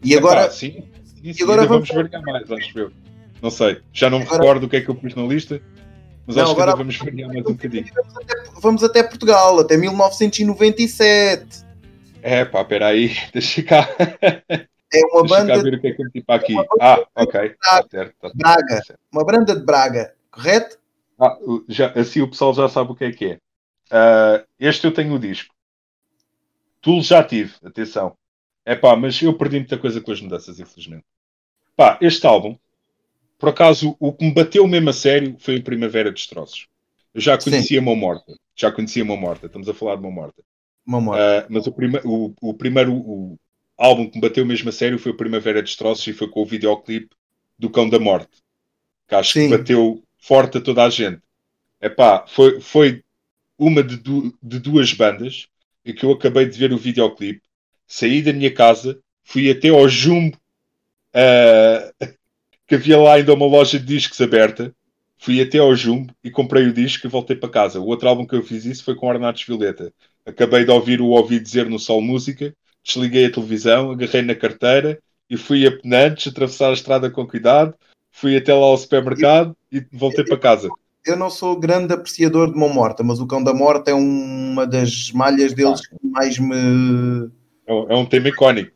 E é agora... Pá, sim. Isso, e agora vamos ver mais, acho eu. Não sei, já não me agora... recordo o que é que eu pus na lista, mas não, acho agora... que ainda vamos ver mais um bocadinho. Vamos até, vamos até Portugal, até mil novecentos e noventa e sete. É pá, peraí, deixa cá. É uma deixa banda. Cá ver o que é que eu meti para aqui. É ah, ok. Tá certo, tá certo. Braga. Uma banda de Braga, correto? Ah, já, assim o pessoal já sabe o que é que é. Uh, este eu tenho o disco. Tool já tive, atenção. É pá, mas eu perdi muita coisa com as mudanças, infelizmente. Pá, este álbum, por acaso, o que me bateu mesmo a sério foi em Primavera de Destroços. Eu já conhecia Mão Morta. Já conhecia Mão Morta. Estamos a falar de Mão Morta. Mão Morta. Uh, mas o, prima- o, o primeiro o álbum que me bateu mesmo a sério foi o Primavera de Destroços e foi com o videoclipe do Cão da Morte, que acho Sim. que bateu forte a toda a gente. Epá, foi, foi uma de, du- de duas bandas em que eu acabei de ver o videoclipe, saí da minha casa, fui até ao Jumbo, uh, que havia lá ainda uma loja de discos aberta, fui até ao Jumbo e comprei o disco e voltei para casa. O outro álbum que eu fiz isso foi com Ornatos Violeta. Acabei de ouvir o Ouvi Dizer no Sol Música, desliguei a televisão, agarrei na carteira e fui a Penantes, atravessar a estrada com cuidado, fui até lá ao supermercado eu, e voltei eu, para casa. Eu não sou grande apreciador de Mão Morta, mas o Cão da Morte é uma das malhas deles ah. que mais me... É um tema icónico.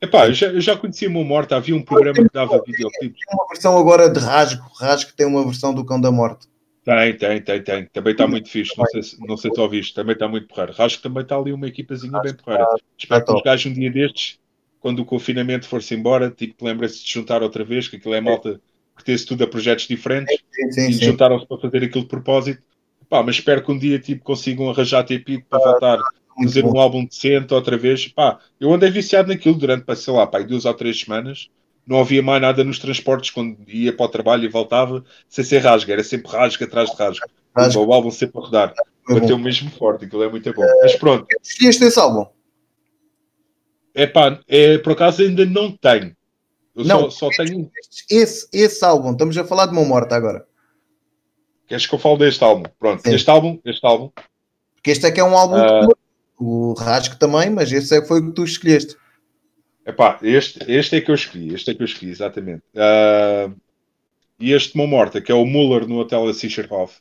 Epá, eu já, eu já conhecia Mão Morta, havia um programa que dava videoclipes. Tem uma versão agora de Rasgo, Rasgo tem uma versão do Cão da Morte. Tem, tem, tem, tem. Também está muito fixe. Não sei se, não sei se ouviste. Também está muito porreiro. Rasgo também está ali uma equipazinha bem porreira. Espero que os gajos um dia destes, quando o confinamento for-se embora, tipo, lembra-se de juntar outra vez, que aquilo é malta que teve tudo a projetos diferentes sim, sim, e sim. juntaram-se para fazer aquilo de propósito. Pá, mas espero que um dia tipo, consigam arranjar T P para voltar a fazer bom. um álbum decente outra vez. Pá, eu andei viciado naquilo durante, sei lá, pá, duas ou três semanas. Não havia mais nada nos transportes quando ia para o trabalho e voltava, sem ser Rasga, era sempre Rasga atrás de Rasga. rasga. O álbum sempre a rodar. Foi Bateu bom. mesmo forte, aquilo é muito bom. É, mas pronto. Assististe esse álbum? É pá, é, por acaso ainda não tenho. Eu não, só, só tenho. Esse, esse álbum, estamos a falar de Mão Morta agora. Queres que eu fale deste álbum? Pronto, Sim. este álbum, este álbum. Porque este é que é um álbum. Uh... Que... O Rasga também, mas esse é que foi o que tu escolheste. Epá, este, este é que eu escolhi, este é que eu escolhi, exatamente. Uh, e este Mão Morta, que é o Müller no Hotel da Sicherhof.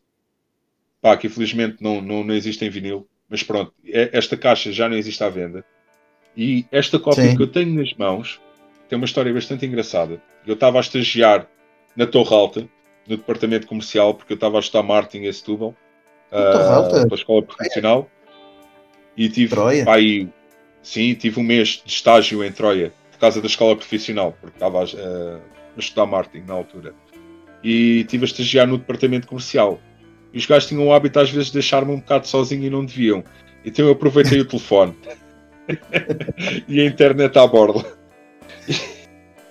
Pá, que infelizmente não, não, não existe em vinil, mas pronto, esta caixa já não existe à venda. E esta cópia Sim. que eu tenho nas mãos tem uma história bastante engraçada. Eu estava a estagiar na Torre Alta, no departamento comercial, porque eu estava a estudar marketing em Setúbal, uh, para a escola profissional, e tive pá, aí... Sim, tive um mês de estágio em Troia, por causa da escola profissional, porque estava a, a, a estudar marketing na altura. E estive a estagiar no departamento comercial. E os gajos tinham o hábito, às vezes, de deixar-me um bocado sozinho e não deviam. Então eu aproveitei o telefone e a internet à borda.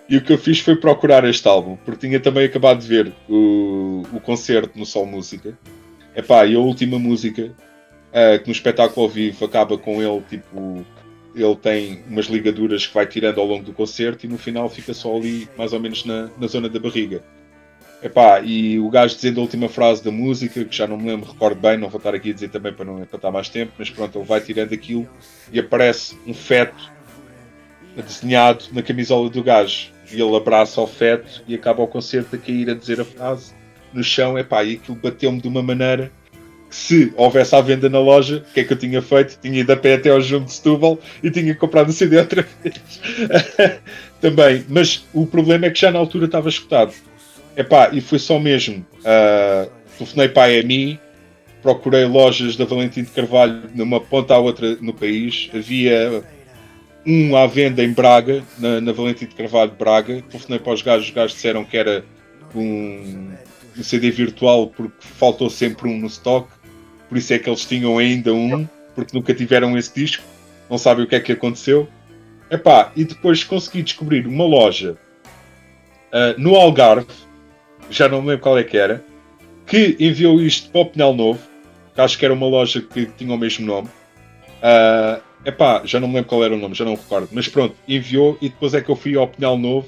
E o que eu fiz foi procurar este álbum, porque tinha também acabado de ver o, o concerto no Sol Música. Epá, e a última música, uh, que no espetáculo ao vivo acaba com ele, tipo... Ele tem umas ligaduras que vai tirando ao longo do concerto e no final fica só ali, mais ou menos na, na zona da barriga. Epá, e o gajo dizendo a última frase da música, que já não me lembro, recordo bem, não vou estar aqui a dizer também para não empatar mais tempo, mas pronto, ele vai tirando aquilo e aparece um feto desenhado na camisola do gajo. E ele abraça o feto e acaba o concerto a cair a dizer a frase no chão. Epá, e aquilo bateu-me de uma maneira... Se houvesse à venda na loja, o que é que eu tinha feito? Tinha ido a pé até ao Jumbo de Setúbal e tinha comprado o C D outra vez. Também. Mas o problema é que já na altura estava escutado. Epá, e foi só mesmo. Uh, telefonei para a E M I, procurei lojas da Valentim de Carvalho numa ponta à outra no país. Havia um à venda em Braga, na, na Valentim de Carvalho de Braga. Telefonei para os gajos, os gajos disseram que era um, um C D virtual porque faltou sempre um no stock. Por isso é que eles tinham ainda um, porque nunca tiveram esse disco, não sabem o que é que aconteceu. Epá, e depois consegui descobrir uma loja uh, no Algarve, já não me lembro qual é que era, que enviou isto para o Penal Novo, que acho que era uma loja que tinha o mesmo nome. Uh, epá, já não me lembro qual era o nome, já não recordo, mas pronto, enviou e depois é que eu fui ao Penal Novo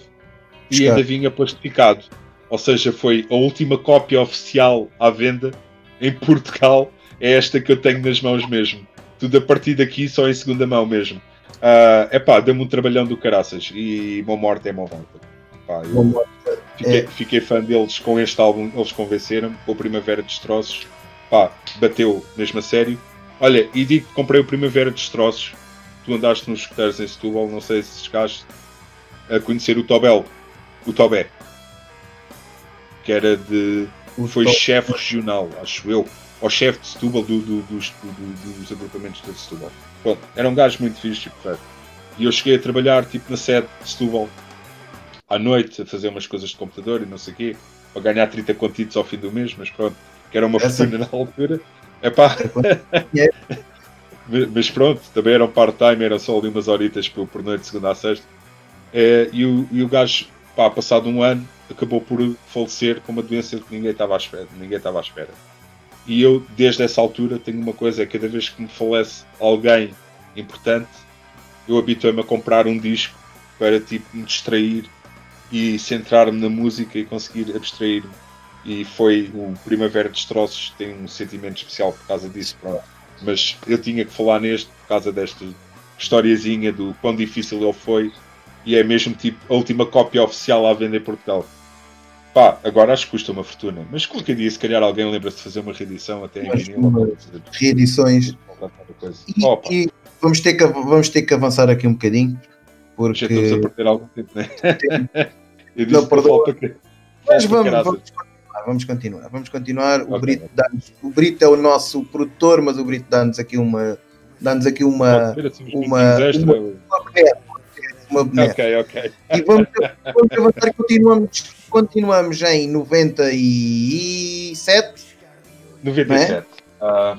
e Esca. ainda vinha plastificado. Ou seja, foi a última cópia oficial à venda em Portugal. É esta que eu tenho nas mãos mesmo. Tudo a partir daqui, só em segunda mão mesmo. Uh, epá, deu-me um trabalhão do caraças. E Mão Morta é Mão Morta. Mão Morta fiquei, é. fiquei fã deles com este álbum. Eles convenceram-me. Com o Primavera de Destroços. Pá, bateu mesmo a sério. Olha, e digo que comprei o Primavera de Destroços. Tu andaste nos escuteiros em Setúbal. Não sei se chegaste a conhecer o Tobel. O Tobé. Que era de... O foi top. Chefe regional, acho eu. Ao chefe de Setúbal do, do, dos, do, dos agrupamentos de Setúbal. Pronto, era um gajo muito fixe, tipo, é. E eu cheguei a trabalhar, tipo, na sede de Setúbal, à noite, a fazer umas coisas de computador e não sei o quê, para ganhar trinta contidos ao fim do mês, mas pronto, que era uma fortuna na altura. Epá. Mas pronto, também era um part-time, eram só ali umas horitas por, por noite, segunda a sexta. É, e, o, e o gajo pá, passado um ano, acabou por falecer com uma doença que ninguém estava à espera. Ninguém estava à espera. E eu, desde essa altura, tenho uma coisa: cada vez que me falece alguém importante, eu habituei-me a comprar um disco para, tipo, me distrair e centrar-me na música e conseguir abstrair-me. E foi o Primavera de Destroços, tem um sentimento especial por causa disso, pronto. Mas eu tinha que falar neste por causa desta historiazinha do quão difícil ele foi, e é mesmo, tipo, a última cópia oficial à venda em Portugal. Pá, agora acho que custa uma fortuna, mas qualquer dia, se calhar, alguém lembra-se de fazer uma reedição até em vinil. Reedições. E, oh, e vamos, ter que, vamos ter que avançar aqui um bocadinho, porque... Já estamos a perder algum tempo, não é? Eu disse não, que falta que... Mas vamos, vamos, vamos continuar, vamos continuar. O, okay. Brito dá-nos, o Brito é o nosso produtor, mas o Brito dá-nos aqui uma... Dá-nos aqui uma... Uma... Uma boneca. Ok, ok. E vamos, vamos avançar e continuamos, continuamos em noventa e sete. noventa e sete, é? uh,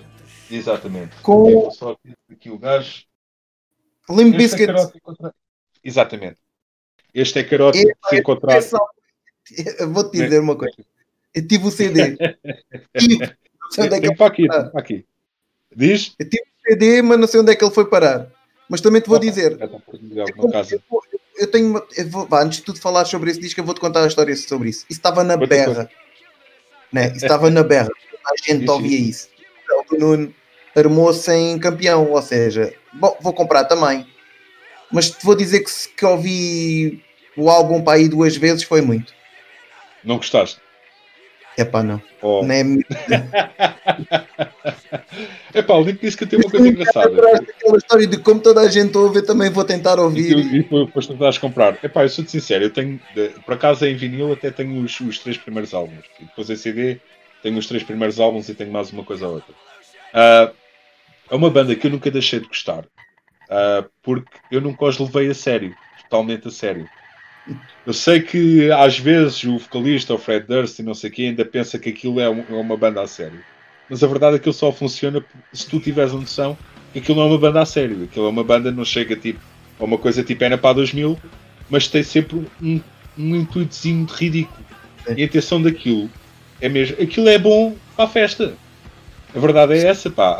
exatamente. Com eu só aqui, aqui o gajo. Limp Bizkit. É contra... Exatamente. Este é Carote que se encontrava. É só... Vou-te dizer uma coisa. Eu tive o C D. tive. Tem para aqui, tem para aqui. Diz? Eu tive o C D, mas não sei onde é que ele foi parar. Mas também te vou dizer, eu tenho, eu vou, vá, antes de tudo falar sobre esse disco, eu vou-te contar a história sobre isso. Isso estava na berra, né? Isso estava na berra, a gente ouvia isso. O Nuno armou-se em campeão, ou seja, bom, vou comprar também. Mas te vou dizer que, que ouvi o álbum para aí duas vezes foi muito. Não gostaste? Epá, não. Oh. Não é... Epá, o Link disse que tem uma coisa engraçada. Aquela história de como toda a gente ouve, eu também vou tentar ouvir. E depois tu me dás a comprar. Epá, eu sou-te sincero, eu tenho, por acaso em vinil até tenho os, os três primeiros álbuns. E depois em C D tenho os três primeiros álbuns e tenho mais uma coisa ou outra. Uh, é uma banda que eu nunca deixei de gostar. Uh, porque eu nunca os levei a sério. Totalmente a sério. Eu sei que às vezes o vocalista, o Fred Durst e não sei quem, ainda pensa que aquilo é uma banda a sério. Mas a verdade é que ele só funciona se tu tiveres a noção que aquilo não é uma banda a sério. Aquilo é uma banda, não chega tipo a uma coisa tipo Ana para dois mil, mas tem sempre um, um intuitozinho de ridículo. E a intenção daquilo é mesmo... Aquilo é bom para a festa. A verdade é essa, pá.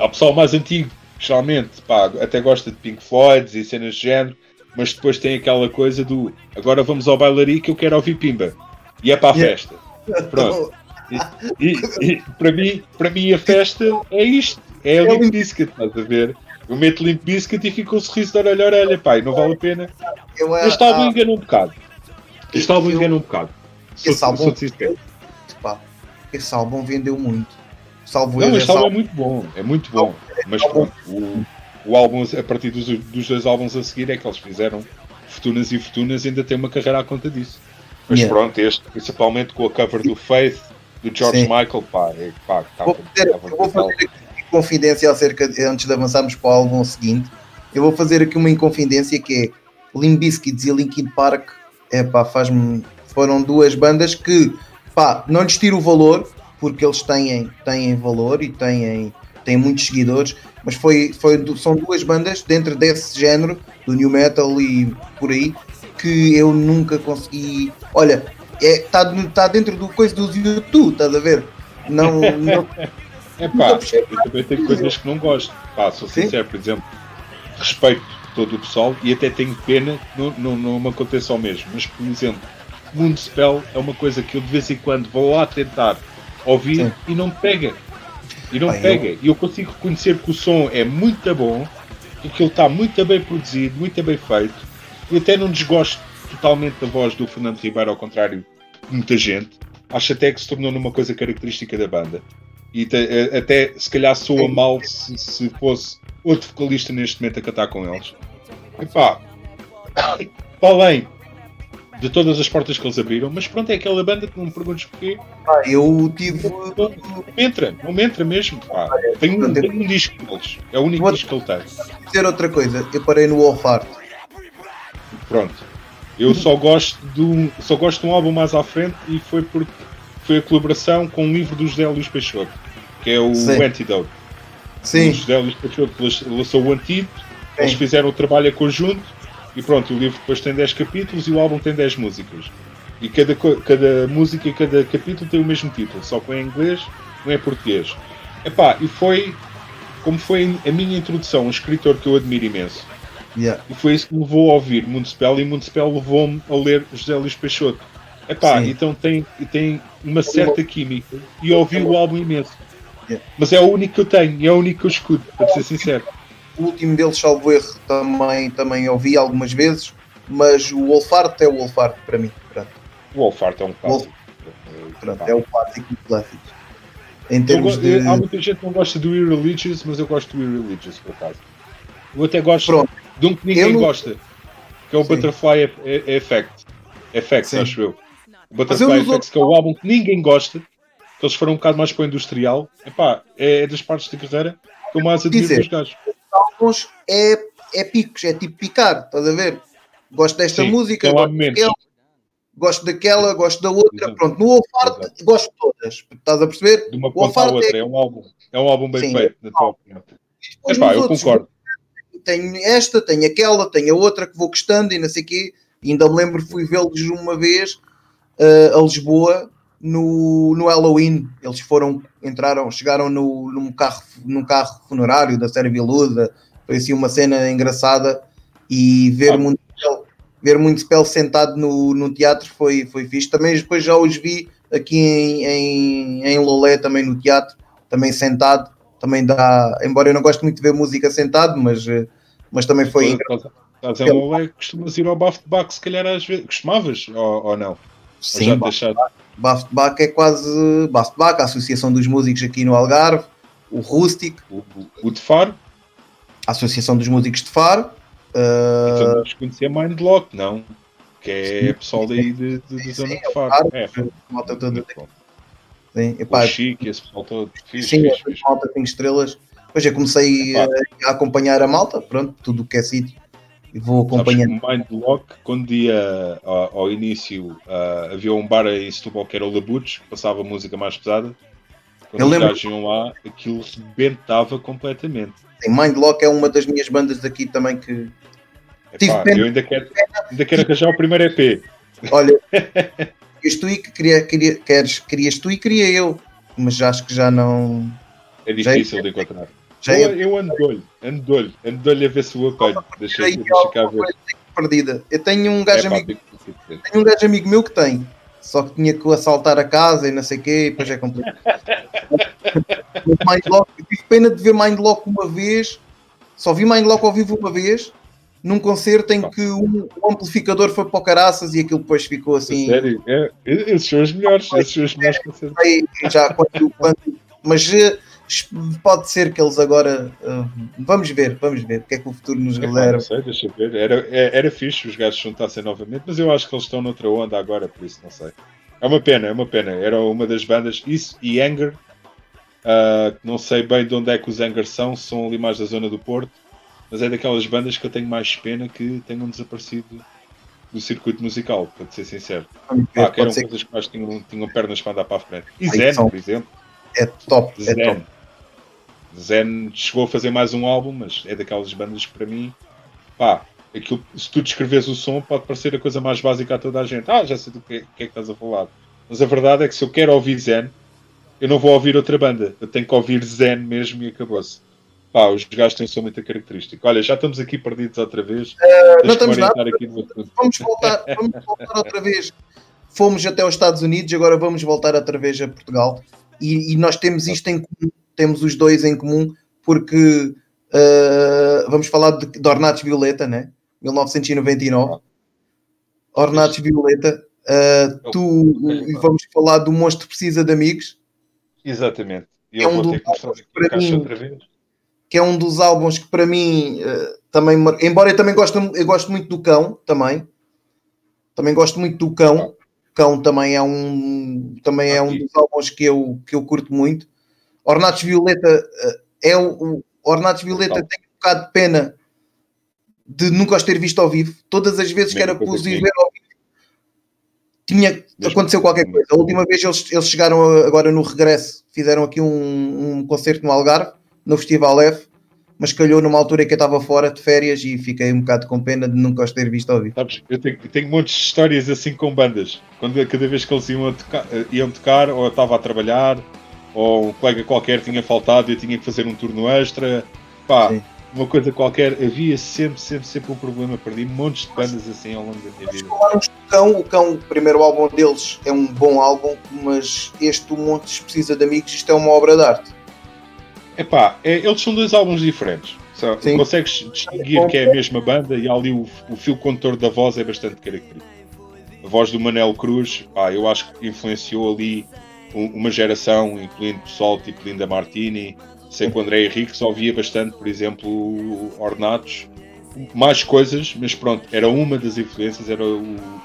Há, há pessoal mais antigo, geralmente, pá, até gosta de Pink Floyd e cenas de género. Mas depois tem aquela coisa do agora vamos ao bailari que eu quero ouvir Pimba. E é para a festa. Pronto. E, e, e para, mim, para mim a festa é isto. É o Limp Bizkit, estás a ver? Eu meto Limp Bizkit e fico um sorriso de orelha a orelha. Pá, não vale a pena. Este álbum engana um bocado. Este álbum engana um bocado. Esse álbum, pá, esse álbum vendeu muito. Salvo não, este álbum é muito bom. É muito bom. Mas pronto, o... O álbum, a partir dos, dos dois álbuns a seguir, é que eles fizeram fortunas e fortunas e ainda tem uma carreira à conta disso. Mas yeah. Pronto, este, principalmente com a cover do Faith, do George Sim. Michael, pá, é pá, que vou, fazer, eu vou fazer aqui uma inconfidência acerca, antes de avançarmos para o álbum seguinte, eu vou fazer aqui uma inconfidência que é Limp Bizkit e Linkin Park, é pá, faz-me, foram duas bandas que, pá, não lhes tiro o valor, porque eles têm, têm valor e têm, têm muitos seguidores. Mas foi, foi, são duas bandas dentro desse género, do new metal e por aí, que eu nunca consegui... Olha, está é, tá dentro do coisa do YouTube, estás a ver? Não... não é pá, eu também tenho coisas que não gosto. Pá, sou Sim? sincero, por exemplo, respeito todo o pessoal e até tenho pena que não, não me aconteça ao mesmo. Mas, por exemplo, Moonspell é uma coisa que eu de vez em quando vou lá tentar ouvir Sim. e não me pega. E não bem, pega, e eu... eu consigo reconhecer que o som é muito bom, e que ele está muito bem produzido, muito bem feito. Eu até não desgosto totalmente da voz do Fernando Ribeiro, ao contrário de muita gente. Acho até que se tornou numa coisa característica da banda. E te, até se calhar soa mal se, se fosse outro vocalista neste momento a cantar com eles. E pá, para além de todas as portas que eles abriram, mas pronto, é aquela banda que não me perguntes porquê. Ah, eu tive... Não me entra, não me entra mesmo, pá. Tem um, tem um disco deles, é o único Vou disco que ele tem. Vou dizer outra coisa, eu parei no Wolf Heart. Pronto, eu só gosto, do, só gosto de um álbum mais à frente e foi porque foi a colaboração com um livro do José Luís Peixoto, que é o Sim. Antidote. Sim. O José Luís Peixoto lançou o Antídoto, eles fizeram o trabalho a conjunto. E pronto, o livro depois tem dez capítulos e o álbum tem dez músicas. E cada, cada música e cada capítulo tem o mesmo título, só que um é em inglês, um é em português. Epá, e foi como foi a minha introdução, um escritor que eu admiro imenso. Yeah. E foi isso que me levou a ouvir Mundspell, e Mundspell levou-me a ler José Luís Peixoto. Epá, sim. Então tem, tem uma certa química, e ouvi o álbum imenso. Yeah. Mas é o único que eu tenho, e é o único que eu escuto, para ser sincero. O último deles, salvo erro, também, também ouvi algumas vezes, mas o Wolfhard é o Wolfhard para mim. Pronto. O Wolfhard é um clássico. Pronto, é o clássico do clássico. Em termos de... Há muita gente que não gosta do Irreligious, mas eu gosto do Irreligious, por acaso. Eu até gosto Pronto. de um que ninguém não... gosta, que é o Sim. Butterfly Effect. Effect, acho eu. O Butterfly Effect, outros... que é o álbum que ninguém gosta, que eles foram um bocado mais para o industrial. Epá, é das partes da carreira que eu mais admiro dos gajos. Alguns é, é picos, é tipo picar, estás a ver? Gosto desta Sim, música, gosto daquela, gosto daquela, gosto da outra, Exato. Pronto. No Wolfhard gosto de todas, estás a perceber? De uma ponta à outra, é... é um álbum, é um álbum bem Sim, feito, na tua opinião. É pá, eu outros, concordo. Tenho esta, tenho aquela, tenho a outra que vou gostando e não sei o quê. Ainda me lembro, fui vê-los uma vez uh, a Lisboa no, no Halloween. Eles foram, entraram, chegaram no, num, carro, num carro funerário da Série Viluda. Foi assim uma cena engraçada e ver muito. Ah, Ver Mundspell sentado no, no teatro foi, foi fixe. Também depois já os vi aqui em, em, em Lolé, também no teatro, também sentado. Também dá, embora eu não gosto muito de ver música sentado, mas, mas também foi... Estás em Lolé, costumas ir ao bafo de Bach, se calhar às vezes. Costumavas ou, ou não? Sim, ou já bafo de Bach é quase... Bafo de Bach, a Associação dos Músicos aqui no Algarve, o Rústico. O, o de Faro. A Associação dos Músicos de Faro. Uh... Então vamos conhecer Mindlock, não? Que é sim, pessoal daí de, de, de sim, zona sim, de Faro. É, malta toda. Sim, epá, chique, esse pessoal todo. Fiz, sim, fiz, fiz. Malta tem estrelas. Pois eu comecei a, a acompanhar a malta, pronto, tudo o que é sítio. E vou acompanhar. Mindlock, quando ia ao, ao início, uh, havia um bar em Setúbal que era o Labutos, que passava música mais pesada. Quando eu lembro. Os gajos iam lá, aquilo rebentava completamente. Sim, Mindlock é uma das minhas bandas daqui também que... Epá, eu ainda quero, ainda quero arranjar o primeiro E P. Olha, querias tu e queria, queria, queres, querias tu e queria eu, mas acho que já não... É difícil já de encontrar. Já eu, eu ando de olho, ando de olho, ando de olho a ver se o apanho. Deixa eu ficar a ver. Perdida. Eu tenho um gajo Epá, amigo tenho um gajo amigo meu que tem, só que tinha que assaltar a casa e não sei o quê, e depois é complicado. Mindlock, eu tive pena de ver Mindlock uma vez, só vi Mindlock ao vivo uma vez, num concerto em que o amplificador foi para o caraças e aquilo depois ficou assim... Sério? É, esses são os melhores, esses são os melhores concertos. Já, quando, quando, mas pode ser que eles agora... Uh, vamos ver, vamos ver o que é que o futuro nos reserva. É, não sei, deixa eu ver. Era, era, era fixe os gajos juntassem novamente, mas eu acho que eles estão noutra onda agora, por isso não sei. É uma pena, é uma pena. Era uma das bandas, isso e Anger, uh, não sei bem de onde é que os Anger são, são ali mais da zona do Porto. Mas é daquelas bandas que eu tenho mais pena que tenham desaparecido do circuito musical, para te ser sincero. Ver, ah, que eram coisas que mais tinham, tinham pernas para andar para a frente. E Ai, Zen, são... por exemplo. É top, Zen. é top. Zen chegou a fazer mais um álbum, mas é daquelas bandas que para mim... Pá, aquilo, se tu descreves o som, pode parecer a coisa mais básica a toda a gente. Ah, já sei do que é que estás a falar. Mas a verdade é que se eu quero ouvir Zen, eu não vou ouvir outra banda. Eu tenho que ouvir Zen mesmo e acabou-se. Pá, os gajos têm só muita característica. Olha, já estamos aqui perdidos outra vez. Uh, não estamos nada. Aqui no vamos, voltar, vamos voltar outra vez. Fomos até aos Estados Unidos, agora vamos voltar outra vez a Portugal. E, e nós temos isto em comum, temos os dois em comum, porque uh, vamos falar de, de Ornatos Violeta, né? mil novecentos e noventa e nove. Ornatos Violeta. Uh, tu, e vamos falar do Monstro Precisa de Amigos. Exatamente. E eu é um vou ter que mostrar aqui a caixa outra vez. Que é um dos álbuns que para mim uh, também, embora eu também gosto, eu gosto muito do Cão, também também gosto muito do Cão Cão também é um também é um dos álbuns que eu, que eu curto muito. Ornatos Violeta uh, é o, o Ornatos Violeta tem um bocado de pena de nunca os ter visto ao vivo. Todas as vezes que era pus ir ver ao vivo tinha, aconteceu qualquer coisa. A última vez eles, eles chegaram agora no regresso, fizeram aqui um, um concerto no Algarve, no Festival F, mas calhou numa altura em que eu estava fora de férias e fiquei um bocado com pena de nunca os ter visto ao vivo. Sabes, eu tenho, tenho muitas histórias assim com bandas, quando cada vez que eles iam, toca- iam tocar, ou eu estava a trabalhar, ou um colega qualquer tinha faltado e eu tinha que fazer um turno extra, pá, sim, uma coisa qualquer, havia sempre, sempre, sempre um problema, perdi montes de bandas assim ao longo da minha vida. O Cão, o Cão, o primeiro álbum deles é um bom álbum, mas este O Montes Precisa de Amigos, isto é uma obra de arte. Epá, é, eles são dois álbuns diferentes, só consegues distinguir que é a mesma banda e ali o, o fio condutor da voz é bastante característico. A voz do Manel Cruz, pá, eu acho que influenciou ali uma geração, incluindo pessoal tipo Linda Martini. Sei que o André Henriques ouvia bastante, por exemplo, Ornatos, mais coisas, mas pronto, era uma das influências, era o,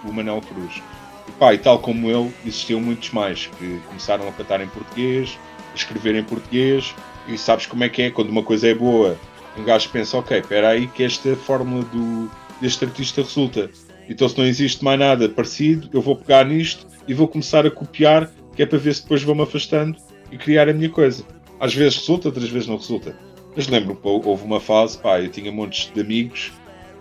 o Manel Cruz. E, pá, e tal como ele, existiam muitos mais, que começaram a cantar em português, a escrever em português, e sabes como é que é, quando uma coisa é boa, um gajo pensa, ok, espera aí que esta fórmula do, deste artista resulta, então se não existe mais nada parecido, eu vou pegar nisto e vou começar a copiar, que é para ver se depois vou-me afastando e criar a minha coisa. Às vezes resulta, outras vezes não resulta. Mas lembro-me, houve uma fase, pá, eu tinha montes de amigos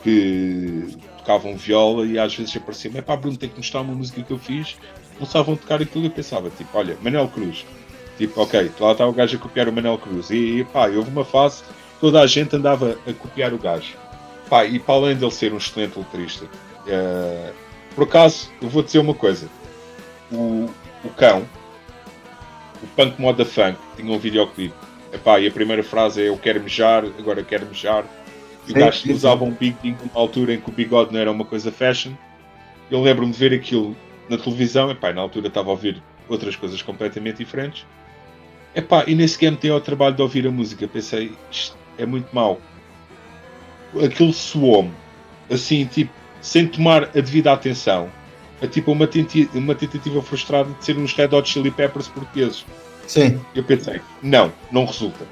que tocavam viola e às vezes aparecia-me, pá, Bruno, tem que mostrar uma música que eu fiz, começavam a tocar aquilo e eu pensava, tipo, olha, Manel Cruz. Tipo, ok, lá está o gajo a copiar o Manel Cruz. E, pá, houve uma fase que toda a gente andava a copiar o gajo. Pá, e para além dele ser um excelente letrista, uh, por acaso, eu vou dizer uma coisa. O, o Cão, o Punk Moda Funk, tinha um videoclipe. Epá, e a primeira frase é eu quero mijar, agora quero mijar. E o gajo usava um bigode numa altura em que o bigode não era uma coisa fashion. Eu lembro-me de ver aquilo na televisão. Epá, na altura estava a ouvir outras coisas completamente diferentes. Epá, e nem sequer me dei ao trabalho de ouvir a música. Pensei, isto é muito mau. Aquilo soou-me, assim, tipo, sem tomar a devida atenção. É tipo uma tentativa, uma tentativa frustrada de ser uns Red Hot Chili Peppers portugueses. Sim. Eu pensei, não, não resulta.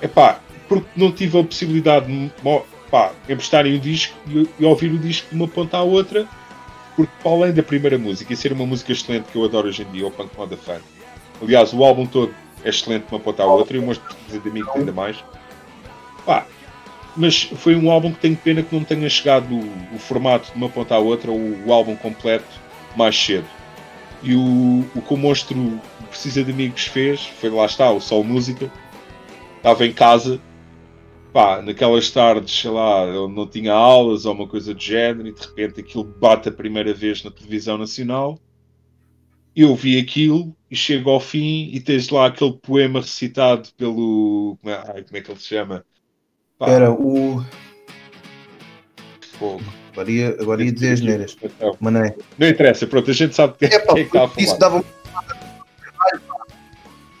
Epá, porque não tive a possibilidade de pá, emprestarem o disco e, e ouvir o disco de uma ponta à outra, porque para além da primeira música, e ser uma música excelente que eu adoro hoje em dia, o Punk Moda Fun. Aliás, o álbum todo é excelente de uma ponta à outra, e o Monstro de Amigos ainda mais. Pá, mas foi um álbum que tenho pena que não tenha chegado o, o formato de uma ponta à outra, o, o álbum completo, mais cedo. E o, o que o Monstro Precisa de Amigos fez, foi lá está, o Sol Música. Estava em casa, pá, naquelas tardes, sei lá, eu não tinha aulas ou uma coisa do género, e de repente aquilo bate a primeira vez na televisão nacional. Eu vi aquilo, e chego ao fim, e tens lá aquele poema recitado pelo... como é, como é que ele se chama? Pá. Era o... Fogo. Agora ia, agora ia dizer as neiras. Mas não é. Não interessa, pronto, a gente sabe o que é, é, pá, é que está a falar. Isso dava...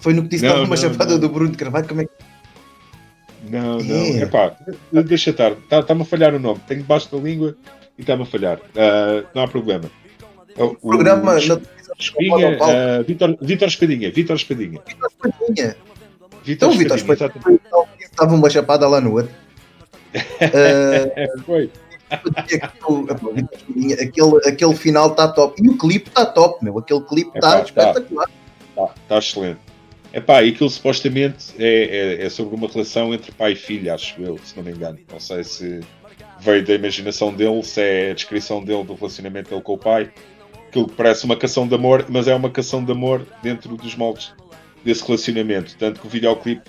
Foi no que disse, estava uma chapada do Bruno de Carvalho, como é que... Não, não, é pá, deixa estar, está, está-me a falhar o nome, tenho debaixo da língua e está-me a falhar, uh, não há problema. O, o programa... O... Na... Espadinha, uh, Vítor, Vítor Espadinha, Vítor Espadinha. Vítor Espadinha. Vítor então o Vítor Espadinha, Espadinha estava uma chapada lá no outro. Uh, Foi. Aquele, aquele, aquele final está top. E o clipe está top, meu. Aquele clipe está espetacular. Está tá excelente. Epá, e aquilo supostamente é, é, é sobre uma relação entre pai e filha, acho eu, se não me engano. Não sei se veio da imaginação dele, se é a descrição dele do relacionamento dele com o pai. Aquilo que parece uma canção de amor, mas é uma canção de amor dentro dos moldes desse relacionamento. Tanto que o videoclipe,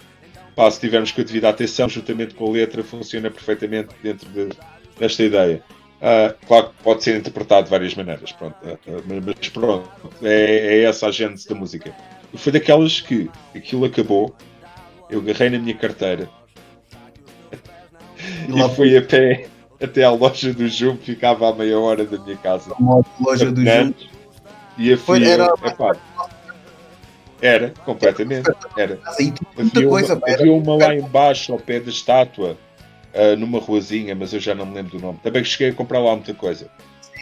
pá, se tivermos com a devida atenção, juntamente com a letra, funciona perfeitamente dentro de, desta ideia. Uh, claro que pode ser interpretado de várias maneiras, pronto, uh, uh, mas pronto, é, é essa a gênese da música. E foi daquelas que aquilo acabou, eu agarrei na minha carteira e, lá e fui a pé até à loja do Jumbo, ficava à meia hora da minha casa. A loja do Jumbo. E a fui era... Era, completamente, era. Havia uma, havia uma lá embaixo, ao pé da estátua, uh, numa ruazinha, mas eu já não me lembro do nome. Também cheguei a comprar lá muita coisa.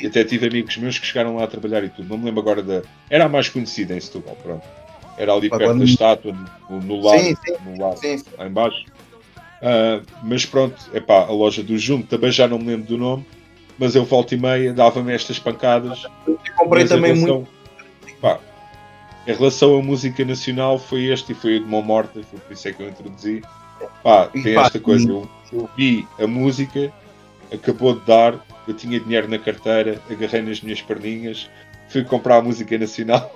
E até tive amigos meus que chegaram lá a trabalhar e tudo. Não me lembro agora da... Era a mais conhecida em Setúbal, pronto. Era ali perto da estátua, no, no lado, sim, sim, no lado sim, sim. Lá embaixo. Uh, mas pronto, epá, a loja do Jumbo, também já não me lembro do nome, mas eu volta e meia, dava-me estas pancadas. Eu comprei também relação, muito. Epá, em relação à música nacional, foi este e foi o de Mão Morta, foi por isso é que eu introduzi. Pá, tem esta coisa, eu, eu vi a música, acabou de dar, eu tinha dinheiro na carteira, agarrei nas minhas perninhas, fui comprar a música nacional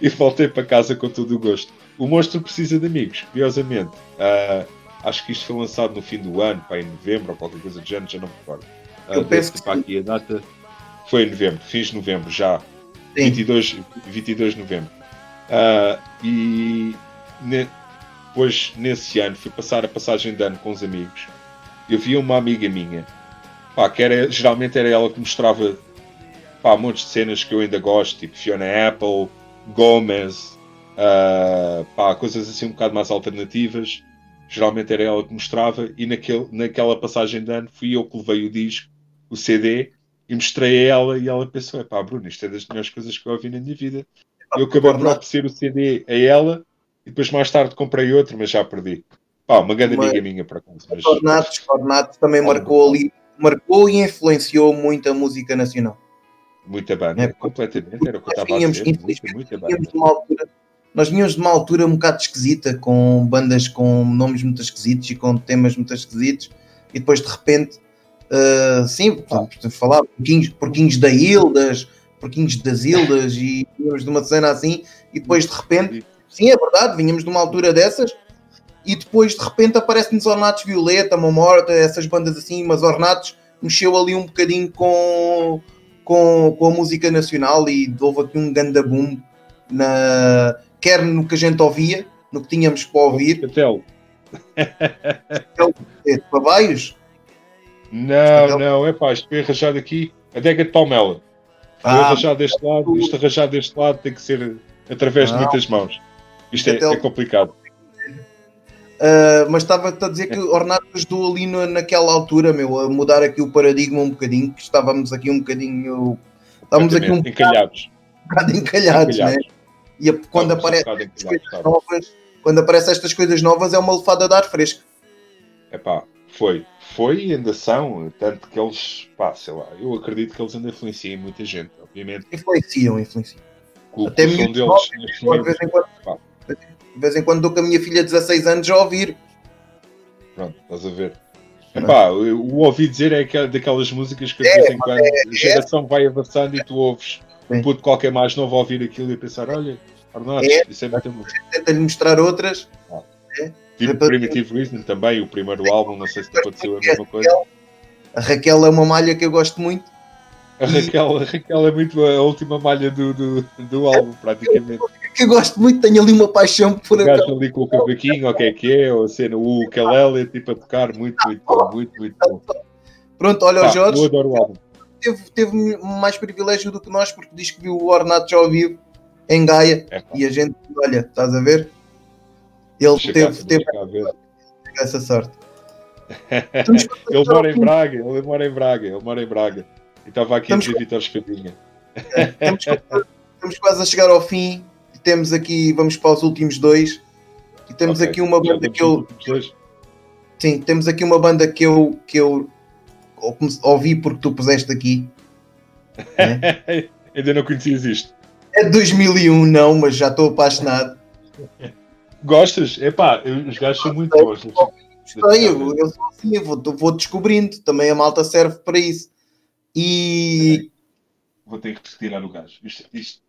e voltei para casa com todo o gosto. O Monstro Precisa de Amigos, curiosamente. Uh, acho que isto foi lançado no fim do ano, pá, em novembro ou qualquer coisa do género, já não me recordo. Uh, eu penso que... aqui a data foi em novembro, fins de novembro já. vinte e dois, vinte e dois de novembro. Uh, e ne, depois, nesse ano, fui passar a passagem de ano com os amigos. Eu vi uma amiga minha, pá, que era, geralmente era ela que mostrava, pá, montes de cenas que eu ainda gosto, tipo Fiona Apple, Gomez, uh, pá, coisas assim um bocado mais alternativas. Geralmente era ela que mostrava, e naquele, naquela passagem de ano fui eu que levei o disco, o C D, e mostrei a ela, e ela pensou, é pá, Bruno, isto é das melhores coisas que eu ouvi na minha vida. Eu acabei de oferecer o C D a ela e depois mais tarde comprei outro, mas já perdi. Pá, uma grande mas, amiga minha, por acaso. Mas... Tornato, Tornato também ah, marcou ali, marcou e influenciou muito a música nacional. Muita banda, é, completamente, era o que eu estava a dizer. Muita, muita banda. Tínhamos uma altura, nós vínhamos de uma altura um bocado esquisita, com bandas com nomes muito esquisitos e com temas muito esquisitos, e depois de repente, uh, sim, ah. falar porquinhos, porquinhos da Ildas... porquinhos das Ildas e vínhamos de uma cena assim e depois de repente, sim, é verdade, vínhamos de uma altura dessas e depois de repente aparecem-nos Ornatos Violeta, Mamorta, essas bandas assim, mas Ornatos mexeu ali um bocadinho com, com, com a música nacional e houve aqui um ganda boom na, quer no que a gente ouvia, no que tínhamos para ouvir. Catel. Pabaios? Não, não, é pá, isto foi arranjado aqui, a Dega de Palmela. Ah, eu arranjar deste lado, isto arranjar deste lado tem que ser através não. de muitas mãos. Isto é, é complicado. Uh, mas estava-te a dizer que o Ornato ajudou ali no, naquela altura, meu, a mudar aqui o paradigma um bocadinho, que estávamos aqui um bocadinho... Estávamos aqui um bocado encalhados. Um bocado encalhados, encalhados. Né? E quando aparecem um estas coisas sabe. novas, quando aparecem estas coisas novas é uma lufada de ar fresco. Epá, foi... Foi e ainda são, tanto que eles, pá, sei lá, eu acredito que eles ainda influenciam muita gente, obviamente. Influenciam, influenciam. Com até o som deles, de vez em quando, de vez em quando dou com a minha filha de dezasseis anos a ouvir. Pronto, estás a ver. Epá, o ouvi dizer é daquelas músicas que de vez em quando a geração vai avançando e tu ouves um puto qualquer mais novo a ouvir aquilo e a pensar, olha, Arnaud, isso é muito bom. Tenta-lhe mostrar outras. Ah. É. Tipo Primitive Reason também, o primeiro álbum, não sei se aconteceu a mesma coisa. A Raquel é uma malha que eu gosto muito. A Raquel, a Raquel é muito a última malha do, do, do álbum, praticamente. Que eu gosto muito, tenho ali uma paixão por aquela. Gajo ali com o cavaquinho, o que é que é, ou a cena, o ukulele, tipo a tocar, muito, muito bom, muito, muito bom. Pronto, olha, o Jorge eu adoro o álbum. Teve, teve mais privilégio do que nós, porque diz que viu o Ornato já ao vivo, em Gaia, é, e a gente, olha, estás a ver? Ele teve, teve essa sorte. ele, mora em Braga, ele mora em Braga, ele mora em Braga. E estava aqui estamos a dizer Vítor Escadinha. Estamos, estamos quase a chegar ao fim. E temos aqui, vamos para os últimos dois. E temos okay. aqui uma banda que eu. Sim, temos aqui uma banda que eu, que eu ouvi porque tu puseste aqui. é? Ainda não conhecias isto. É de dois mil e um, não, mas já estou apaixonado. Gostas? Epá, os gajos são muito bons. Gostei, eu, eu sou assim, eu vou, vou descobrindo. Também a malta serve para isso. E... Vou ter que retirar o gajo. Isto, isto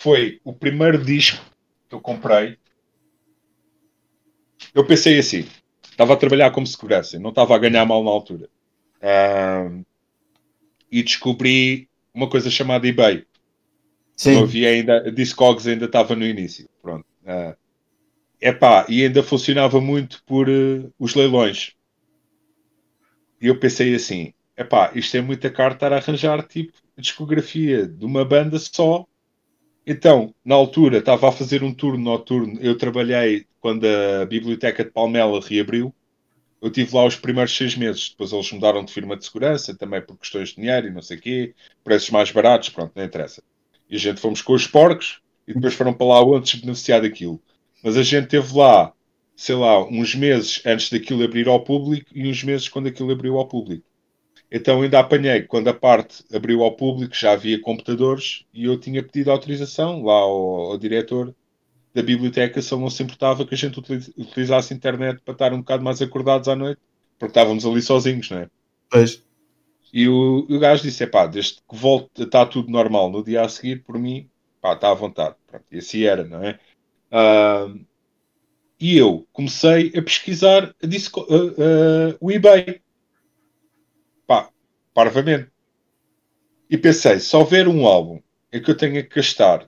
foi o primeiro disco que eu comprei. Eu pensei assim. Estava a trabalhar como segurança. Não estava a ganhar mal na altura. Um, e descobri uma coisa chamada eBay. Sim. Não havia ainda... A Discogs ainda estava no início. Pronto. Uh, Epá, e ainda funcionava muito por uh, os leilões. E eu pensei assim, epá, isto é muita cara estar a arranjar tipo discografia de uma banda só. Então, na altura, estava a fazer um turno noturno. Eu trabalhei quando a Biblioteca de Palmela reabriu. Eu estive lá os primeiros seis meses. Depois eles mudaram de firma de segurança, também por questões de dinheiro e não sei o quê. Preços mais baratos, pronto, não interessa. E a gente fomos com os porcos e depois foram para lá antes de beneficiar daquilo. Mas a gente teve lá, sei lá, uns meses antes daquilo abrir ao público e uns meses quando aquilo abriu ao público. Então ainda apanhei quando a parte abriu ao público, já havia computadores e eu tinha pedido autorização lá ao, ao diretor da biblioteca, se ele não se importava que a gente utilizasse a internet para estar um bocado mais acordados à noite, porque estávamos ali sozinhos, não é? Pois. E o, o gajo disse, pá, desde que volte está tudo normal, no dia a seguir, por mim, pá, está à vontade. Pronto, e assim era, não é? Uh, e eu comecei a pesquisar a disco, uh, uh, o eBay. Pá, parvamente. E pensei, se houver um álbum é que eu tenha que gastar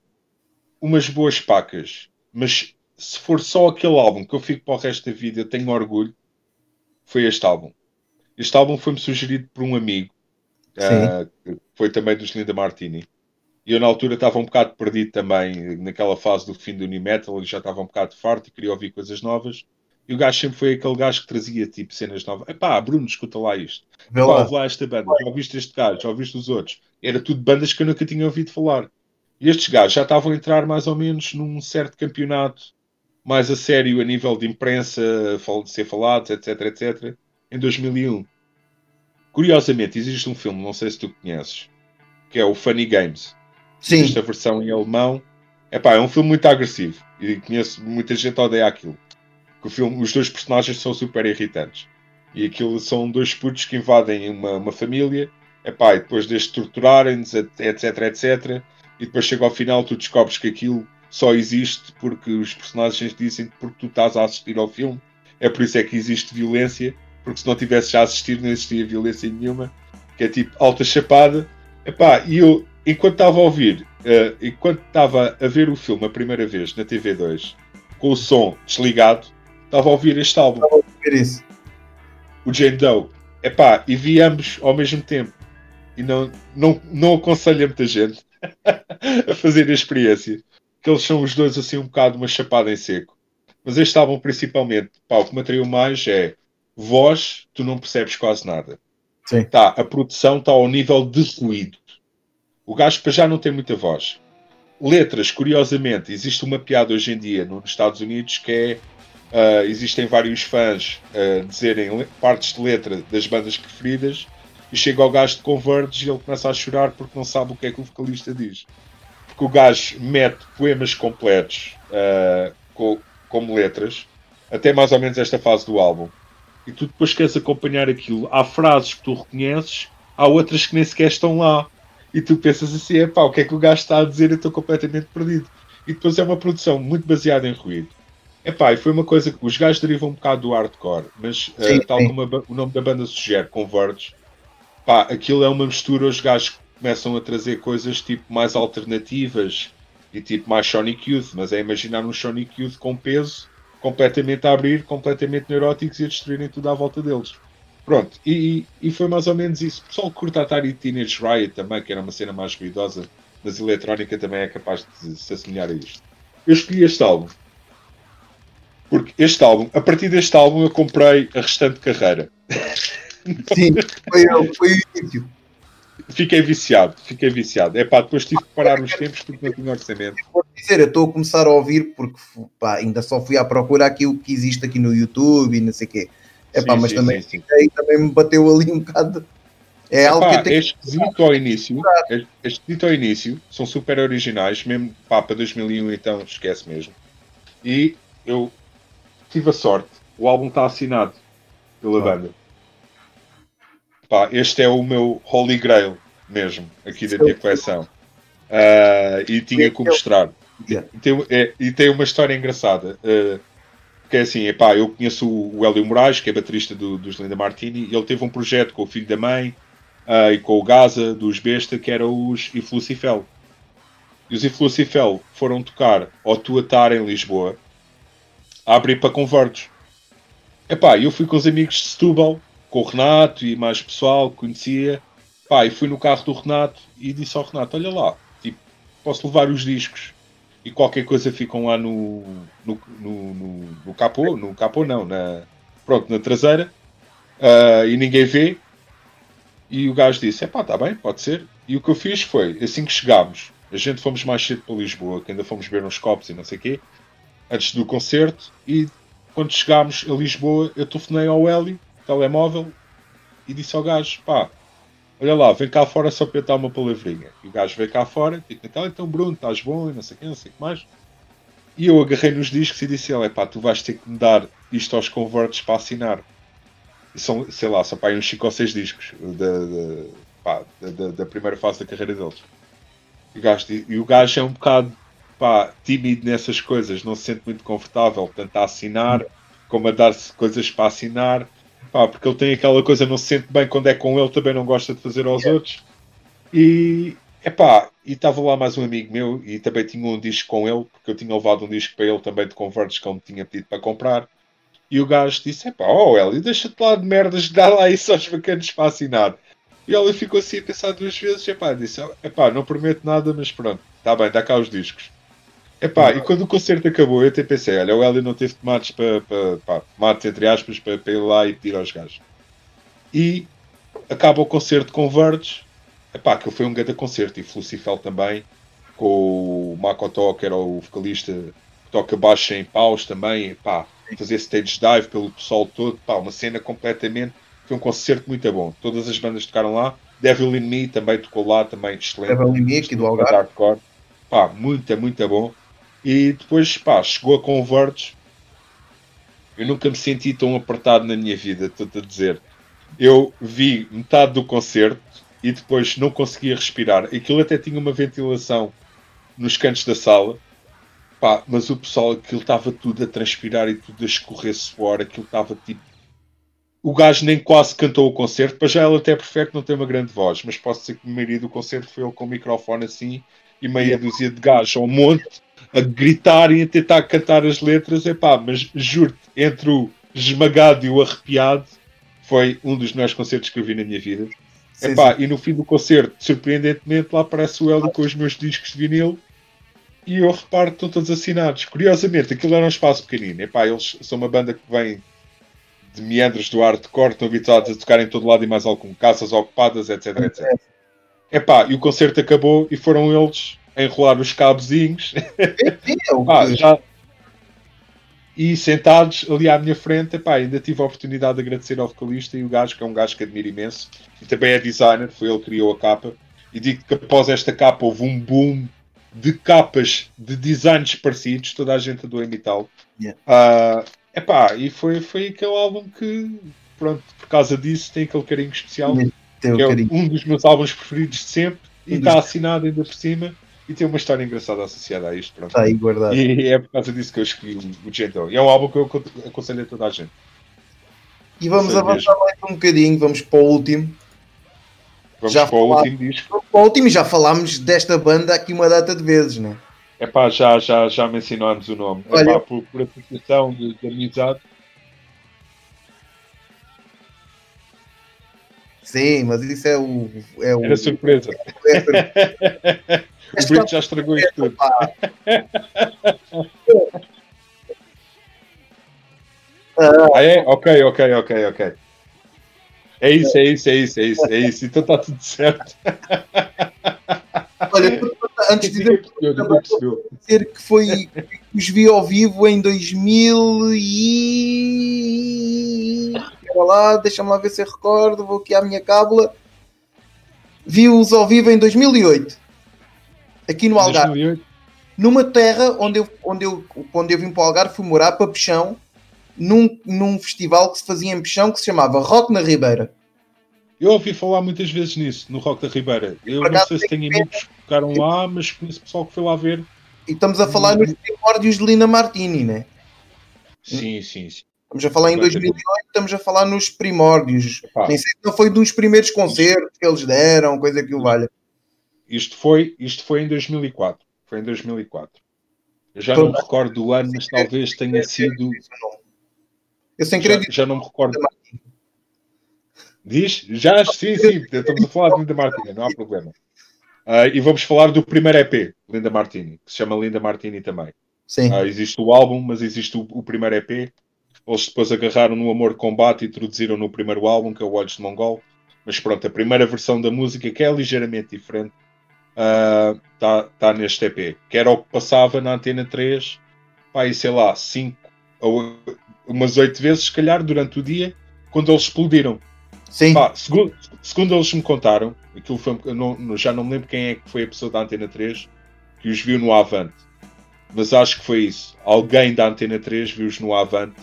umas boas pacas, mas se for só aquele álbum que eu fico para o resto da vida, eu tenho orgulho, foi este álbum. Este álbum foi-me sugerido por um amigo, uh, que foi também dos Linda Martini. E eu na altura estava um bocado perdido também, naquela fase do fim do New Metal, já estava um bocado farto e queria ouvir coisas novas. E o gajo sempre foi aquele gajo que trazia tipo cenas novas. Epá, Bruno, escuta lá isto. Vê lá. Ouve lá esta banda, já ouviste este gajo, já ouviste os outros. Era tudo bandas que eu nunca tinha ouvido falar. E estes gajos já estavam a entrar mais ou menos num certo campeonato mais a sério a nível de imprensa, de ser falados, etc, etcétera, em dois mil e um. Curiosamente, existe um filme, não sei se tu conheces, que é o Funny Games. Sim. Esta versão em alemão. Epá, é um filme muito agressivo. E conheço muita gente odeia aquilo. Que o filme, os dois personagens são super irritantes. E aquilo são dois putos que invadem uma, uma família. Epá, e depois destes torturarem-nos, etc, etcétera. E depois chega ao final, tu descobres que aquilo só existe porque os personagens dizem porque tu estás a assistir ao filme. É por isso é que existe violência, porque se não tivesse já assistido não existia violência nenhuma, que é tipo alta chapada. Epá, e eu, enquanto estava a ouvir, uh, enquanto estava a ver o filme a primeira vez na T V dois, com o som desligado, estava a ouvir este álbum. Estava a ouvir isso. O Jane Doe. Epá, e vi ambos ao mesmo tempo. E não, não, não aconselho a muita gente a fazer a experiência, que eles são os dois assim um bocado uma chapada em seco, mas este álbum principalmente, pá, o que me atraiu mais é voz, tu não percebes quase nada. Sim. Tá, a produção está ao nível de ruído, o gajo para já não tem muita voz. Letras, curiosamente, existe uma piada hoje em dia nos Estados Unidos que é, uh, existem vários fãs a uh, dizerem partes de letra das bandas preferidas. E chega ao gajo de Converge e ele começa a chorar porque não sabe o que é que o vocalista diz. Porque o gajo mete poemas completos uh, co- como letras, até mais ou menos esta fase do álbum. E tu depois queres acompanhar aquilo. Há frases que tu reconheces, há outras que nem sequer estão lá. E tu pensas assim, epá, o que é que o gajo está a dizer? Eu estou completamente perdido. E depois é uma produção muito baseada em ruído. Epá, e foi uma coisa que os gajos derivam um bocado do hardcore, mas uh, sim, tal sim. Como a, o nome da banda sugere, Converge, pá, aquilo é uma mistura, os gajos começam a trazer coisas tipo mais alternativas e tipo mais Sonic Youth, mas é imaginar um Sonic Youth com peso, completamente a abrir, completamente neuróticos e a destruírem tudo à volta deles. Pronto, e, e foi mais ou menos isso. O pessoal que curta a Atari Teenage Riot também, que era uma cena mais ruidosa, mas eletrónica também é capaz de se assemelhar a isto. Eu escolhi este álbum, porque este álbum, a partir deste álbum eu comprei a restante carreira. Sim, foi eu, foi o início. Fiquei viciado, fiquei viciado. É pá, depois tive que parar uns tempos porque não tinha orçamento. Vou dizer, eu estou a começar a ouvir porque pá, ainda só fui à procura aquilo que existe aqui no YouTube e não sei o quê. É sim, pá, mas sim, também, sim, sim. também me bateu ali um bocado. É, é algo pá, que eu tenho é esquisito que... ao início. É esquisito ao início. São super originais, mesmo pá, para dois mil e um, então esquece mesmo. E eu tive a sorte. O álbum está assinado pela ah. banda. Pá, este é o meu Holy Grail mesmo, aqui da minha coleção. Uh, e tinha que o mostrar. E tem, é, e tem uma história engraçada. Uh, que é assim, epá, eu conheço o Hélio Moraes, que é baterista do, dos Linda Martini, e ele teve um projeto com o filho da mãe uh, e com o Gaza, dos Besta, que era os If Lucifel. E os If Lucifel foram tocar ao Tuatar em Lisboa, a abrir para Converges. Epá, eu fui com os amigos de Setúbal, com o Renato e mais pessoal que conhecia, pá, e fui no carro do Renato e disse ao Renato, olha lá, tipo, posso levar os discos e qualquer coisa ficam lá no no, no, no, no capô, no capô não, na, pronto, na traseira, uh, e ninguém vê, e o gajo disse, é pá, está bem, pode ser, e o que eu fiz foi, assim que chegámos, a gente fomos mais cedo para Lisboa, que ainda fomos ver uns copos e não sei o quê, antes do concerto, e quando chegámos a Lisboa, eu telefonei ao Hélio, telemóvel, e disse ao gajo, pá, olha lá, vem cá fora só para eu dar uma palavrinha. E o gajo veio cá fora, tipo, então Bruno, estás bom, e não sei o que, não sei o que mais. E eu agarrei nos discos e disse ele, epá, tu vais ter que me dar isto aos converts para assinar. E são, sei lá, são pá, uns cinco ou seis discos da, da, pá, da, da primeira fase da carreira deles. E o gajo, e o gajo é um bocado pá, tímido nessas coisas, não se sente muito confortável, tanto a assinar como a dar-se coisas para assinar, pá, porque ele tem aquela coisa, não se sente bem quando é com ele, também não gosta de fazer aos yeah. outros. E epá, e estava lá mais um amigo meu e também tinha um disco com ele, porque eu tinha levado um disco para ele também de convertes que ele me tinha pedido para comprar. E o gajo disse, epá, oh Eli, deixa-te lá de merdas, dá lá isso aos bacanas para assinar. E ele ficou assim a pensar duas vezes, epá, disse, epá, não prometo nada, mas pronto, está bem, dá cá os discos. Epá, e quando o concerto acabou, eu até pensei, olha, o Eli não teve tomates para, para, para tomates, entre aspas, para, para ir lá e pedir aos gajos. E acaba o concerto com Verdes, epá, que foi um grande concerto, e Flucifel também, com o Makoto, que era o vocalista, que toca baixo em paus também, epá, fazer stage dive pelo pessoal todo, pá, uma cena completamente, foi um concerto muito bom, todas as bandas tocaram lá, Devil in Me também tocou lá, também excelente. Devil in Me aqui do Algarve. Pá, muito, muito bom. E depois, pá, chegou a Converges. Eu nunca me senti tão apertado na minha vida, estou-te a dizer. Eu vi metade do concerto e depois não conseguia respirar. Aquilo até tinha uma ventilação nos cantos da sala. Pá, mas o pessoal, aquilo estava tudo a transpirar e tudo a escorrer suor. Aquilo estava tipo... O gajo nem quase cantou o concerto. Para já ele até prefere que não tem uma grande voz. Mas posso dizer que o marido do concerto foi ele com o microfone assim e meia dúzia de gajos ao monte a gritar e a tentar cantar as letras, epá, mas juro-te, entre o esmagado e o arrepiado, foi um dos melhores concertos que eu vi na minha vida. Sim, epá, sim. E no fim do concerto, surpreendentemente, lá aparece o Hélio com os meus discos de vinil e eu reparo que estão todos assinados. Curiosamente, aquilo era um espaço pequenino. Epá, eles são uma banda que vem de meandros do hardcore, estão habituados a tocar em todo lado e mais algum, casas ocupadas, etc, etc. Epá, e o concerto acabou e foram eles a enrolar os cabozinhos epá, já... e sentados ali à minha frente. Epá, ainda tive a oportunidade de agradecer ao vocalista e o gajo, que é um gajo que admiro imenso e também é designer, foi ele que criou a capa. E digo que após esta capa houve um boom de capas de designs parecidos, toda a gente andou a imitá-lo. yeah. uh, epá, e foi, foi aquele álbum que, pronto, por causa disso tem aquele carinho especial. yeah. Que é carinho. Um dos meus álbuns preferidos de sempre e está um assinado ainda por cima e tem uma história engraçada associada a isto. Pronto. Está aí guardado. E é por causa disso que eu escolhi o Gentle. E é um álbum que eu aconselho a toda a gente. E vamos avançar mesmo mais um bocadinho, vamos para o último. Vamos já para o último disco. Para o último, já falámos desta banda aqui uma data de vezes, não é? É pá, já, já, já mencionámos o nome. É pá, por, por associação de, de amizade. Sim, mas isso é o... É o, era surpresa. É, é, é, o Brito já estragou isto tudo. Ah, é? Ok, ok, ok, ok. É isso, é isso, é isso, é isso, é isso. Então está tudo certo. Olha, antes de dizer, dizer que foi... que os vi ao vivo em dois mil e... lá, deixa-me lá ver se eu recordo, vou aqui à minha cábula. Vi-os ao vivo em dois mil e oito aqui no Algarve. dois mil e oito Numa terra onde eu, onde, eu, onde eu vim para o Algarve, fui morar para Peixão, num, num festival que se fazia em Peixão que se chamava Rock na Ribeira. Eu ouvi falar muitas vezes nisso, no Rock da Ribeira. Eu não sei se tenho amigos que ficaram lá, mas conheço o pessoal que foi lá ver. E estamos a falar nos primórdios de Linda Martini, né? Sim, sim, sim. Estamos a falar em dois mil e oito, estamos a falar nos primórdios. Epá. Nem sei se não foi dos primeiros concertos que eles deram, coisa que o valha. Isto foi, isto foi em dois mil e quatro. Foi em dois mil e quatro. Eu já Todo não me recordo do ano, mas talvez querer, tenha sido... Eu sem querer... Já, já não me recordo. Diz? Já? Sim, sim. Estamos a falar de Linda Martini, não há problema. Uh, e vamos falar do primeiro E P, Linda Martini, que se chama Linda Martini também. Sim. Uh, existe o álbum, mas existe o, o primeiro E P. Eles depois agarraram no Amor Combate e introduziram no primeiro álbum, que é o Olhos de Mongol. Mas pronto, a primeira versão da música, que é ligeiramente diferente, está uh, tá neste E P. Que era o que passava na Antena três, pá, e sei lá, cinco ou umas oito vezes, se calhar, durante o dia, quando eles explodiram. Sim. Pá, segundo, segundo eles me contaram, aquilo foi, não, já não me lembro quem é que foi a pessoa da Antena três que os viu no Avante. mas acho que foi isso. Alguém da Antena três viu-os no Avante.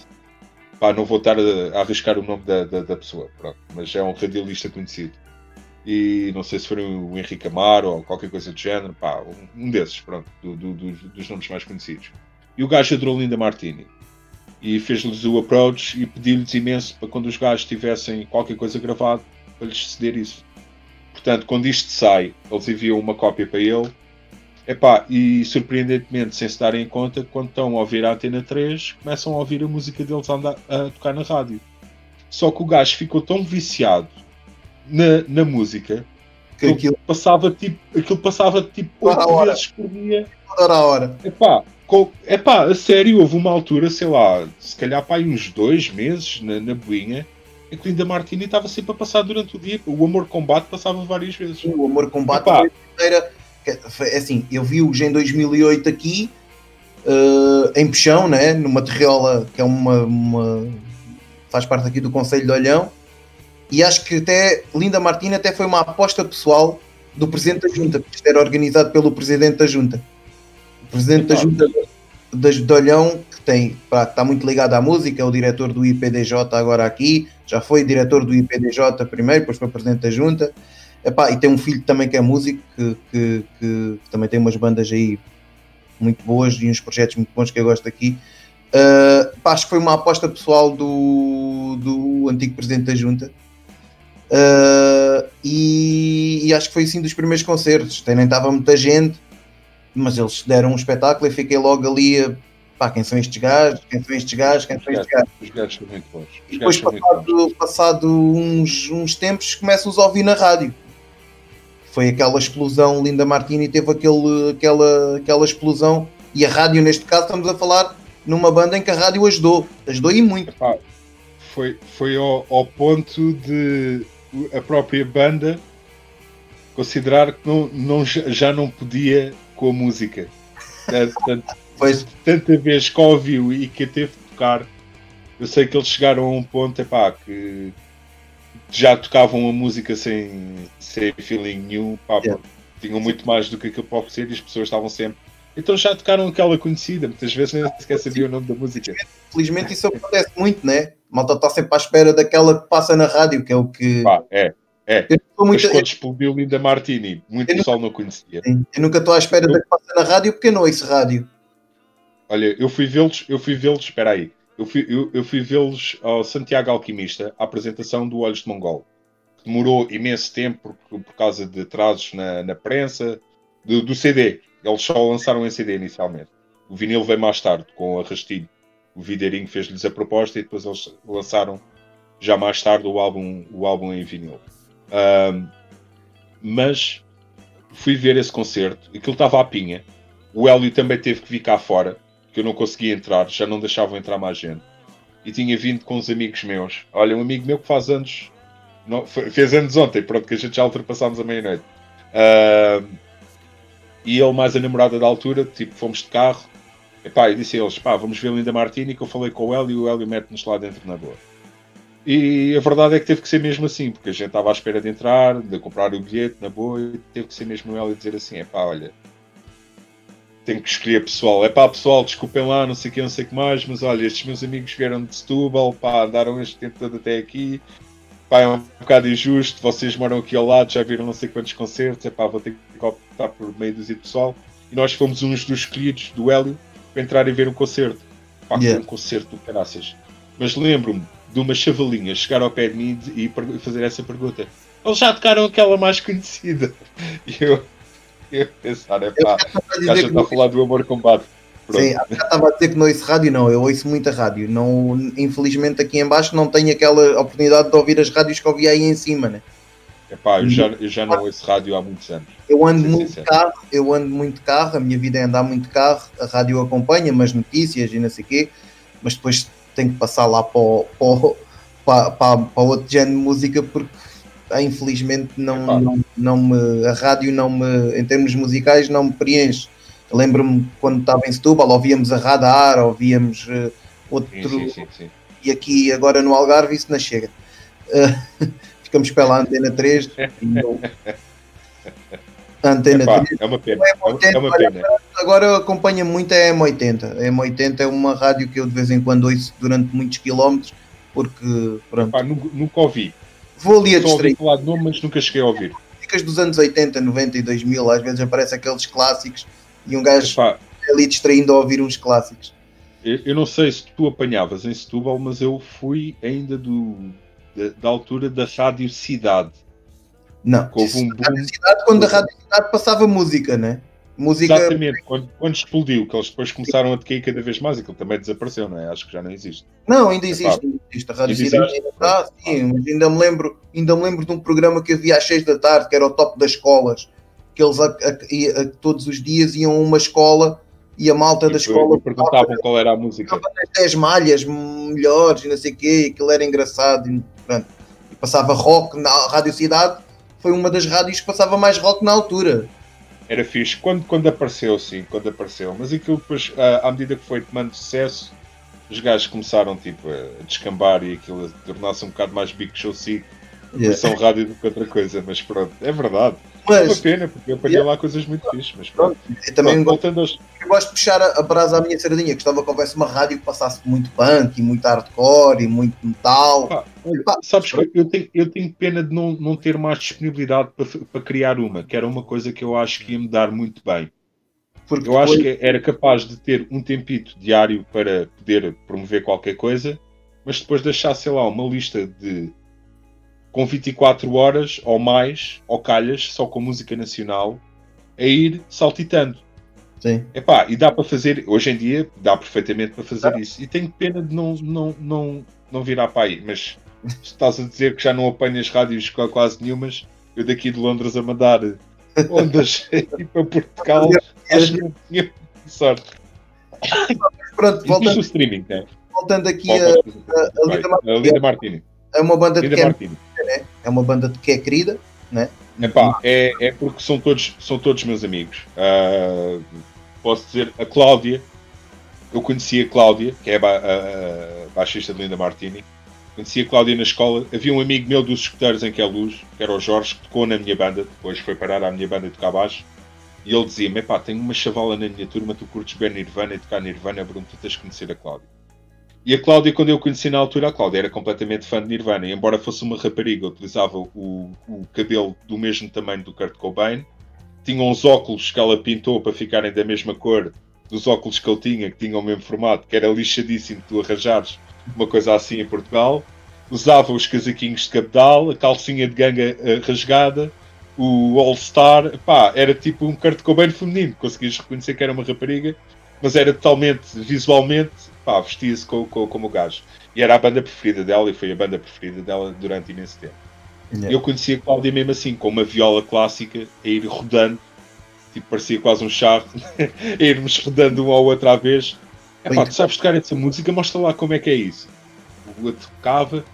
Pá, não vou estar a, a arriscar o nome da, da, da pessoa, pronto, mas é um radialista conhecido. E não sei se foi o Henrique Amaro ou qualquer coisa do género, pá, um desses, pronto, do, do, do, dos nomes mais conhecidos. E o gajo adorou Linda Martini e fez-lhes o approach e pediu-lhes imenso para quando os gajos tivessem qualquer coisa gravado, para lhes ceder isso. Portanto, quando isto sai, eles enviam uma cópia para ele. Epá, e surpreendentemente, sem se darem conta, quando estão a ouvir a Antena três, começam a ouvir a música deles a, andar, a tocar na rádio. Só que o gajo ficou tão viciado na, na música que aquilo passava tipo, aquilo passava, tipo oito vezes por dia. Toda a hora. Epá, com, epá, a sério, houve uma altura, sei lá, se calhar pá, uns dois meses na, na boinha, em que Linda Martini estava sempre a passar durante o dia. O Amor Combate passava várias vezes. O Amor Combate foi a primeira. Assim, eu vi-os em dois mil e oito aqui, uh, em Peixão, né? Numa terriola que é uma, uma... faz parte aqui do Conselho de Olhão, e acho que até Linda Martini até foi uma aposta pessoal do Presidente da Junta, porque isto era organizado pelo Presidente da Junta. O Presidente da Junta de Olhão, que tem, pá, está muito ligado à música, é o diretor do I P D J agora aqui, já foi diretor do I P D J primeiro, depois foi Presidente da Junta. Epá, e tem um filho também que é músico, que, que, que, que também tem umas bandas aí muito boas e uns projetos muito bons que eu gosto aqui. Uh, pá, acho que foi uma aposta pessoal do, do antigo Presidente da Junta. Uh, e, e acho que foi assim dos primeiros concertos. Tem, nem estava muita gente, mas eles deram um espetáculo e fiquei logo ali a... Pá, quem são estes gajos? Quem são estes gajos? Quem são estes gajos? Os gajos são muito bons. E depois, passado, passado uns, uns tempos, começam-os a ouvir na rádio. Foi aquela explosão, Linda Martini teve aquele, aquela, aquela explosão, e a rádio, neste caso, estamos a falar numa banda em que a rádio ajudou, ajudou e muito. Epá, foi, foi ao, ao ponto de a própria banda considerar que não, não, já não podia com a música. Portanto, pois. Tanta vez que a ouviu e que a teve de tocar, eu sei que eles chegaram a um ponto, epá, que... já tocavam a música sem, sem feeling nenhum, pá, yeah. Tinham muito mais do que aquilo para oferecer e as pessoas estavam sempre... Então já tocaram aquela conhecida, muitas vezes nem sequer sabia o nome da música. Felizmente isso acontece muito, né? Malta está sempre à espera daquela que passa na rádio, que é o que... Pá, é, é. Eu muito... Mas quando explodiu Linda Martini, muito eu pessoal nunca... não conhecia. Sim. Eu nunca estou à espera eu... da que passa na rádio, porque não é esse rádio. Olha, eu fui vê-los, eu fui vê-los, espera aí. Eu fui, eu, eu fui vê-los ao Santiago Alquimista, à apresentação do Olhos de Mongol. Demorou imenso tempo por, por causa de atrasos na, na prensa, do, do C D. Eles só lançaram em C D inicialmente. O vinil veio mais tarde, com o Arrastilho. O Videirinho fez-lhes a proposta e depois eles lançaram já mais tarde o álbum, o álbum em vinil. Um, mas fui ver esse concerto, aquilo estava à pinha. O Hélio também teve que vir cá fora, que eu não conseguia entrar, já não deixavam entrar mais gente. E tinha vindo com uns amigos meus. Olha, um amigo meu que faz anos... Não, fez anos ontem, pronto, que a gente já ultrapassámos a meia-noite. Uh, e ele mais a namorada da altura, tipo, fomos de carro. E, pá, e disse a eles, pá, vamos ver Linda Martini, que eu falei com o Hélio, e o Hélio mete-nos lá dentro na boa. E a verdade é que teve que ser mesmo assim, porque a gente estava à espera de entrar, de comprar o bilhete na boa, e teve que ser mesmo o Hélio dizer assim, é pá, olha... Tenho que escolher pessoal. É pá, pessoal, desculpem lá, não sei o que, não sei o que mais, mas olha, estes meus amigos vieram de Setúbal, pá, andaram este tempo todo até aqui, pá, é um bocado injusto, vocês moram aqui ao lado, já viram não sei quantos concertos, é pá, vou ter que optar por meio dúzia de pessoal. E nós fomos uns dos escolhidos do Hélio para entrar e ver o concerto. Pá, yeah. Foi um concerto do caraças. Mas lembro-me de uma chavalinha chegar ao pé de mim e fazer essa pergunta. Eles já tocaram aquela mais conhecida. E eu... Eu pensar, é pá, já está a falar do Amor Combate. Pronto. Sim, já estava a dizer que não ouço rádio, não, eu ouço muita rádio. Não, infelizmente aqui em baixo não tenho aquela oportunidade de ouvir as rádios que ouvi aí em cima, né? É pá, eu já, eu já não ouço rádio há muitos anos. Eu ando muito de carro, eu ando muito de carro, a minha vida é andar muito de carro, a rádio acompanha, mas notícias e não sei o quê, mas depois tenho que passar lá para, o, para, para, para outro género de música porque... infelizmente não, claro. não, não me, a rádio não me, em termos musicais não me preenche. Eu lembro-me quando estava em Setúbal, ouvíamos a Radar, ouvíamos uh, outro, sim, sim, sim. E aqui agora no Algarve isso não chega. Uh, ficamos pela Antena três. não, Antena Epá, três. É uma pena. É uma pena. Agora eu acompanho muito a M oitenta. A M oitenta é uma rádio que eu de vez em quando ouço durante muitos quilómetros, porque pronto. Epá, nunca, nunca ouvi. Vou ali a distrair. Só ouvi falar de nome, mas nunca cheguei a ouvir. Músicas dos anos oitenta, noventa e dois mil, às vezes aparecem aqueles clássicos e um gajo Epá. ali distraindo a ouvir uns clássicos. Eu, eu não sei se tu apanhavas em Setúbal, mas eu fui ainda do, da, da altura da Rádio Cidade. Não, houve um boom. Rádio Cidade, quando a Rádio Cidade passava música, né? Música... Exatamente, quando, quando explodiu, que eles depois começaram a cair cada vez mais e que ele também desapareceu, não é? Acho que já não existe. Não, ainda existe, é, existe. A Rádio Cidade ainda está, sim, mas ainda me lembro, ainda me lembro de um programa que havia às seis da tarde, que era o Top das Escolas, que eles a, a, a, todos os dias iam a uma escola e a malta da escola... E perguntavam qual era a música. As malhas melhores, não sei o quê, aquilo era engraçado, e pronto. E passava rock na Rádio Cidade. Foi uma das rádios que passava mais rock na altura. Era fixe. Quando, quando apareceu, sim, quando apareceu. Mas aquilo depois, à, à medida que foi tomando sucesso, os gajos começaram tipo, a descambar e aquilo a tornar-se um bocado mais big show, sim. Yeah. São rádio do que outra coisa, mas pronto, é verdade. Mas, é uma pena, porque eu apanhei yeah. lá coisas muito fixes, mas pronto. Eu também pronto, gosto, aos... eu gosto de puxar a, a brasa à minha sardinha. Gostava que houvesse uma rádio que passasse muito punk, e muito hardcore, e muito metal. Pá, olha, pá, sabes que eu tenho, eu tenho pena de não, não ter mais disponibilidade para, para criar uma, que era uma coisa que eu acho que ia me dar muito bem. Porque eu depois... acho que era capaz de ter um tempito diário para poder promover qualquer coisa, mas depois deixar, sei lá, uma lista de... com vinte e quatro horas ou mais, ou calhas, só com música nacional, a ir saltitando. Sim. Epá, e dá para fazer, hoje em dia, dá perfeitamente para fazer ah. isso. E tenho pena de não, não, não, não virar para aí, mas se estás a dizer que já não apanhas rádios quase nenhumas, eu daqui de Londres a mandar ondas para Portugal, acho que não tinha sorte. Pronto, voltando, o streaming, né? Voltando aqui voltando, a, a, a Linda Martini. É uma banda de que é, né? é uma banda de que é querida, né? Epá, é, é porque são todos, são todos meus amigos. Uh, posso dizer, a Cláudia, eu conheci a Cláudia, que é a, ba- a, a baixista de Linda Martini. Conheci a Cláudia na escola. Havia um amigo meu dos escuteiros em que é luz, que era o Jorge, que tocou na minha banda, depois foi parar à minha banda e tocar baixo. E ele dizia-me, epá, tenho uma chavala na minha turma, tu curtes bem Nirvana e tocar Nirvana, Bruno, tu tens de conhecer a Cláudia. E a Cláudia, quando eu conheci na altura, a Cláudia era completamente fã de Nirvana. E embora fosse uma rapariga, utilizava o, o cabelo do mesmo tamanho do Kurt Cobain. Tinha uns óculos que ela pintou para ficarem da mesma cor dos óculos que eu tinha, que tinham o mesmo formato, que era lixadíssimo de tu arranjares uma coisa assim em Portugal. Usava os casaquinhos de cabedal, a calcinha de ganga rasgada, o All-Star. Pá, era tipo um Kurt Cobain feminino. Conseguias reconhecer que era uma rapariga, mas era totalmente, visualmente... Pá, vestia-se como com, com o gajo. E era a banda preferida dela, e foi a banda preferida dela durante imenso tempo. Yeah. Eu conhecia a Cláudia mesmo assim, com uma viola clássica, a ir rodando, tipo, parecia quase um charro, a irmos rodando um ao outro à vez. É pá, tu sabes tocar essa música, mostra lá como é que é isso. O outro tocava,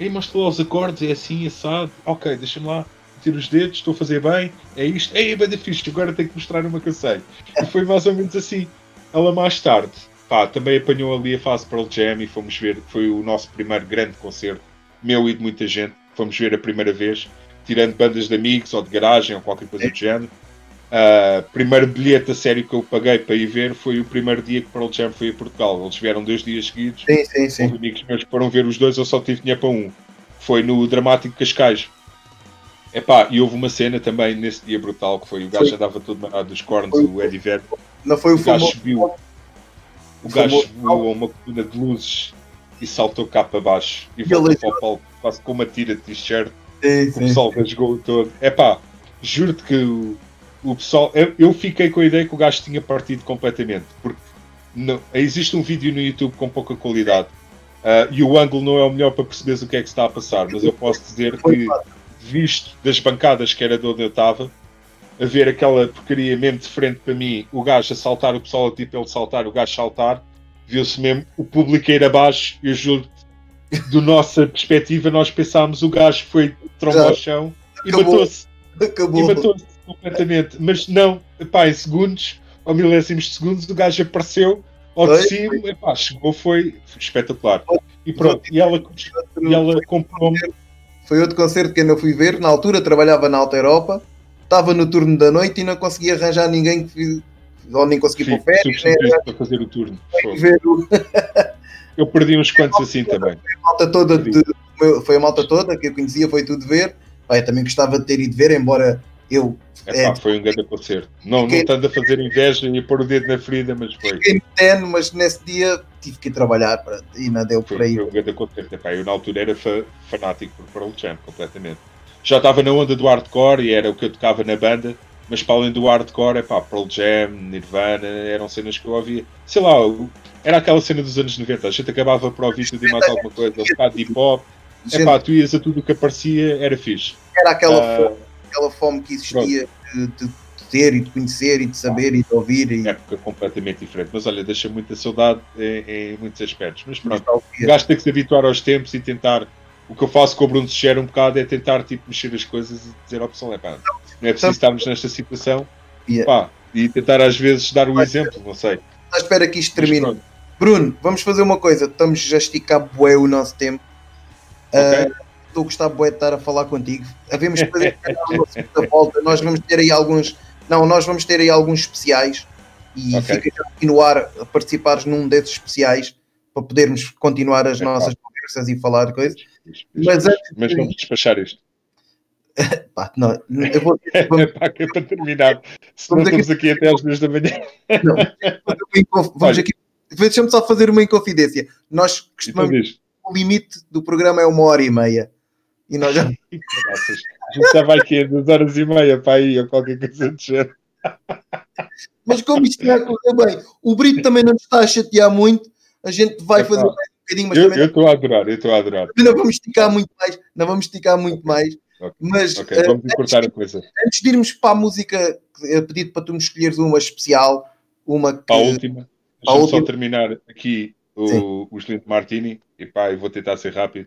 aí mostra lá os acordes, é assim, assado, ok, deixa-me lá, tiro os dedos, estou a fazer bem, é isto, é banda fixe, agora tenho que mostrar uma que eu sei. E foi mais ou menos assim. Ela mais tarde... Pá, também apanhou ali a fase Pearl Jam e fomos ver, foi o nosso primeiro grande concerto, meu e de muita gente, fomos ver a primeira vez, tirando bandas de amigos ou de garagem ou qualquer coisa é. do género. O uh, primeiro bilhete a sério que eu paguei para ir ver foi o primeiro dia que Pearl Jam foi a Portugal, eles vieram dois dias seguidos, sim, sim, sim. Os amigos meus foram ver os dois, eu só tive dinheiro para um, foi no Dramático Cascais. Epá, e houve uma cena também nesse dia brutal, que foi o gajo sim. andava todo marado dos cornos, foi. o Eddie Vedder, não foi o, o gajo subiu. O gajo voou uma coluna de luzes e saltou cá para baixo e voltou para o palco, quase com uma tira de t-shirt, sim, sim. O pessoal rasgou todo. É pá, juro-te que o, o pessoal... Eu, eu fiquei com a ideia que o gajo tinha partido completamente, porque não, existe um vídeo no YouTube com pouca qualidade uh, e o ângulo não é o melhor para perceberes o que é que está a passar, mas eu posso dizer que, visto das bancadas que era de onde eu estava, a ver aquela porcaria mesmo de frente para mim, o gajo a saltar, o pessoal a tipo ele saltar, o gajo a saltar, viu-se mesmo o público a ir abaixo, eu juro-te, do nossa perspectiva nós pensámos o gajo foi trombou ao chão e acabou. matou-se, acabou. e matou-se completamente, mas não, epá, em segundos, ou milésimos de segundos, o gajo apareceu ao de cima, epá, chegou, foi espetacular, e pronto, e ela, e ela comprou-me. Foi outro concerto que eu não fui ver, na altura trabalhava na Alta Europa, estava no turno da noite e não conseguia arranjar ninguém que ou nem conseguia pôr férias, né? Para fazer o turno. O... eu perdi uns quantos assim toda, também. Foi a malta toda, de, foi a malta toda que eu conhecia, foi tudo ver. Ah, eu também gostava de ter ido ver, embora eu... É, é, pá, foi um grande concerto. Não, fiquei... não estando a fazer inveja e a pôr o dedo na ferida, mas foi. Fiquei ten, mas nesse dia tive que ir trabalhar para... e não deu por aí. Foi um grande concerto. Epá, eu na altura era fa- fanático por Pearl Jam, completamente. Já estava na onda do hardcore e era o que eu tocava na banda, mas para além do hardcore, epá, Pearl Jam, Nirvana, eram cenas que eu ouvia. Sei lá, era aquela cena dos anos noventa, a gente acabava por ouvir tudo e mais alguma coisa, um bocado de hip-hop. Gente... Epá, tu ias a tudo o que aparecia, era fixe. Era aquela, ah, fome, aquela fome que existia de, de ter e de conhecer e de saber ah, e de ouvir. E... época completamente diferente, mas olha, deixa muita saudade em, em muitos aspectos. Mas pronto, o gajo tem que se habituar aos tempos e tentar, o que eu faço com o Bruno Sugere um bocado é tentar tipo, mexer as coisas e dizer ao pessoal, é pá, não é preciso estarmos nesta situação, yeah. pá, e tentar às vezes dar o um exemplo, não sei. À espera que isto termine. Bruno, vamos fazer uma coisa, estamos já a esticar bué o nosso tempo. Okay. Uh, estou a gostar bué de estar a falar contigo. Havemos de fazer uma segunda volta. Nós vamos ter aí alguns. Não, nós vamos ter aí alguns especiais e okay. fica a continuar a participares num desses especiais para podermos continuar as é nossas claro. conversas e falar coisas. Mas, antes, mas vamos despachar isto. Pá, não, eu vou, vamos... Pá, que é para terminar. Se não estamos aqui... aqui até às duas da manhã. Não, vamos Olha. aqui. Deixa-me só fazer uma inconfidência. Nós costumamos. O limite do programa é uma hora e meia. E nós já... a gente já vai aqui a duas horas e meia para aí, ou qualquer coisa do género. Mas como isto está a correr bem, o Brito também não nos está a chatear muito, a gente vai é fazer claro. mais um bocadinho, mas eu, também... Eu estou a adorar, eu estou a adorar. Não vamos esticar muito mais, não vamos esticar muito okay. mais. Okay. Mas okay. Vamos uh, cortar a coisa. Antes de irmos para a música, eu pedi-te para tu me escolheres uma especial, uma que... Para a última. Deixa-me última. Só terminar aqui o, os Linda Martini. E pá, eu vou tentar ser rápido.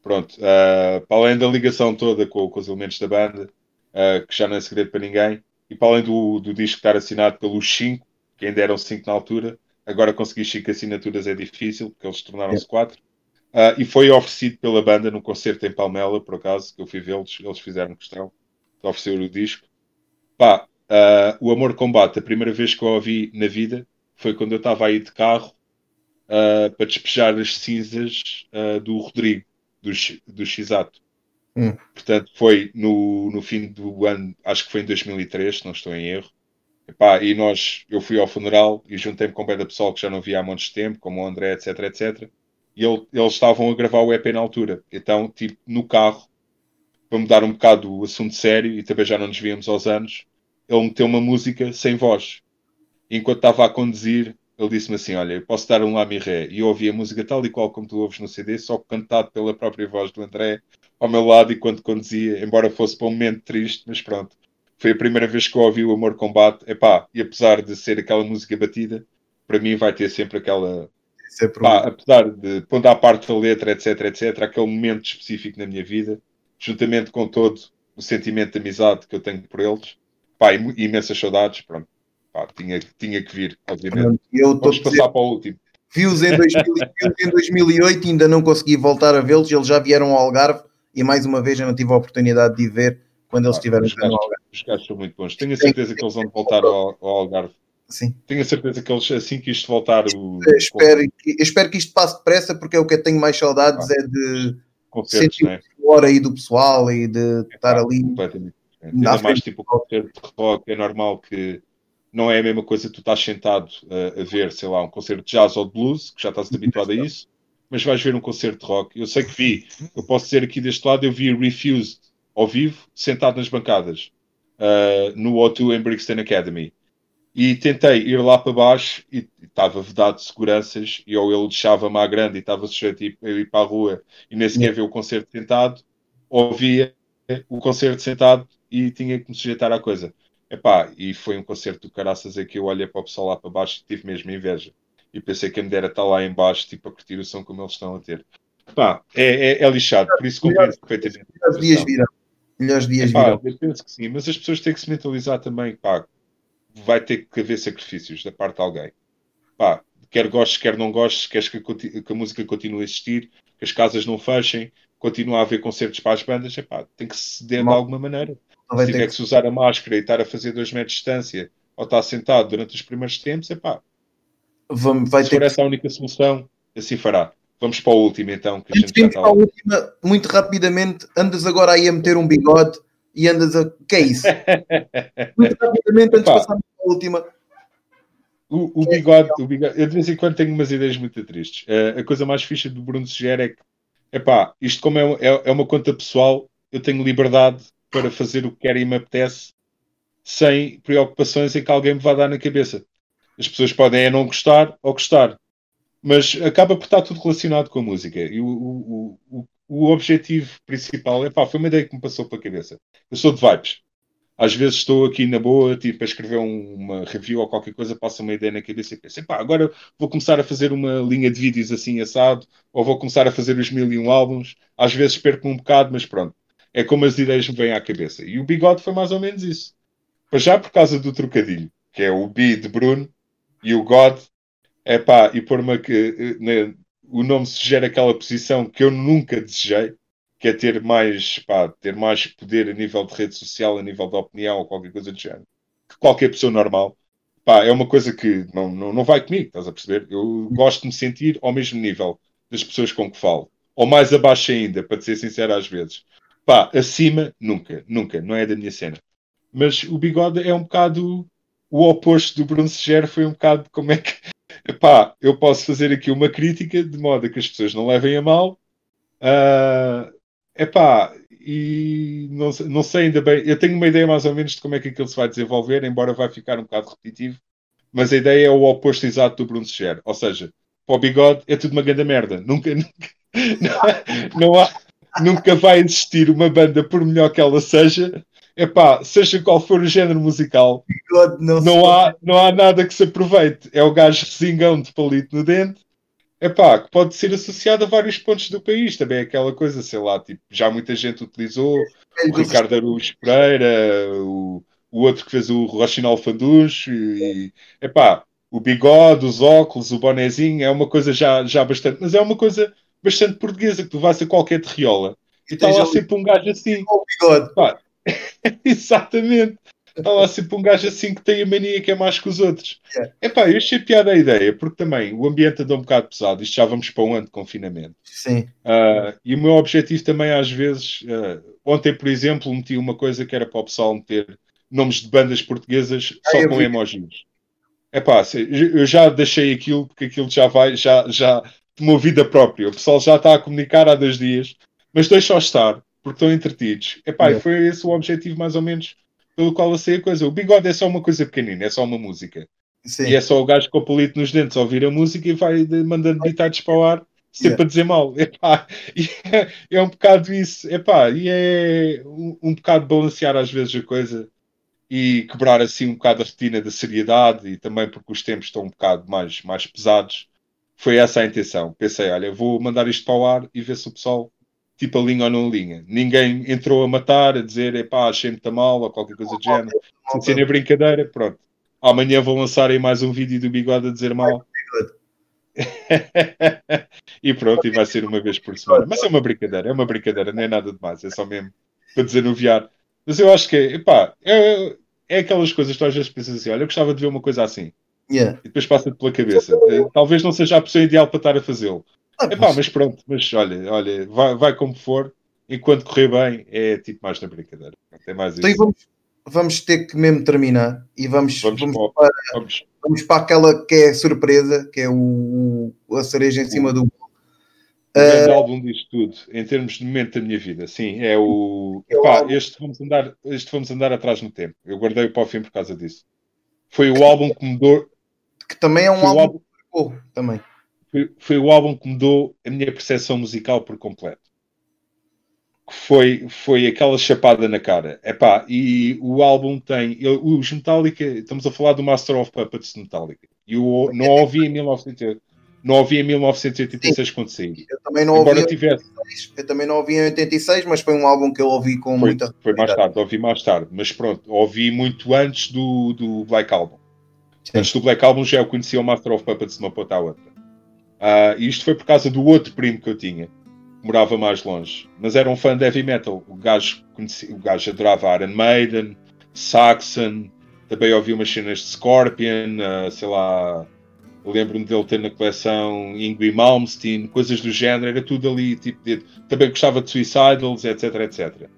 Pronto, uh, para além da ligação toda com, com os elementos da banda, uh, que já não é segredo para ninguém, e para além do, do disco estar assinado pelos cinco, que ainda eram cinco na altura, agora conseguir cinco assinaturas é difícil, porque eles tornaram-se quatro, uh, e foi oferecido pela banda num concerto em Palmela, por acaso, que eu fui vê-los, eles fizeram questão de oferecer o disco. Pá, uh, o Amor Combate, a primeira vez que eu ouvi na vida, foi quando eu estava aí de carro, Uh, para despejar as cinzas uh, do Rodrigo, do, do X-Ato. Hum. Portanto, foi no, no fim do ano, acho que foi em dois mil e três, se não estou em erro. Epá, e nós, eu fui ao funeral e juntei-me com bem da pessoal que já não via há montes de tempo, como o André, etc, etcétera. E ele, eles estavam a gravar o E P na altura. Então, tipo, no carro, para mudar um bocado o assunto sério, e também já não nos víamos aos anos, ele meteu uma música sem voz. E enquanto estava a conduzir, ele disse-me assim, olha, eu posso dar um lá mi ré. E eu ouvi a música tal e qual como tu ouves no C D, só cantado pela própria voz do André ao meu lado e quando conduzia, embora fosse para um momento triste, mas pronto. Foi a primeira vez que eu ouvi o Amor Combate. Epá, e apesar de ser aquela música batida, para mim vai ter sempre aquela... Sempre pá, um... Apesar de pondo à parte da letra, etc, etcétera, aquele momento específico na minha vida, juntamente com todo o sentimento de amizade que eu tenho por eles, pá, im- imensas saudades, pronto. Ah, tinha, tinha que vir, obviamente. Eu Vamos passar dizer, para o último. Vi-os em, dois mil, em dois mil e oito, ainda não consegui voltar a vê-los, eles já vieram ao Algarve e mais uma vez eu não tive a oportunidade de ir ver quando eles estiveram ah, no Algarve. Os gajos são muito bons. Tenho a certeza que eles vão voltar ao, ao Algarve. Sim. Tenho a certeza que eles, assim que isto voltar... O... Eu espero, eu espero que isto passe depressa, porque é o que eu tenho mais saudades, ah, é de sentir né? o hora aí do pessoal e de é, estar tá, ali... Completamente. Ainda mais frente. Tipo o concerto de rock, é normal que... Não é a mesma coisa que tu estás sentado uh, a ver, sei lá, um concerto de jazz ou de blues, que já estás habituado a isso, mas vais ver um concerto de rock. Eu sei que vi, eu posso dizer aqui deste lado, eu vi Refused ao vivo, sentado nas bancadas, uh, no O dois em Brixton Academy. E tentei ir lá para baixo e estava vedado de seguranças, e ou ele deixava-me à grande e estava sujeito a ir para a rua e nem sequer ver o concerto sentado, ou via o concerto sentado e tinha que me sujeitar à coisa. Epá, e foi um concerto do caraças aqui, eu olhei para o pessoal lá para baixo e tive mesmo inveja. E pensei que a me dera estar lá em baixo, tipo, a curtir o som como eles estão a ter. Epá, é, é, é lixado, por isso compreendo perfeitamente. Melhores dias virão. Melhores dias Epá, virão. Eu penso que sim, mas as pessoas têm que se mentalizar também, pá, vai ter que haver sacrifícios da parte de alguém. Pá, quer gostes, quer não gostes, queres que a, que a música continue a existir, que as casas não fechem, continua a haver concertos para as bandas, epá, tem que se ceder de alguma maneira. Se tiver que se usar a máscara e estar a fazer dois metros de distância ou estar sentado durante os primeiros tempos, epá, vamos, vai se ter for que... essa a única solução, assim fará. Vamos para a última então. Que a gente já está para a última, muito rapidamente. Andas agora aí a meter um bigode e andas a... que é isso? Muito rapidamente, antes de passarmos para a última. O, o, bigode, o bigode... Eu de vez em quando tenho umas ideias muito tristes. Uh, a coisa mais fixa do Bruno Sugere é que, epá, isto como é, é, é uma conta pessoal, eu tenho liberdade para fazer o que quer e me apetece sem preocupações em que alguém me vá dar na cabeça. As pessoas podem é não gostar ou gostar. Mas acaba por estar tudo relacionado com a música. E o, o, o, o objetivo principal é, pá, foi uma ideia que me passou pela cabeça. Eu sou de vibes. Às vezes estou aqui na boa, tipo, a escrever uma review ou qualquer coisa, passa uma ideia na cabeça e penso, pá, agora vou começar a fazer uma linha de vídeos assim assado, ou vou começar a fazer os mil e um álbuns. Às vezes perco-me um bocado, mas pronto. É como as ideias me vêm à cabeça. E o bigode foi mais ou menos isso. Mas já por causa do trocadilho, que é o bi de Bruno e o God... É pá, e pôr uma que, né, o nome sugere aquela posição que eu nunca desejei, que é ter mais, pá, ter mais poder a nível de rede social, a nível de opinião ou qualquer coisa do género. Que qualquer pessoa normal, pá, é uma coisa que não, não, não vai comigo, estás a perceber? Eu gosto de me sentir ao mesmo nível das pessoas com que falo, ou mais abaixo ainda, para ser sincero às vezes. Pá, acima, nunca, nunca, não é da minha cena. Mas o bigode é um bocado o oposto do Bruno Sugere, foi um bocado como é que... Epá, eu posso fazer aqui uma crítica de modo a que as pessoas não levem a mal. Uh, epá, e não, não sei ainda bem. Eu tenho uma ideia mais ou menos de como é que aquilo se vai desenvolver, embora vai ficar um bocado repetitivo. Mas a ideia é o oposto exato do Bruno Sugere. Ou seja, para o bigode é tudo uma grande merda. Nunca, nunca, não, não há, nunca vai existir uma banda, por melhor que ela seja. Epá, seja qual for o género musical, bigode não, não, há, não há nada que se aproveite. É o gajo zingão de palito no dente. Epá, que pode ser associado a vários pontos do país. Também é aquela coisa, sei lá, tipo, já muita gente utilizou. O Ricardo Araújo Pereira, o, o outro que fez o Rochinol Fanducho. E, epá, o bigode, os óculos, o bonezinho, é uma coisa já, já bastante... Mas é uma coisa bastante portuguesa, que tu vais a qualquer terriola. E está lá sempre um gajo assim. O bigode. Epá, exatamente, está lá sempre um gajo assim que tem a mania que é mais que os outros. É pá, eu achei piada a ideia, porque também o ambiente anda um bocado pesado. Isto já vamos para um ano de confinamento. Sim. Uh, e o meu objetivo também, às vezes, uh, ontem, por exemplo, meti uma coisa que era para o pessoal meter nomes de bandas portuguesas só Ai, com vi. emojis. É pá, eu já deixei aquilo, porque aquilo já vai, já, já tomou vida própria. O pessoal já está a comunicar há dois dias, mas deixa-o estar, porque estão entretidos. Epá, é. Foi esse o objetivo, mais ou menos, pelo qual eu sei a coisa. O bigode é só uma coisa pequenina, é só uma música. Sim. E é só o gajo com o palito nos dentes ouvir a música e vai mandando ditados para o ar, sempre é. a dizer mal. Epá, é, é um bocado isso. Epá, e é um, um bocado balancear às vezes a coisa e quebrar assim um bocado a rotina da seriedade, e também porque os tempos estão um bocado mais, mais pesados. Foi essa a intenção. Pensei, olha, vou mandar isto para o ar e ver se o pessoal... tipo a linha ou não linha. Ninguém entrou a matar, a dizer, epá, achei-me tão mal, ou qualquer coisa do género. Sem ser na brincadeira, pronto. Amanhã vou lançar aí mais um vídeo do bigode a dizer mal. E pronto, e vai ser uma vez por semana. Mas é uma brincadeira, é uma brincadeira, não é nada demais, é só mesmo para desanuviar. Mas eu acho que, epá, é, é aquelas coisas que tu às vezes pensas assim, olha, eu gostava de ver uma coisa assim. Yeah. E depois passa-te pela cabeça. Talvez não seja a pessoa ideal para estar a fazê-lo. Ah, Epá, mas... mas pronto, mas olha, olha vai, vai como for, enquanto correr bem, é tipo mais na brincadeira. É mais então isso. Vamos, vamos ter que mesmo terminar e vamos, vamos, vamos, para, vamos. vamos para aquela que é surpresa, que é o, a cereja em cima o, do bolo. O grande uh... álbum disto tudo, em termos de momento da minha vida, sim, é o... É Epá, o este, vamos andar, este vamos andar atrás no tempo. Eu guardei-o para o fim por causa disso. Foi o que, álbum que mudou... Que também é um álbum, álbum que marcou, também. Foi, foi o álbum que mudou a minha percepção musical por completo. Foi, foi aquela chapada na cara. Epá, e o álbum tem... Eu, os Metallica... Estamos a falar do Master of Puppets de Metallica. E eu não ouvi em mil novecentos e oitenta e seis quando saiu. Eu também não ouvi em tivesse... oitenta e seis, mas foi um álbum que eu ouvi com foi, muita... Foi mais tarde, ouvi mais tarde. Mas pronto, ouvi muito antes do, do Black Album. Sim. Antes do Black Album já eu conhecia o Master of Puppets de uma ponta à outra. E uh, isto foi por causa do outro primo que eu tinha. morava mais longe, mas era um fã de heavy metal. O gajo, conhecia, o gajo adorava Iron Maiden, Saxon, também ouvi umas cenas de Scorpion, uh, sei lá, lembro-me dele ter na coleção Yngwie Malmsteen, coisas do género, era tudo ali, tipo, de, também gostava de Suicidals, etc, etcétera.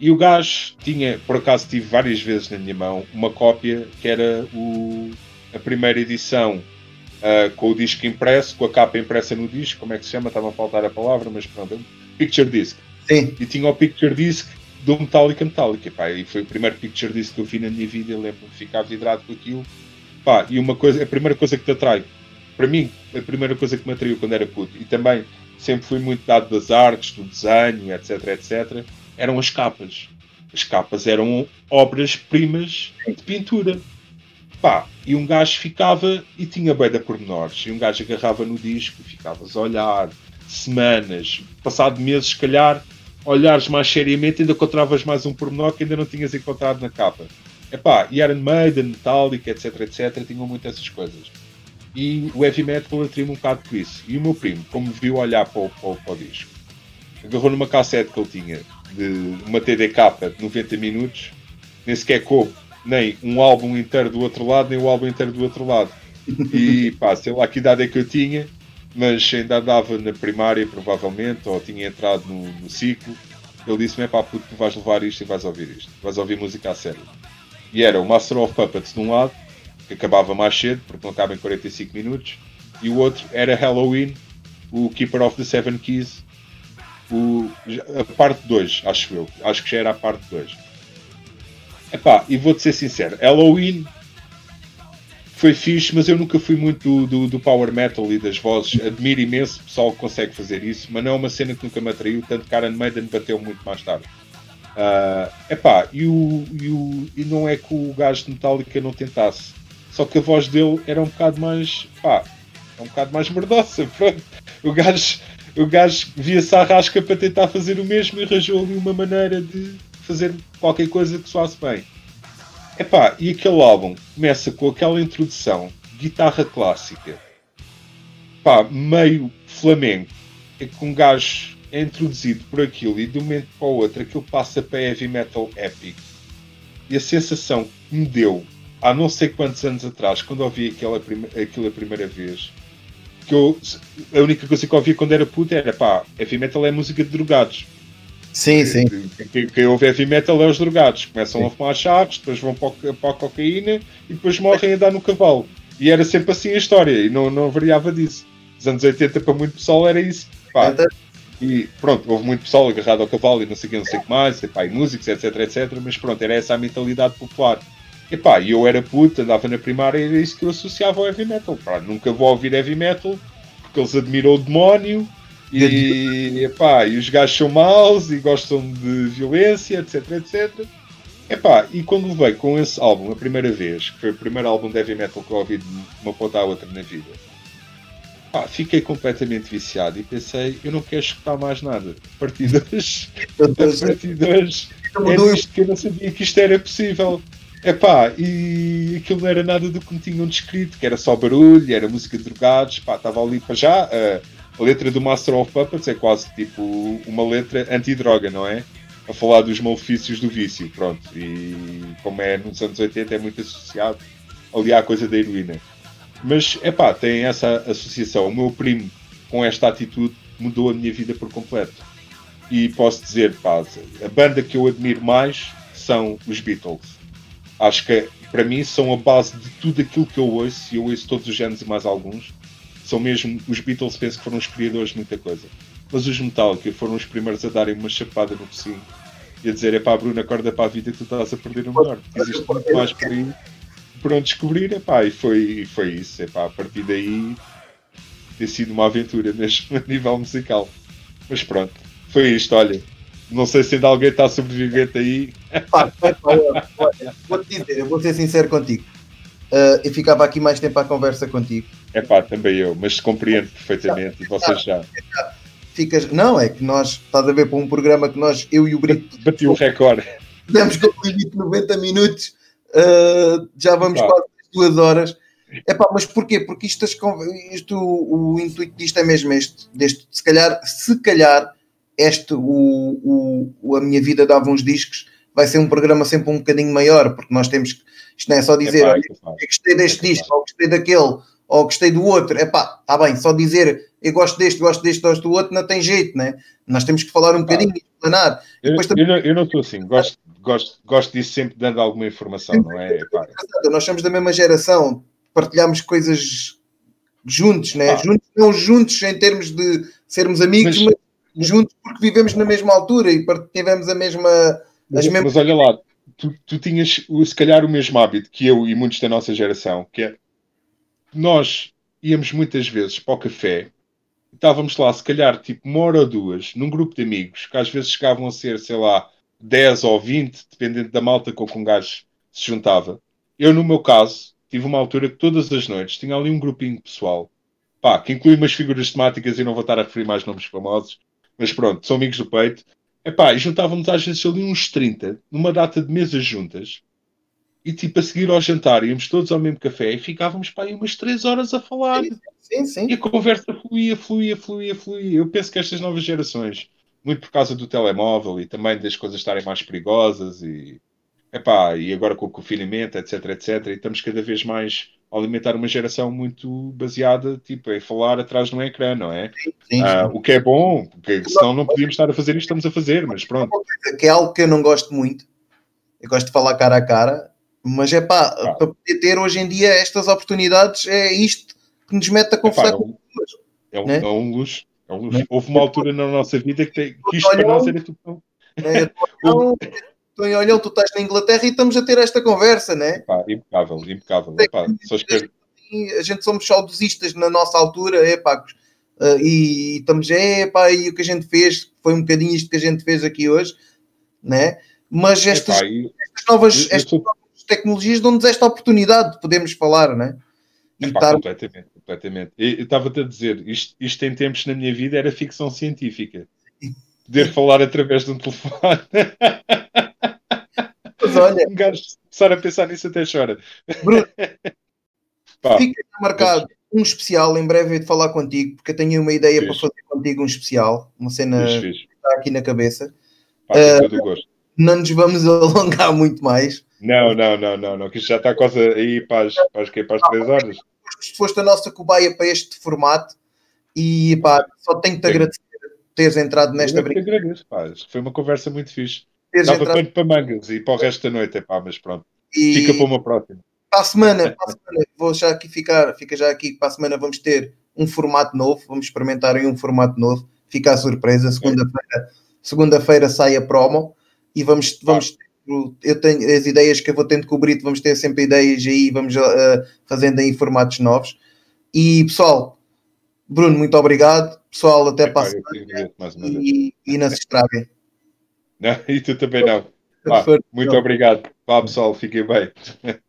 E o gajo tinha, por acaso tive várias vezes na minha mão, uma cópia que era o, a primeira edição uh, com o disco impresso, com a capa impressa no disco, como é que se chama? Estava a faltar a palavra, mas pronto, Picture Disc. Sim. E tinha o Picture Disc do Metallica Metallica, pá, e foi o primeiro Picture Disc que eu vi na minha vida, eu lembro-me de ficar vidrado com aquilo. Pá, e uma coisa, a primeira coisa que te atrai, para mim, a primeira coisa que me atraiu quando era puto, e também sempre fui muito dado das artes, do desenho, etc, etcétera, eram as capas. As capas eram obras-primas de pintura. Pá, e um gajo ficava e tinha bué de pormenores. E um gajo agarrava no disco, ficavas a olhar, semanas, passado meses, se calhar, olhares mais seriamente, ainda encontravas mais um pormenor que ainda não tinhas encontrado na capa. Epá, e Iron Maiden, Metallica, etc, etcétera, tinham muito essas coisas. E o heavy metal atraiu-me um bocado por isso. E o meu primo, como viu olhar para o, para, o, para o disco, agarrou numa cassete que ele tinha, de uma T D K de noventa minutos, nem sequer coube nem um álbum inteiro do outro lado, nem o um álbum inteiro do outro lado. E pá, sei lá que idade é que eu tinha, mas ainda andava na primária, provavelmente, ou tinha entrado no, no ciclo. Ele disse-me, pá, puto, tu vais levar isto e vais ouvir isto. Vais ouvir música a sério. E era o Master of Puppets de um lado, que acabava mais cedo, porque não acaba em quarenta e cinco minutos, e o outro era Halloween, o Keeper of the Seven Keys, o, a parte dois, acho eu. Acho que já era a parte dois. Epá, e vou-te ser sincero, Halloween foi fixe, mas eu nunca fui muito do, do, do power metal e das vozes. Admiro imenso o pessoal que consegue fazer isso, mas não é uma cena que nunca me atraiu, tanto que Iron Maiden bateu muito mais tarde. Uh, epá, e, o, e, o, e não é que o gajo de Metallica não tentasse, só que a voz dele era um bocado mais, pá, um bocado mais merdosa, pronto. O gajo, o gajo via-se à rasca para tentar fazer o mesmo e arranjou ali uma maneira de fazer qualquer coisa que soasse bem. Epá, e aquele álbum começa com aquela introdução, guitarra clássica, pá, meio flamengo, é que um gajo é introduzido por aquilo e de um momento para o outro aquilo passa para heavy metal épico. E a sensação que me deu há não sei quantos anos atrás, quando ouvi aquela prime... aquilo a primeira vez, que eu... a única coisa que eu ouvia quando era puto era, pá, heavy metal é música de drogados. Sim, sim. Quem ouve heavy metal é os drogados. Começam sim. a fumar chaves, depois vão para a cocaína e depois morrem a dar no cavalo. E era sempre assim a história e não, não variava disso. Nos anos oitenta, para muito pessoal, era isso. Pá. E pronto, houve muito pessoal agarrado ao cavalo e não sei o que mais, e, pá, e músicos, etc, etcétera. Mas pronto, era essa a mentalidade popular. E pá, eu era puto, andava na primária e era isso que eu associava ao heavy metal. Pá, nunca vou ouvir heavy metal, porque eles admiram o demónio e, e, pá, e os gajos são maus e gostam de violência, etc, etcétera. E, pá, e quando veio com esse álbum a primeira vez, que foi o primeiro álbum de heavy metal que eu ouvi de uma ponta à outra na vida, pá, fiquei completamente viciado e pensei, eu não quero escutar mais nada. A partir de hoje, a partir de hoje era isto que eu não sabia que isto era possível. Epá, e aquilo não era nada do que me tinham descrito, que era só barulho, era música de drogados, pá, estava ali para já. A, a letra do Master of Puppets é quase tipo uma letra anti-droga, não é? A falar dos malefícios do vício, pronto. E como é nos anos oitenta, é muito associado ali à coisa da heroína. Mas, epá, tem essa associação. O meu primo, com esta atitude, mudou a minha vida por completo. E posso dizer, pá, a banda que eu admiro mais são os Beatles. Acho que, para mim, são a base de tudo aquilo que eu ouço, e eu ouço todos os géneros e mais alguns. São mesmo, os Beatles, penso que foram os criadores de muita coisa. Mas os Metallica foram os primeiros a darem uma chapada no focinho e a dizer, epá, Bruno, acorda para a vida, tu estás a perder o melhor. Existe muito mais por aí. Por onde descobrir, epá, e foi, foi isso, epá, a partir daí tem sido uma aventura mesmo a nível musical. Mas pronto, foi isto, olha, não sei se ainda alguém está sobrevivente aí. Pá, pá, olha, olha, vou-te dizer, eu vou ser sincero contigo, uh, eu ficava aqui mais tempo à conversa contigo. É pá, também eu, mas compreendo perfeitamente, e vocês já... Ficas... Não, é que nós, estás a ver, para um programa que nós, eu e o Brito... Bati o recorde. Damos com o limite de noventa minutos... Uh, já vamos quase duas horas. Epá, mas porquê? Porque isto, isto, o, o intuito disto é mesmo este, deste, se calhar, se calhar este, o, o, a minha vida dava uns discos, vai ser um programa sempre um bocadinho maior, porque nós temos que, isto não é só dizer, é, eu gostei deste é, disco, ou gostei daquele, ou gostei do outro, é pá, está bem, só dizer, eu gosto deste, gosto deste, gosto do outro, não tem jeito, né? Nós temos que falar um bocadinho, explanar. Eu, também... eu, eu não estou assim, gosto, gosto, gosto disso sempre dando alguma informação, sempre, não é? Pá. Nós somos da mesma geração, partilhamos coisas... juntos, né? Ah. Juntos, não juntos em termos de sermos amigos, mas, mas juntos porque vivemos na mesma altura e tivemos a mesma... As mas, mesmas... mas olha lá, tu, tu tinhas se calhar o mesmo hábito que eu e muitos da nossa geração, que é nós íamos muitas vezes para o café, estávamos lá se calhar tipo uma hora ou duas, num grupo de amigos, que às vezes chegavam a ser, sei lá, dez ou vinte, dependendo da malta com que um gajo se juntava. Eu, no meu caso... tive uma altura que todas as noites tinha ali um grupinho pessoal, pá, que inclui umas figuras temáticas, e não vou estar a referir mais nomes famosos, mas pronto, são amigos do peito. Epá, e juntávamos às vezes ali uns trinta, numa data de mesas juntas, e tipo a seguir ao jantar íamos todos ao mesmo café e ficávamos pá, aí umas três horas a falar. Sim, sim. E a conversa fluía, fluía, fluía, fluía. Eu penso que estas novas gerações, muito por causa do telemóvel e também das coisas estarem mais perigosas e... Epá, e agora com o confinamento, etc, etc, e estamos cada vez mais a alimentar uma geração muito baseada tipo, em falar atrás de um ecrã, não é? Sim, sim. Ah, o que é bom, porque senão não podíamos estar a fazer isto, estamos a fazer, mas pronto. Que é algo que eu não gosto muito, eu gosto de falar cara a cara, mas é pá, ah. para poder ter hoje em dia estas oportunidades, é isto que nos mete a confrontar. É, é, um, é? é um luxo, é um luxo. Houve uma altura na nossa vida que, tem, que isto para nós era tudo bom. Então, olha, tu estás na Inglaterra e estamos a ter esta conversa, não é? Pá, impecável, impecável. É, pá, só escrever... A gente somos saudosistas na nossa altura, é pá, e, e estamos, é pá, e o que a gente fez, foi um bocadinho isto que a gente fez aqui hoje, não é? Mas estas, é, pá, e, estas, novas, eu, eu estas sou... novas tecnologias dão-nos esta oportunidade de podermos falar, não é? E é pá, estar... Completamente, completamente. Eu estava-te a dizer, isto, isto em tempos na minha vida era ficção científica. Poder falar através de um telefone... Mas olha, um gajo começar a pensar nisso até chora. Bruno, fica marcado um especial. Em breve eu de falar contigo, porque eu tenho uma ideia Fiz. para fazer contigo um especial. Uma cena Fiz, fixe. que está aqui na cabeça. Pá, uh, todo o gosto. Não nos vamos alongar muito mais. Não, não, não, não, não, que isto já está quase aí para as, para as, para as ah, três horas. Foste a nossa cobaia para este formato e pá, só tenho que te Sim. agradecer por teres entrado nesta brincadeira. Foi uma conversa muito fixe. Dava entrado... pano para mangas e para o resto da noite, epá, mas pronto, e... fica para uma próxima. Para a semana, para a semana vou já aqui ficar, fica já aqui, para a semana vamos ter um formato novo, vamos experimentar em um formato novo, fica a surpresa, segunda-feira, segunda-feira sai a promo e vamos, vamos ter, eu tenho as ideias que eu vou tendo cobrir, vamos ter sempre ideias aí, vamos uh, fazendo aí formatos novos. E pessoal, Bruno, muito obrigado, pessoal, até é, para a semana e, e não se estraguem. Não, e tu também não. Ah, muito obrigado. Vá, pessoal, fiquem bem.